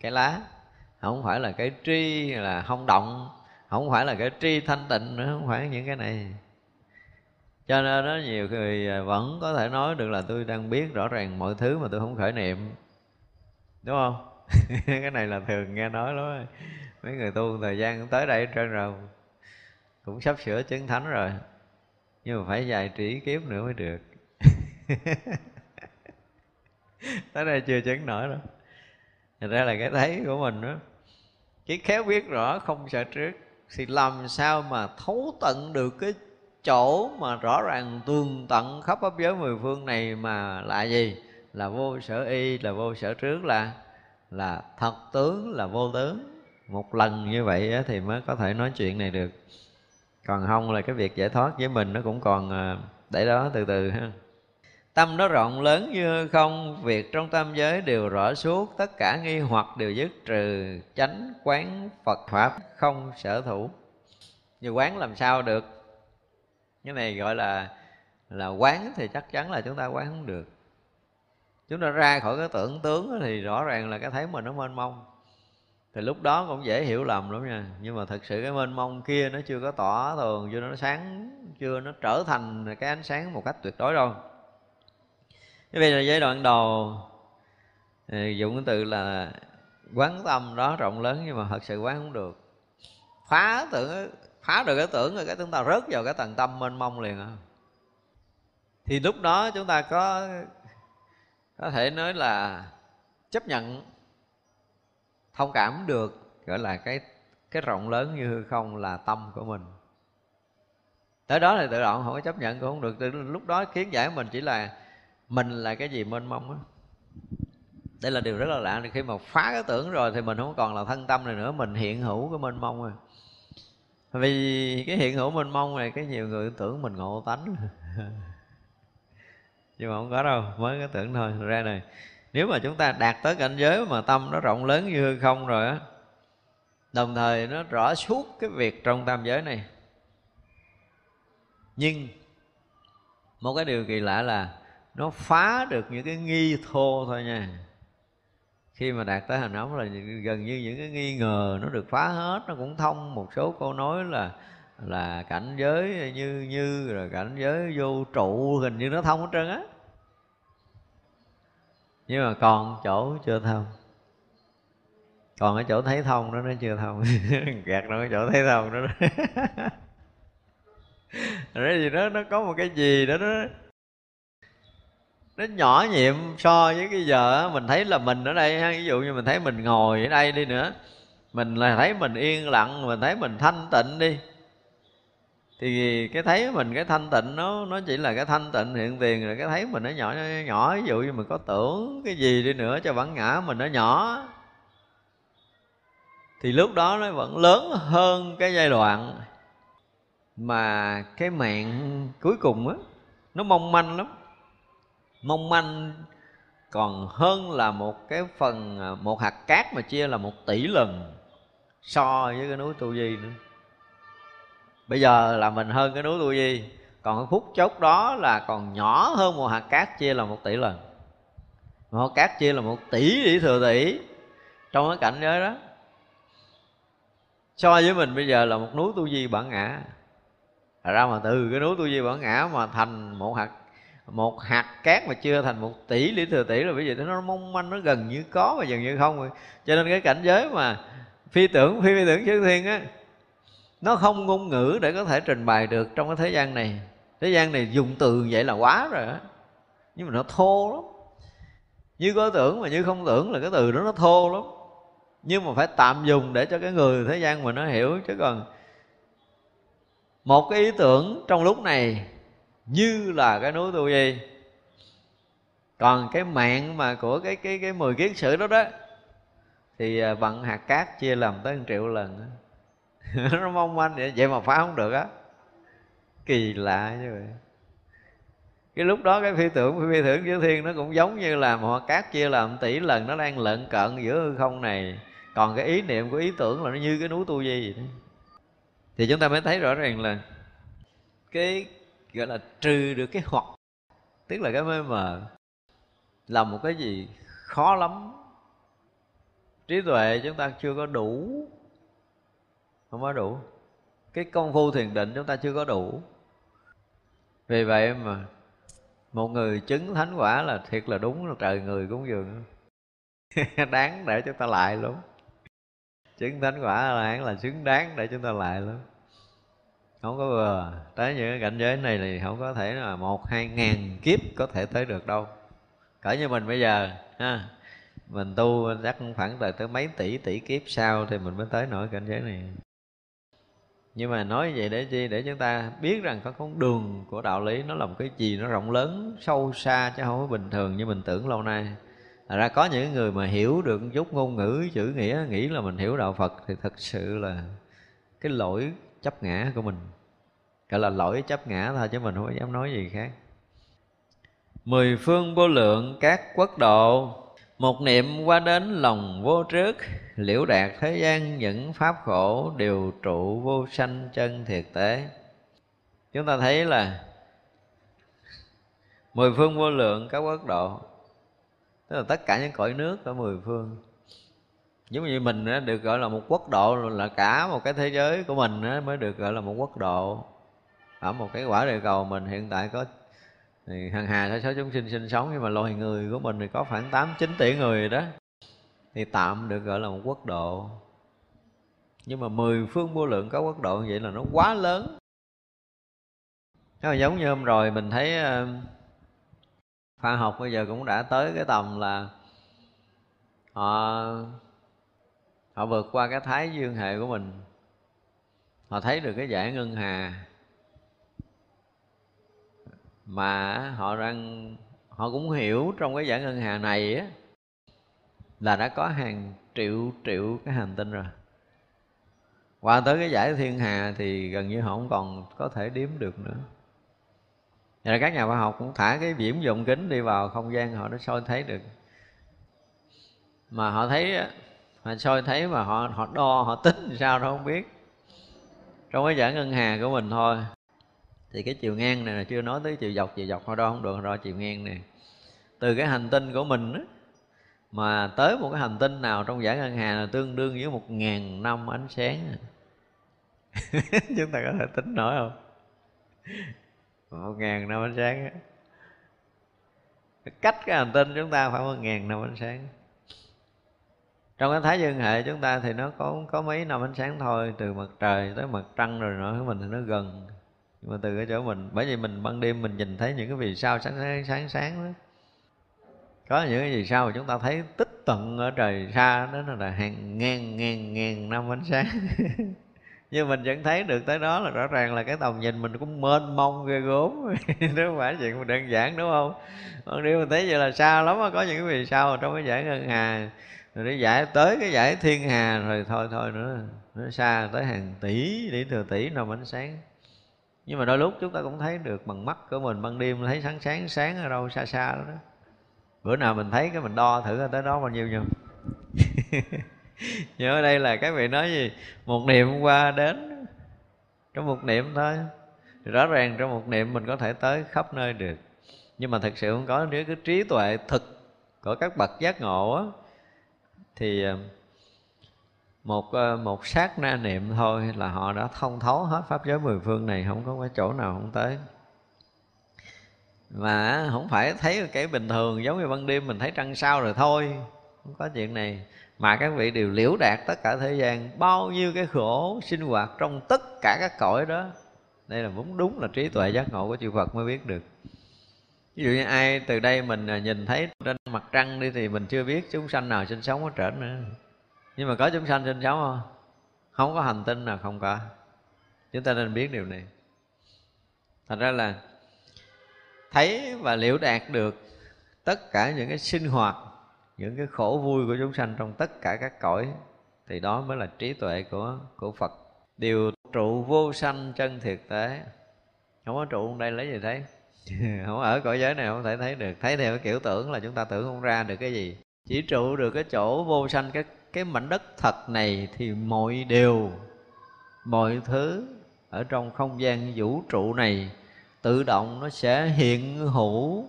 cái lá, không phải là cái tri là không động, không phải là cái tri thanh tịnh nữa, không phải những cái này. Cho nên đó, nhiều người vẫn có thể nói được là tôi đang biết rõ ràng mọi thứ mà tôi không khởi niệm, đúng không? Cái này là thường nghe nói lắm. Mấy người tu thời gian cũng tới đây trơn rồi, cũng sắp sửa chứng thánh rồi, nhưng mà phải dài trí kiếp nữa mới được. Tới đây chưa chứng nổi đâu. Thật ra là cái thấy của mình đó, cái khéo biết rõ không sợ trước, thì làm sao mà thấu tận được cái chỗ mà rõ ràng tường tận khắp pháp giới mười phương này mà là gì? Là vô sở y, là vô sở trước, là thật tướng, là vô tướng. Một lần như vậy thì mới có thể nói chuyện này được. Còn không là cái việc giải thoát với mình nó cũng còn để đó từ từ ha. Tâm nó rộng lớn như không, việc trong tam giới đều rõ suốt, tất cả nghi hoặc đều dứt trừ, chánh quán Phật pháp không sở thủ. Như quán làm sao được? Cái này gọi là quán thì chắc chắn là chúng ta quán không được. Chúng ta ra khỏi cái tưởng tướng thì rõ ràng là cái thấy mình nó mênh mông. Thì lúc đó cũng dễ hiểu lầm lắm nha. Nhưng mà thật sự cái mênh mông kia nó chưa có tỏ thường, chưa nó sáng, chưa nó trở thành cái ánh sáng một cách tuyệt đối đâu. Thế bây giờ giai đoạn đầu dùng cái từ là quán tâm đó rộng lớn, nhưng mà thật sự quán không được. Phá được cái tưởng rồi cái chúng ta rớt vào cái tầng tâm mênh mông liền à. Thì lúc đó chúng ta có thể nói là chấp nhận, thông cảm được, gọi là cái rộng lớn như hư không là tâm của mình. Tới đó thì tự động không có chấp nhận cũng không được. Từ lúc đó kiến giải mình chỉ là mình là cái gì mênh mông đó. Đây là điều rất là lạ. Khi mà phá cái tưởng rồi thì mình không còn là thân tâm này nữa, mình hiện hữu cái mênh mông rồi. Vì cái hiện hữu mênh mông này, cái nhiều người tưởng mình ngộ tánh. Nhưng mà không có đâu, mới cái tưởng thôi ra này. Nếu mà chúng ta đạt tới cảnh giới mà tâm nó rộng lớn như hư không rồi á, đồng thời nó rõ suốt cái việc trong tam giới này. Nhưng một cái điều kỳ lạ là nó phá được những cái nghi thô thôi nha. Khi mà đạt tới hành ống là gần như những cái nghi ngờ nó được phá hết, nó cũng thông. Một số câu nói là cảnh giới như rồi cảnh giới vô trụ, hình như nó thông hết trơn á. Nhưng mà còn chỗ chưa thông, còn ở chỗ thấy thông đó nó chưa thông. Gạt nó ở chỗ thấy thông đó, đó. Rồi gì đó, nó có một cái gì đó nó nhỏ nhiệm so với cái giờ mình thấy là mình ở đây ha. Ví dụ như mình thấy mình ngồi ở đây đi nữa, mình là thấy mình yên lặng, mình thấy mình thanh tịnh đi, thì cái thấy mình cái thanh tịnh nó chỉ là cái thanh tịnh hiện tiền. Rồi cái thấy mình nó nhỏ, ví dụ như mình có tưởng cái gì đi nữa cho bản ngã mình nó nhỏ, thì lúc đó nó vẫn lớn hơn cái giai đoạn mà cái mạng cuối cùng á, nó mong manh lắm. Mong manh còn hơn là một cái phần, một hạt cát mà chia là 1 tỷ lần so với cái núi Tu Di nữa. Bây giờ là mình hơn cái núi Tu Di, còn cái phút chốc đó là còn nhỏ hơn một hạt cát chia là 1 tỷ lần. Một hạt cát chia là 1 tỷ để thừa tỷ trong cái cảnh giới đó. So với mình bây giờ là một núi Tu Di bản ngã. Thật ra mà từ cái núi Tu Di bản ngã mà thành một hạt cát mà chưa thành 1 tỷ lý thừa tỷ rồi, bởi vì nó mong manh, nó gần như có và gần như không rồi. Cho nên cái cảnh giới mà phi tưởng chư thiên á, nó không ngôn ngữ để có thể trình bày được trong cái thế gian này. Thế gian này dùng từ vậy là quá rồi á, nhưng mà nó thô lắm. Như có tưởng mà như không tưởng là cái từ đó nó thô lắm, nhưng mà phải tạm dùng để cho cái người thế gian mà nó hiểu. Chứ còn một cái ý tưởng trong lúc này như là cái núi Tu Di, còn cái mạng mà của cái 10 kiết sử đó đó thì bằng hạt cát chia làm tới 1 triệu lần. Nó mong manh vậy mà phá không được á, kỳ lạ như vậy. Cái lúc đó cái phi tưởng chư thiên nó cũng giống như là một hạt cát chia làm 1 tỷ lần, nó đang lợn cận giữa hư không này. Còn cái ý niệm của ý tưởng là nó như cái núi Tu Di vậy đó. Thì chúng ta mới thấy rõ ràng là cái gọi là trừ được cái hoặc, tức là cái mê mờ, là một cái gì khó lắm. Trí tuệ chúng ta chưa có đủ, không có đủ. Cái công phu thiền định chúng ta chưa có đủ. Vì vậy mà một người chứng thánh quả là thiệt là đúng là trời người cúng dường. Đáng để chúng ta lại lắm. Chứng thánh quả là xứng đáng để chúng ta lại lắm. Không có vừa. Tới những cái cảnh giới này thì không có thể là 1-2 ngàn kiếp có thể tới được đâu. Cỡ như mình bây giờ ha, mình tu chắc khoảng tới mấy tỷ kiếp sau thì mình mới tới nổi cảnh giới này. Nhưng mà nói vậy để chi? Để chúng ta biết rằng có con đường của đạo lý, nó là một cái gì nó rộng lớn, sâu xa, chứ không có bình thường như mình tưởng lâu nay. Thật ra có những người mà hiểu được chút ngôn ngữ chữ nghĩa, nghĩ là mình hiểu đạo Phật, thì thật sự là cái lỗi chấp ngã của mình, gọi là lỗi chấp ngã thôi, chứ mình không dám nói gì khác. 10 phương vô lượng các quốc độ, một niệm qua đến lòng vô trước, liễu đạt thế gian những pháp khổ, đều trụ vô sanh chân thiệt tế. Chúng ta thấy là 10 phương vô lượng các quốc độ, tức là tất cả những cõi nước ở 10 phương. Giống như mình được gọi là một quốc độ, là cả một cái thế giới của mình mới được gọi là một quốc độ. Ở một cái quả địa cầu mình hiện tại có hàng hà số chúng sinh sinh sống, nhưng mà loài người của mình thì có khoảng 8-9 tỷ người đó, thì tạm được gọi là một quốc độ. Nhưng mà 10 phương vô lượng có quốc độ như vậy là nó quá lớn. Giống như hôm rồi mình thấy khoa học bây giờ cũng đã tới cái tầm là họ vượt qua cái thái dương hệ của mình. Họ thấy được cái dải ngân hà mà họ cũng hiểu trong cái dải ngân hà này á, là đã có hàng triệu cái hành tinh rồi. Qua tới cái dải thiên hà thì gần như họ không còn có thể đếm được nữa. Vậy là các nhà khoa học cũng thả cái viễn vọng kính đi vào không gian, họ đã soi thấy được. Mà họ thấy á, họ soi thấy mà họ đo, họ tính làm sao nó không biết. Trong cái dải ngân hà của mình thôi, thì cái chiều ngang này là chưa nói tới chiều dọc, họ đo không được, họ đo chiều ngang này. Từ cái hành tinh của mình á, mà tới một cái hành tinh nào trong dải ngân hà là tương đương với 1000 năm ánh sáng. Chúng ta có thể tính nổi không? 1000 năm ánh sáng đó. Cách cái hành tinh chúng ta khoảng 1000 năm ánh sáng. Trong cái thái dương hệ chúng ta thì nó có mấy năm ánh sáng thôi, từ mặt trời tới mặt trăng rồi nữa của mình thì nó gần. Nhưng mà từ cái chỗ mình, bởi vì mình ban đêm mình nhìn thấy những cái vì sao sáng đó. Có những cái vì sao mà chúng ta thấy tích tận ở trời xa đó, nó là hàng ngàn năm ánh sáng. Nhưng mình vẫn thấy được tới đó, là rõ ràng là cái tầm nhìn mình cũng mênh mông ghê gốm. Đó không phải chuyện đơn giản, đúng không? Còn điều mình thấy vậy là xa lắm đó. Có những cái vì sao mà trong cái dải ngân hà, rồi đi giải tới cái dải thiên hà, rồi thôi nữa, nó xa tới hàng tỷ, đi thừa tỷ năm ánh sáng. Nhưng mà đôi lúc chúng ta cũng thấy được bằng mắt của mình, ban đêm thấy sáng ở đâu xa đó. Bữa nào mình thấy cái mình đo thử tới đó bao nhiêu nhầm. Nhưng ở đây là các vị nói gì? Một niệm qua đến, trong một niệm thôi. Rõ ràng trong một niệm mình có thể tới khắp nơi được. Nhưng mà thật sự không có, nếu cái trí tuệ thực của các bậc giác ngộ á, thì một sát na niệm thôi là họ đã thông thấu hết pháp giới mười phương này, không có cái chỗ nào không tới. Mà không phải thấy cái bình thường giống như ban đêm mình thấy trăng sao rồi thôi, không có chuyện này. Mà các vị đều liễu đạt tất cả thế gian, bao nhiêu cái khổ sinh hoạt trong tất cả các cõi đó. Đây là vốn đúng là trí tuệ giác ngộ của chư Phật mới biết được. Ví dụ như ai từ đây mình nhìn thấy trên mặt trăng đi, thì mình chưa biết chúng sanh nào sinh sống ở trển nữa. Nhưng mà có chúng sanh sinh sống không? Không có hành tinh nào không có. Chúng ta nên biết điều này. Thật ra là thấy và liễu đạt được tất cả những cái sinh hoạt, những cái khổ vui của chúng sanh trong tất cả các cõi, thì đó mới là trí tuệ của Phật. Điều trụ vô sanh chân thiệt tế. Không có trụ đây lấy gì thấy. Không ở cõi giới này không thể thấy được. Thấy theo cái kiểu tưởng là chúng ta tưởng không ra được cái gì. Chỉ trụ được cái chỗ vô sanh, cái mảnh đất thật này, thì mọi điều, mọi thứ ở trong không gian vũ trụ này tự động nó sẽ hiện hữu,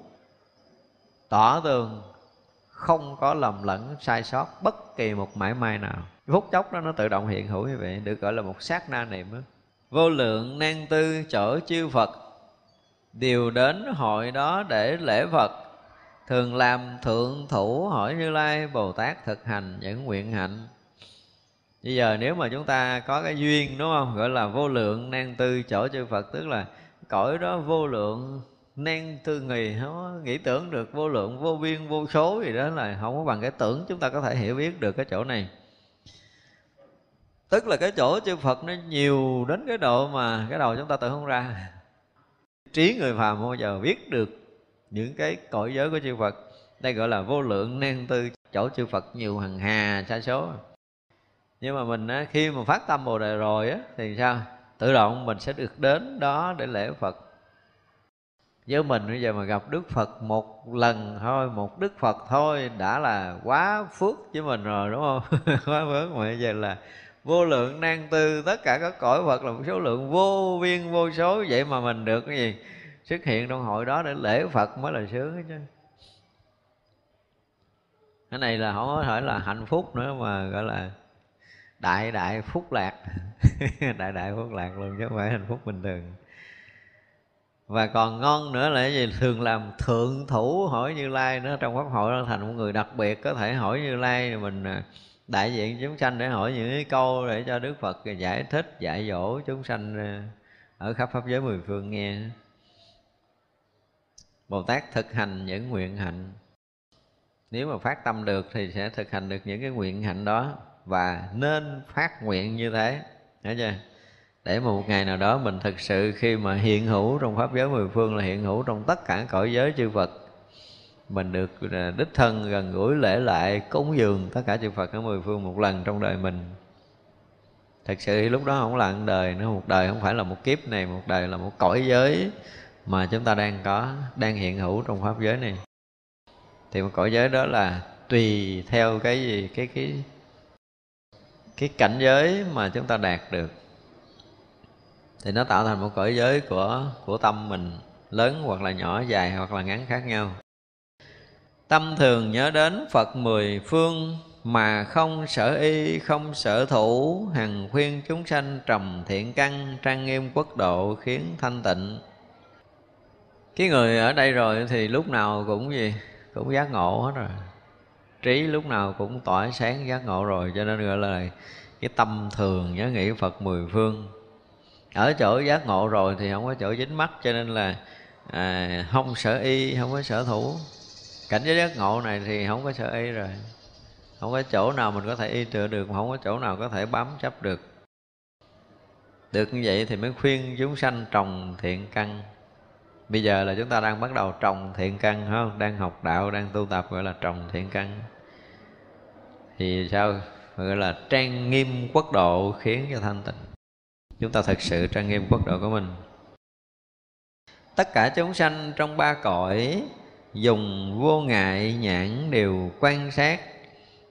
tỏ tường, không có lầm lẫn sai sót bất kỳ một mảy may nào. Phút chốc đó nó tự động hiện hữu như vậy, được gọi là một sát na niệm đó. Vô lượng nan tư chở chư Phật đều đến hội đó để lễ Phật, thường làm thượng thủ hỏi Như Lai Bồ Tát thực hành những nguyện hạnh. Bây giờ nếu mà chúng ta có cái duyên, đúng không, gọi là vô lượng nan tư chỗ chư Phật, tức là cõi đó vô lượng nan tư nghì, không có nghĩ tưởng được vô lượng vô biên vô số gì đó, là không có bằng cái tưởng chúng ta có thể hiểu biết được cái chỗ này. Tức là cái chỗ chư Phật nó nhiều đến cái độ mà cái đầu chúng ta tưởng không ra. Trí người phàm bao giờ biết được những cái cõi giới của chư Phật. Đây gọi là vô lượng nan tư chỗ chư Phật nhiều hằng hà sa số. Nhưng mà mình á, khi mà phát tâm Bồ Đề rồi á, thì sao? Tự động mình sẽ được đến đó để lễ Phật. Với mình bây giờ mà gặp Đức Phật một lần thôi, một Đức Phật thôi đã là quá phước với mình rồi, đúng không? Quá phước. Mà bây giờ là vô lượng nan tư, tất cả các cõi Phật là một số lượng vô biên vô số. Vậy mà mình được cái gì? Xuất hiện trong hội đó để lễ Phật mới là sướng chứ. Cái này là không có thể là hạnh phúc nữa, mà gọi là đại phúc lạc. đại phúc lạc luôn, chứ không phải hạnh phúc bình thường. Và còn ngon nữa là cái gì? Thường làm thượng thủ hỏi Như Lai nữa. Trong pháp hội nó thành một người đặc biệt, có thể hỏi Như Lai, mình đại diện chúng sanh để hỏi những cái câu để cho Đức Phật giải thích, dạy dỗ chúng sanh ở khắp pháp giới mười phương nghe. Bồ Tát thực hành những nguyện hạnh. Nếu mà phát tâm được thì sẽ thực hành được những cái nguyện hạnh đó, và nên phát nguyện như thế, hiểu chưa? Để mà một ngày nào đó mình thực sự khi mà hiện hữu trong pháp giới mười phương, là hiện hữu trong tất cả cõi giới chư Phật, mình được đích thân gần gũi lễ lại, cúng dường tất cả chư Phật ở mười phương một lần trong đời mình. Thật sự lúc đó không là một đời nữa, một đời không phải là một kiếp này, một đời là một cõi giới mà chúng ta đang hiện hữu trong pháp giới này. Thì một cõi giới đó là tùy theo cái gì, cái cảnh giới mà chúng ta đạt được, thì nó tạo thành một cõi giới của tâm mình, lớn hoặc là nhỏ, dài hoặc là ngắn khác nhau. Tâm thường nhớ đến Phật mười phương, mà không sở y, không sở thủ. Hằng khuyên chúng sanh trầm thiện căn, trang nghiêm quốc độ khiến thanh tịnh. Cái người ở đây rồi thì lúc nào cũng gì? Cũng giác ngộ hết rồi. Trí lúc nào cũng tỏa sáng giác ngộ rồi. Cho nên gọi là cái tâm thường nhớ nghĩ Phật mười phương. Ở chỗ giác ngộ rồi thì không có chỗ dính mắc. Cho nên là không sở y, không có sở thủ. Cảnh giới giác ngộ này thì không có sở y rồi. Không có chỗ nào mình có thể y tựa được, không có chỗ nào có thể bám chấp được. Được như vậy thì mới khuyên chúng sanh trồng thiện căn. Bây giờ là chúng ta đang bắt đầu trồng thiện căn, không? Đang học đạo, đang tu tập gọi là trồng thiện căn. Thì sao? Gọi là trang nghiêm quốc độ khiến cho thanh tịnh. Chúng ta thực sự trang nghiêm quốc độ của mình. Tất cả chúng sanh trong ba cõi dùng vô ngại nhãn đều quan sát.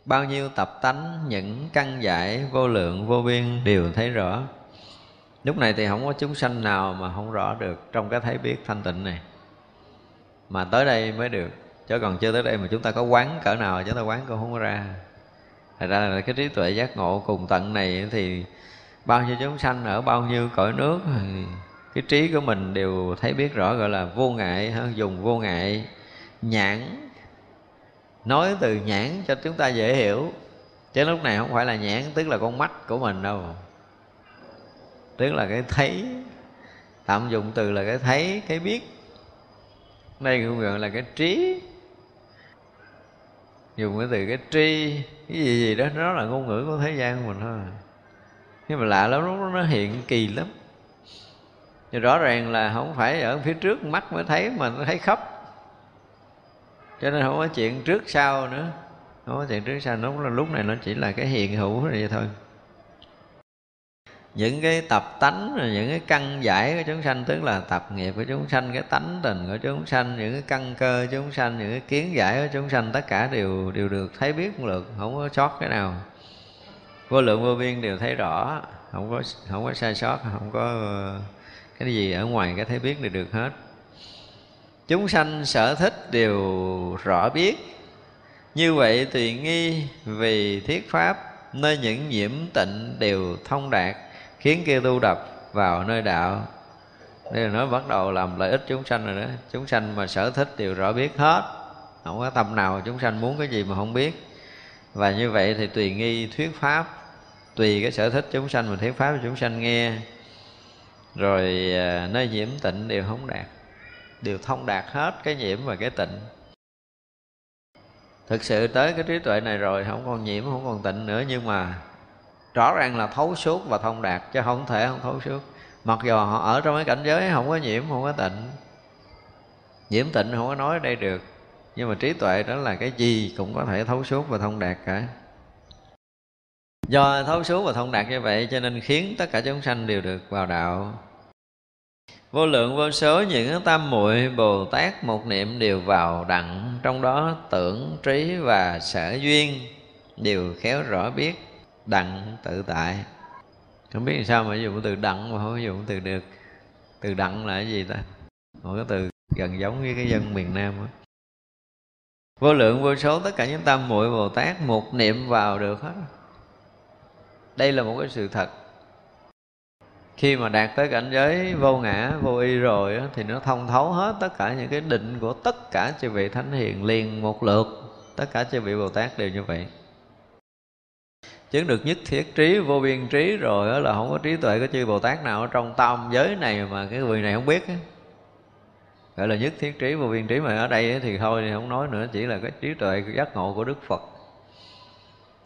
Bao nhiêu tập tánh, những căn giải vô lượng vô biên đều thấy rõ. Lúc này thì không có chúng sanh nào mà không rõ được trong cái thấy biết thanh tịnh này. Mà tới đây mới được. Chứ còn chưa tới đây mà chúng ta có quán cỡ nào, chúng ta quán cũng không có ra. Thật ra là cái trí tuệ giác ngộ cùng tận này thì bao nhiêu chúng sanh ở bao nhiêu cõi nước, cái trí của mình đều thấy biết rõ, gọi là vô ngại, dùng vô ngại nhãn. Nói từ nhãn cho chúng ta dễ hiểu. Chứ lúc này không phải là nhãn tức là con mắt của mình đâu. Tức là cái thấy. Tạm dụng từ là cái thấy, cái biết. Đây cũng gọi là cái trí. Dùng cái từ cái tri, cái gì đó, nó là ngôn ngữ của thế gian của mình thôi. Nhưng mà lạ lắm, nó hiện kỳ lắm. Rõ ràng là không phải ở phía trước mắt mới thấy, mà nó thấy khắp. Cho nên không có chuyện trước sau nữa. Không có chuyện trước sau, lúc này nó chỉ là cái hiện hữu vậy thôi. Những cái tập tánh, những cái căn giải của chúng sanh, tức là tập nghiệp của chúng sanh, cái tánh tình của chúng sanh, những cái căn cơ của chúng sanh, những cái kiến giải của chúng sanh, tất cả đều được thấy biết một lượt, không có sót cái nào. Vô lượng vô biên đều thấy rõ, không có sai sót, không có cái gì ở ngoài cái thấy biết này được hết. Chúng sanh sở thích đều rõ biết. Như vậy tùy nghi vì thiết pháp, nơi những nhiễm tịnh đều thông đạt, khiến kia tu đập vào nơi đạo. Đây là nó bắt đầu làm lợi ích chúng sanh rồi đó. Chúng sanh mà sở thích đều rõ biết hết. Không có tâm nào chúng sanh muốn cái gì mà không biết. Và như vậy thì tùy nghi thuyết pháp, tùy cái sở thích chúng sanh mà thuyết pháp cho chúng sanh nghe. Rồi nơi nhiễm tịnh đều không đạt, đều thông đạt hết cái nhiễm và cái tịnh. Thực sự tới cái trí tuệ này rồi không còn nhiễm, không còn tịnh nữa, nhưng mà rõ ràng là thấu suốt và thông đạt, chứ không thể không thấu suốt. Mặc dù họ ở trong cái cảnh giới không có nhiễm, không có tịnh. Nhiễm tịnh không có nói ở đây được, nhưng mà trí tuệ đó là cái gì cũng có thể thấu suốt và thông đạt cả. Do thấu suốt và thông đạt như vậy cho nên khiến tất cả chúng sanh đều được vào đạo. Vô lượng vô số những tam muội Bồ Tát một niệm đều vào đặng, trong đó tưởng trí và sở duyên đều khéo rõ biết, đặng tự tại. Không biết làm sao mà dùng từ đặng mà không dùng từ được. Từ đặng là cái gì ta? Một cái từ gần giống với cái dân miền Nam đó. Vô lượng vô số tất cả những tam muội Bồ Tát một niệm vào được hết. Đây là một cái sự thật. Khi mà đạt tới cảnh giới vô ngã, vô y rồi đó, thì nó thông thấu hết tất cả những cái định của tất cả chư vị Thánh Hiền liền một lượt. Tất cả chư vị Bồ Tát đều như vậy. Chứng được nhất thiết trí, vô biên trí rồi đó, là không có trí tuệ của chư Bồ Tát nào ở trong tam giới này mà cái người này không biết đó. Gọi là nhất thiết trí, vô biên trí, mà ở đây thì thôi thì không nói nữa. Chỉ là cái trí tuệ giác ngộ của Đức Phật.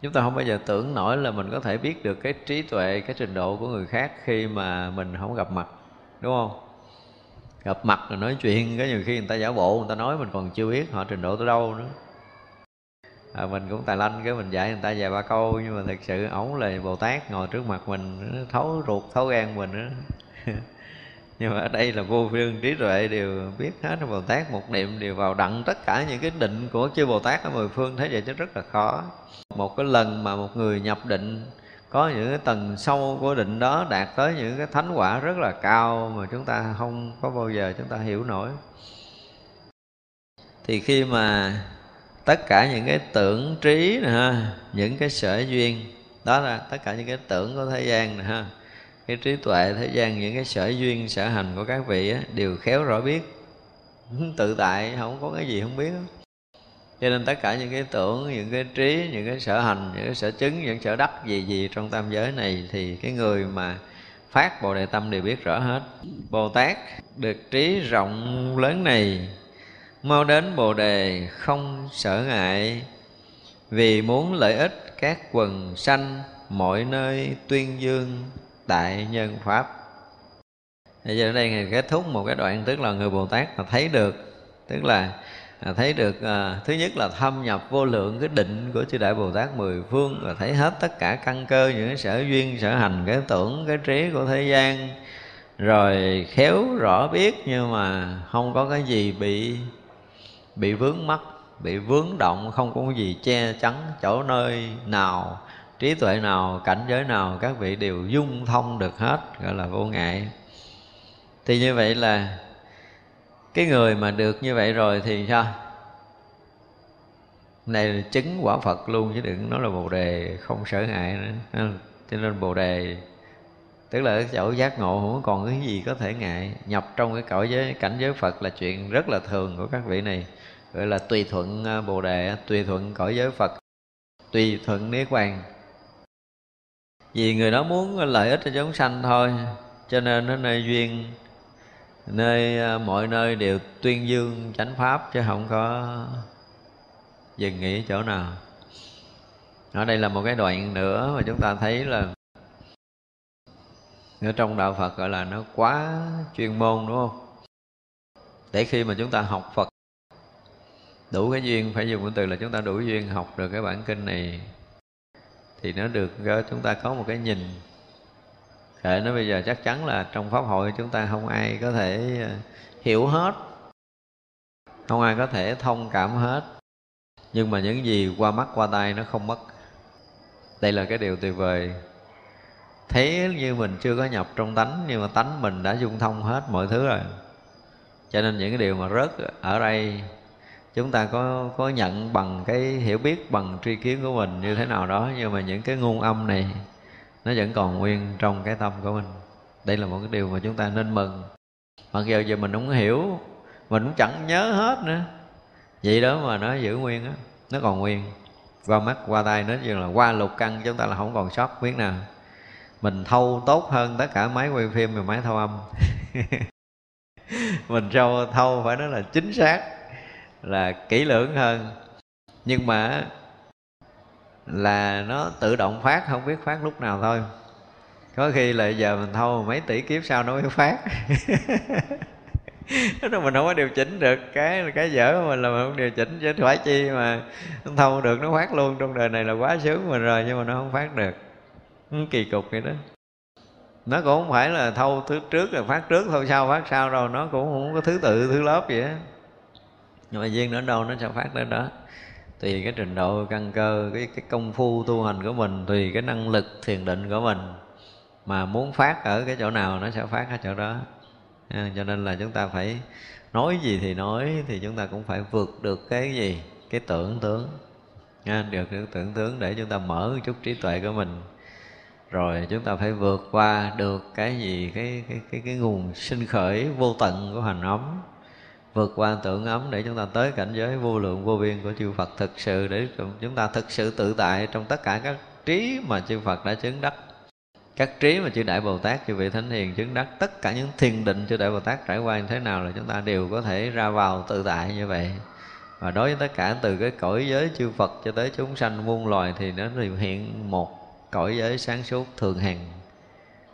Chúng ta không bao giờ tưởng nổi là mình có thể biết được cái trí tuệ, cái trình độ của người khác khi mà mình không gặp mặt, đúng không? Gặp mặt rồi nói chuyện, cái nhiều khi người ta giả bộ, người ta nói mình còn chưa biết họ trình độ tới đâu nữa. Mình cũng tài lanh, cái mình dạy người ta vài ba câu, nhưng mà thực sự ổng là Bồ Tát ngồi trước mặt mình, thấu ruột, thấu gan mình đó. Nhưng mà ở đây là vô biên trí tuệ đều biết hết, Bồ Tát một niệm đều vào đặng tất cả những cái định của chư Bồ Tát ở mười phương. Thế vậy chứ rất là khó. Một cái lần mà một người nhập định, có những cái tầng sâu của định đó, đạt tới những cái thánh quả rất là cao mà chúng ta không có bao giờ chúng ta hiểu nổi. Thì khi mà tất cả những cái tưởng trí nè ha, những cái sở duyên, đó là tất cả những cái tưởng của thế gian nè ha, cái trí tuệ thế gian, những cái sở duyên sở hành của các vị á, đều khéo rõ biết, tự tại, không có cái gì không biết đó. Cho nên tất cả những cái tưởng, những cái trí, những cái sở hành, những cái sở chứng, những sở đắc gì trong tam giới này thì cái người mà phát Bồ Đề Tâm đều biết rõ hết. Bồ Tát được trí rộng lớn này mau đến Bồ Đề không sợ ngại, vì muốn lợi ích các quần sanh mọi nơi tuyên dương tại nhân Pháp. Bây giờ ở đây Ngài kết thúc một cái đoạn, tức là người Bồ Tát mà thấy được, tức là thấy được thứ nhất là thâm nhập vô lượng cái định của chư Đại Bồ Tát mười phương, và thấy hết tất cả căn cơ, những cái sở duyên, sở hành, cái tưởng, cái trí của thế gian, rồi khéo rõ biết nhưng mà không có cái gì bị vướng mắc, bị vướng động, không có gì che chắn, chỗ nơi nào, trí tuệ nào, cảnh giới nào các vị đều dung thông được hết, gọi là vô ngại. Thì như vậy là cái người mà được như vậy rồi thì sao? Này là chứng quả Phật luôn, chứ đừng nói là Bồ Đề không sợ ngại nữa. Cho nên Bồ Đề tức là cái chỗ giác ngộ không còn cái gì có thể ngại. Nhập trong cái cõi giới, cảnh giới Phật là chuyện rất là thường của các vị này, gọi là tùy thuận Bồ Đề, tùy thuận cõi giới Phật, tùy thuận Niết Bàn. Vì người đó muốn lợi ích cho chúng sanh thôi, cho nên nó nơi duyên, nơi mọi nơi đều tuyên dương chánh pháp, chứ không có dừng nghỉ chỗ nào. Ở đây là một cái đoạn nữa mà chúng ta thấy là ở trong đạo Phật gọi là nó quá chuyên môn, đúng không? Để khi mà chúng ta học Phật đủ cái duyên, phải dùng cái từ là chúng ta đủ duyên học được cái bản kinh này, thì nó được chúng ta có một cái nhìn. Để nó bây giờ chắc chắn là trong Pháp hội chúng ta không ai có thể hiểu hết, không ai có thể thông cảm hết, nhưng mà những gì qua mắt qua tai nó không mất. Đây là cái điều tuyệt vời. Thấy như mình chưa có nhập trong tánh, nhưng mà tánh mình đã dung thông hết mọi thứ rồi. Cho nên những cái điều mà rớt ở đây chúng ta có nhận bằng cái hiểu biết, bằng tri kiến của mình như thế nào đó, nhưng mà những cái ngôn âm này nó vẫn còn nguyên trong cái tâm của mình. Đây là một cái điều mà chúng ta nên mừng. Mặc dù giờ mình không hiểu, mình cũng chẳng nhớ hết nữa, vậy đó mà nó giữ nguyên á, nó còn nguyên. Qua mắt, qua tai, nói chung là qua lục căn chúng ta là không còn sót biết nào. Mình thâu tốt hơn tất cả máy quay phim và máy thâu âm. Mình thâu phải nói là chính xác, là kỹ lưỡng hơn. Nhưng mà là nó tự động phát, không biết phát lúc nào thôi. Có khi là giờ mình thâu mấy tỷ kiếp sau nó mới phát. Nó mình không có điều chỉnh được. Cái dở của mình là mình không điều chỉnh, chứ phải chi mà thâu được nó phát luôn. Trong đời này là quá sướng mình rồi, nhưng mà nó không phát được. Kỳ cục vậy đó. Nó cũng không phải là thâu thứ trước rồi phát trước, thâu sau phát sau đâu. Nó cũng không có thứ tự, thứ lớp vậy đó. Nhưng mà duyên đến đâu nó sẽ phát đến đó, tùy cái trình độ căn cơ, cái công phu tu hành của mình, tùy cái năng lực thiền định của mình, mà muốn phát ở cái chỗ nào nó sẽ phát ở chỗ đó. Cho nên là chúng ta phải nói gì thì nói, thì chúng ta cũng phải vượt được cái gì, cái tưởng tướng, được cái tưởng tướng để chúng ta mở một chút trí tuệ của mình. Rồi chúng ta phải vượt qua được cái gì, cái nguồn sinh khởi vô tận của hành ấm, vượt qua tưởng ấm để chúng ta tới cảnh giới vô lượng vô biên của chư Phật thực sự, để chúng ta thực sự tự tại trong tất cả các trí mà chư Phật đã chứng đắc, các trí mà chư Đại Bồ Tát, chư vị Thánh Hiền chứng đắc, tất cả những thiền định chư Đại Bồ Tát trải qua như thế nào là chúng ta đều có thể ra vào tự tại như vậy. Và đối với tất cả từ cái cõi giới chư Phật cho tới chúng sanh muôn loài thì nó đều hiện một cõi giới sáng suốt thường hằng,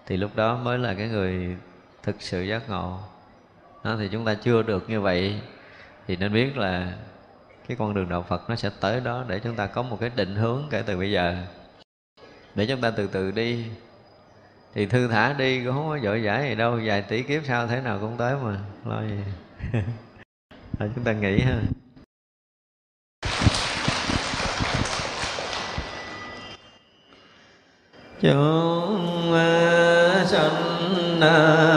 thì lúc đó mới là cái người thực sự giác ngộ. Đó, thì chúng ta chưa được như vậy thì nên biết là cái con đường đạo Phật nó sẽ tới đó, để chúng ta có một cái định hướng kể từ bây giờ, để chúng ta từ từ đi, thì thư thả đi, cũng không có vội vã gì đâu. Vài tỷ kiếp sau thế nào cũng tới mà, lo gì. Rồi chúng ta nghĩ ha. Chúng sanh thể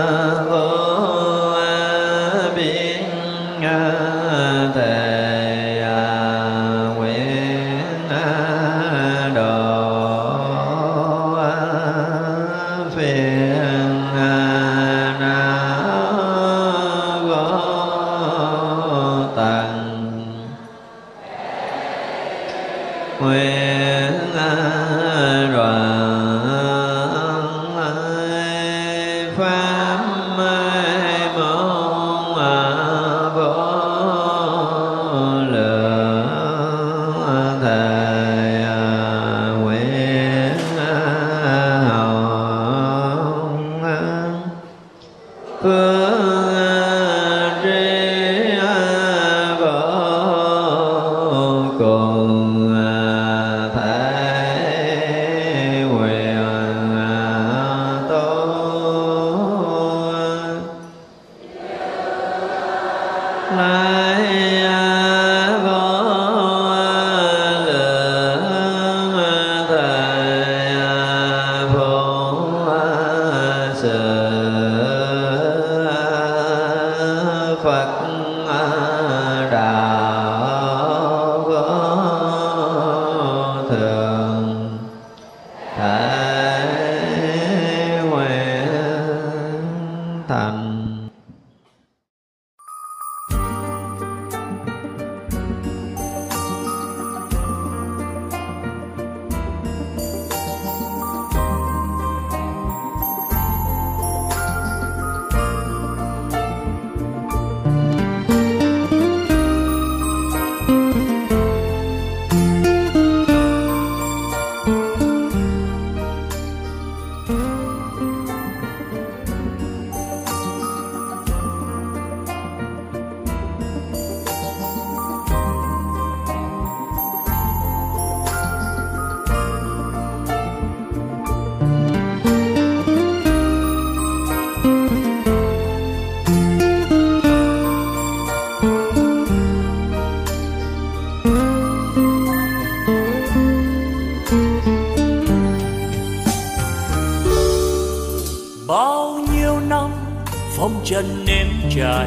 hồng trần nếm trải,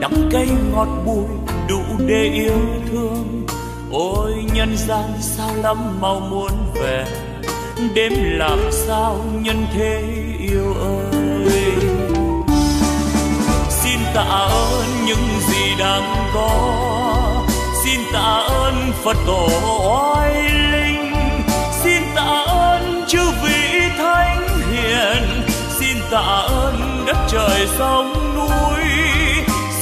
đắng cay ngọt bùi đủ để yêu thương. Ôi nhân gian sao lắm mau muốn về, đêm làm sao nhân thế yêu ơi. Xin tạ ơn những gì đang có, xin tạ ơn Phật tổ oai linh, xin tạ ơn chư vị thánh hiền, xin tạ ơn đất trời sông núi,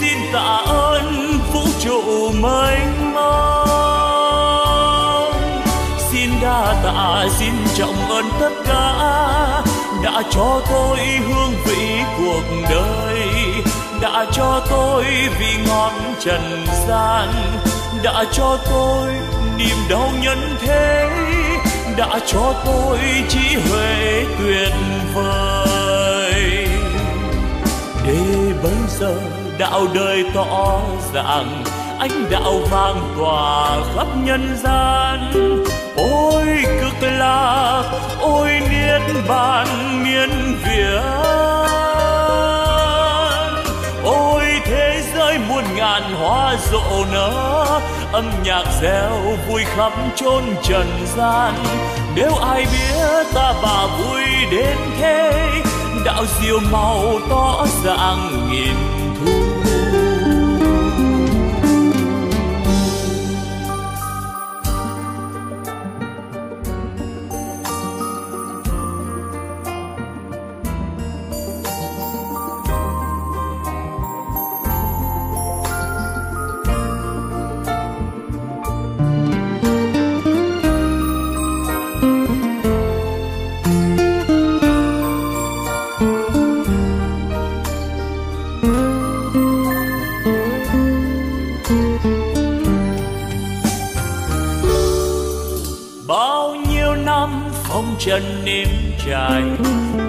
xin tạ ơn vũ trụ mênh mông. Xin đa tạ, xin trọng ơn tất cả đã cho tôi hương vị cuộc đời, đã cho tôi vị ngọn trần gian, đã cho tôi niềm đau nhân thế, đã cho tôi trí huệ tuyệt vời. Để bây giờ đạo đời tỏ ràng, ánh đạo vang tỏa khắp nhân gian. Ôi cực lạc, ôi niết bàn miên viễn, ôi thế giới muôn ngàn hoa rộ nở, âm nhạc reo vui khắp chốn trần gian. Nếu ai biết ta bà vui đến thế, đạo diệu màu tỏ dạng nghìn. Trần nếm trải,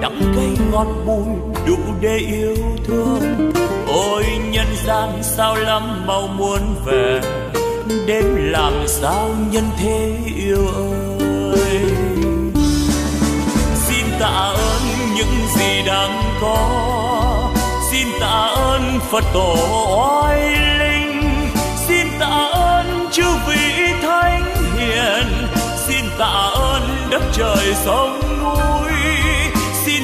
đắng cay ngọt bùi đủ để yêu thương. Ôi nhân gian sao lắm mau muốn về, đêm làm sao nhân thế yêu ơi. Xin tạ ơn những gì đang có, xin tạ ơn Phật tổ oai linh, xin tạ ơn chư vị thánh hiền, xin tạ ơn đất trời sông núi, xin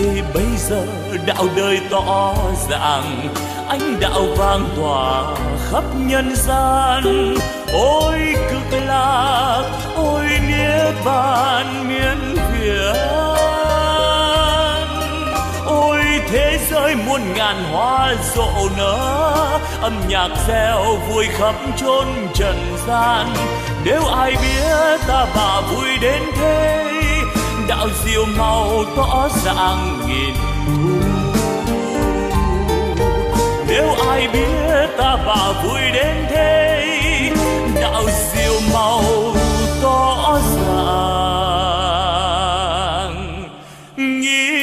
Để bây giờ đạo đời tỏ ràng, ánh đạo vang tỏa khắp nhân gian. Ôi cực lạc, ôi niết bàn miên viễn, ôi thế giới muôn ngàn hoa rộ nở, âm nhạc reo vui khắp chốn trần gian. Nếu ai biết ta bà vui đến thế, đạo diệu màu tỏ dạng nghìn thu. Nếu ai biết ta bà vui đến thế, đạo diệu màu tỏ dạng nghìn.